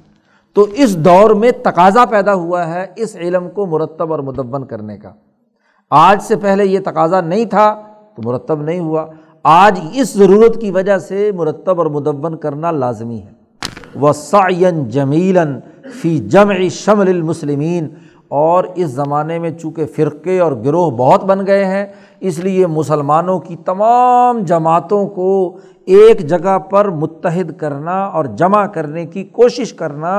تو اس دور میں تقاضا پیدا ہوا ہے اس علم کو مرتب اور مدون کرنے کا، آج سے پہلے یہ تقاضا نہیں تھا تو مرتب نہیں ہوا، آج اس ضرورت کی وجہ سے مرتب اور مدون کرنا لازمی ہے۔ وَسَعْيًا جَمِيلًا فِي جَمْعِ شَمْلِ الْمُسْلِمِينَ، اور اس زمانے میں چونکہ فرقے اور گروہ بہت بن گئے ہیں اس لیے مسلمانوں کی تمام جماعتوں کو ایک جگہ پر متحد کرنا اور جمع کرنے کی کوشش کرنا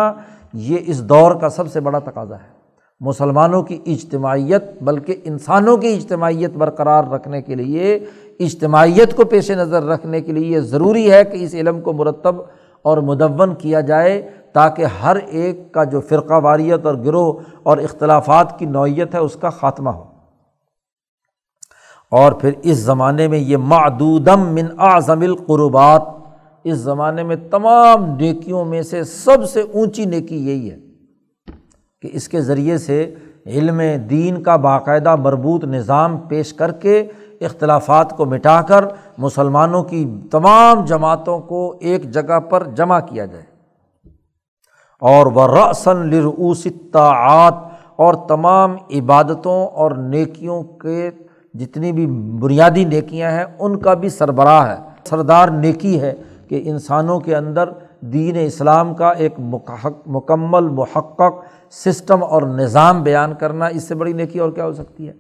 یہ اس دور کا سب سے بڑا تقاضا ہے۔ مسلمانوں کی اجتماعیت بلکہ انسانوں کی اجتماعیت برقرار رکھنے کے لیے، اجتماعیت کو پیش نظر رکھنے کے لیے ضروری ہے کہ اس علم کو مرتب اور مدون کیا جائے، تاکہ ہر ایک کا جو فرقہ واریت اور گروہ اور اختلافات کی نوعیت ہے اس کا خاتمہ ہو۔ اور پھر اس زمانے میں یہ معدودم من اعظم القربات، اس زمانے میں تمام نیکیوں میں سے سب سے اونچی نیکی یہی ہے کہ اس کے ذریعے سے علم دین کا باقاعدہ مربوط نظام پیش کر کے اختلافات کو مٹا کر مسلمانوں کی تمام جماعتوں کو ایک جگہ پر جمع کیا جائے۔ اور وَرَأْسًا لِرُؤُوسِ الطَّاعَات، اور تمام عبادتوں اور نیکیوں کے جتنی بھی بنیادی نیکیاں ہیں ان کا بھی سربراہ ہے، سردار نیکی ہے کہ انسانوں کے اندر دین اسلام کا ایک مکمل محقق سسٹم اور نظام بیان کرنا، اس سے بڑی نیکی اور کیا ہو سکتی ہے؟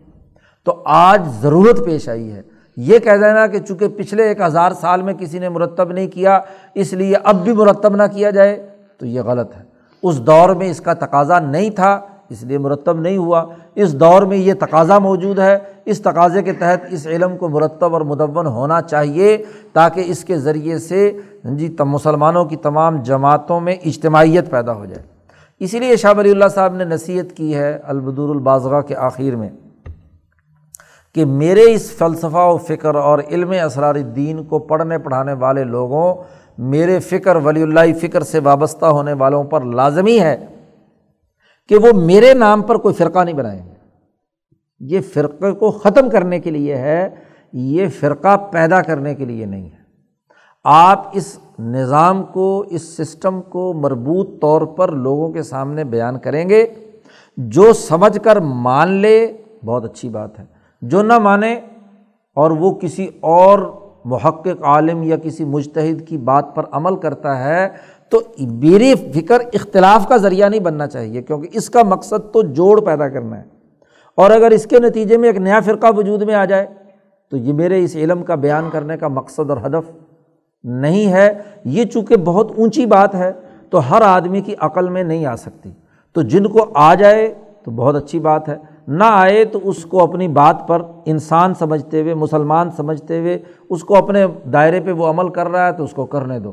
تو آج ضرورت پیش آئی ہے، یہ کہہ دینا کہ چونکہ پچھلے ایک ہزار سال میں کسی نے مرتب نہیں کیا اس لیے اب بھی مرتب نہ کیا جائے تو یہ غلط ہے۔ اس دور میں اس کا تقاضا نہیں تھا اس لیے مرتب نہیں ہوا، اس دور میں یہ تقاضا موجود ہے، اس تقاضے کے تحت اس علم کو مرتب اور مدون ہونا چاہیے تاکہ اس کے ذریعے سے جی مسلمانوں کی تمام جماعتوں میں اجتماعیت پیدا ہو جائے۔ اسی لیے شاہ ولی اللہ صاحب نے نصیحت کی ہے البدور البازغہ کے آخر میں کہ میرے اس فلسفہ و فکر اور علم اسرار الدین کو پڑھنے پڑھانے والے لوگوں، میرے فکر ولی اللہ فکر سے وابستہ ہونے والوں پر لازمی ہے کہ وہ میرے نام پر کوئی فرقہ نہیں بنائیں گے۔ یہ فرقے کو ختم کرنے کے لیے ہے، یہ فرقہ پیدا کرنے کے لیے نہیں ہے۔ آپ اس نظام کو، اس سسٹم کو مربوط طور پر لوگوں کے سامنے بیان کریں گے، جو سمجھ کر مان لے بہت اچھی بات ہے، جو نہ مانے اور وہ کسی اور محقق عالم یا کسی مجتہد کی بات پر عمل کرتا ہے تو میری فکر اختلاف کا ذریعہ نہیں بننا چاہیے، کیونکہ اس کا مقصد تو جوڑ پیدا کرنا ہے، اور اگر اس کے نتیجے میں ایک نیا فرقہ وجود میں آ جائے تو یہ میرے اس علم کا بیان کرنے کا مقصد اور ہدف نہیں ہے۔ یہ چونکہ بہت اونچی بات ہے تو ہر آدمی کی عقل میں نہیں آ سکتی، تو جن کو آ جائے تو بہت اچھی بات ہے، نہ آئے تو اس کو اپنی بات پر انسان سمجھتے ہوئے، مسلمان سمجھتے ہوئے، اس کو اپنے دائرے پہ وہ عمل کر رہا ہے تو اس کو کرنے دو۔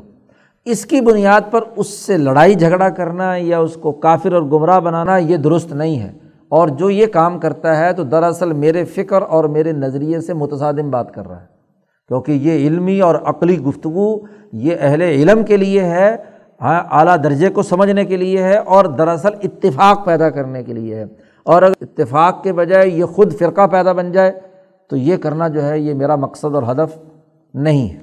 اس کی بنیاد پر اس سے لڑائی جھگڑا کرنا یا اس کو کافر اور گمراہ بنانا یہ درست نہیں ہے، اور جو یہ کام کرتا ہے تو دراصل میرے فکر اور میرے نظریے سے متصادم بات کر رہا ہے، کیونکہ یہ علمی اور عقلی گفتگو یہ اہل علم کے لیے ہے، اعلیٰ درجے کو سمجھنے کے لیے ہے، اور دراصل اتفاق پیدا کرنے کے لیے ہے، اور اگر اتفاق کے بجائے یہ خود فرقہ پیدا بن جائے تو یہ کرنا جو ہے یہ میرا مقصد اور ہدف نہیں ہے۔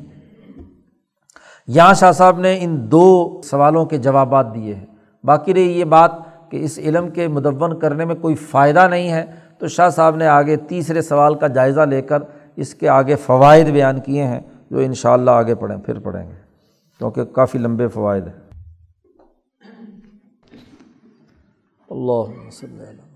یہاں شاہ صاحب نے ان دو سوالوں کے جوابات دیے ہیں، باقی رہی یہ بات کہ اس علم کے مدون کرنے میں کوئی فائدہ نہیں ہے، تو شاہ صاحب نے آگے تیسرے سوال کا جائزہ لے کر اس کے آگے فوائد بیان کیے ہیں، جو انشاءاللہ آگے پڑھیں پھر پڑھیں گے، کیونکہ کافی لمبے فوائد ہیں۔ اللہ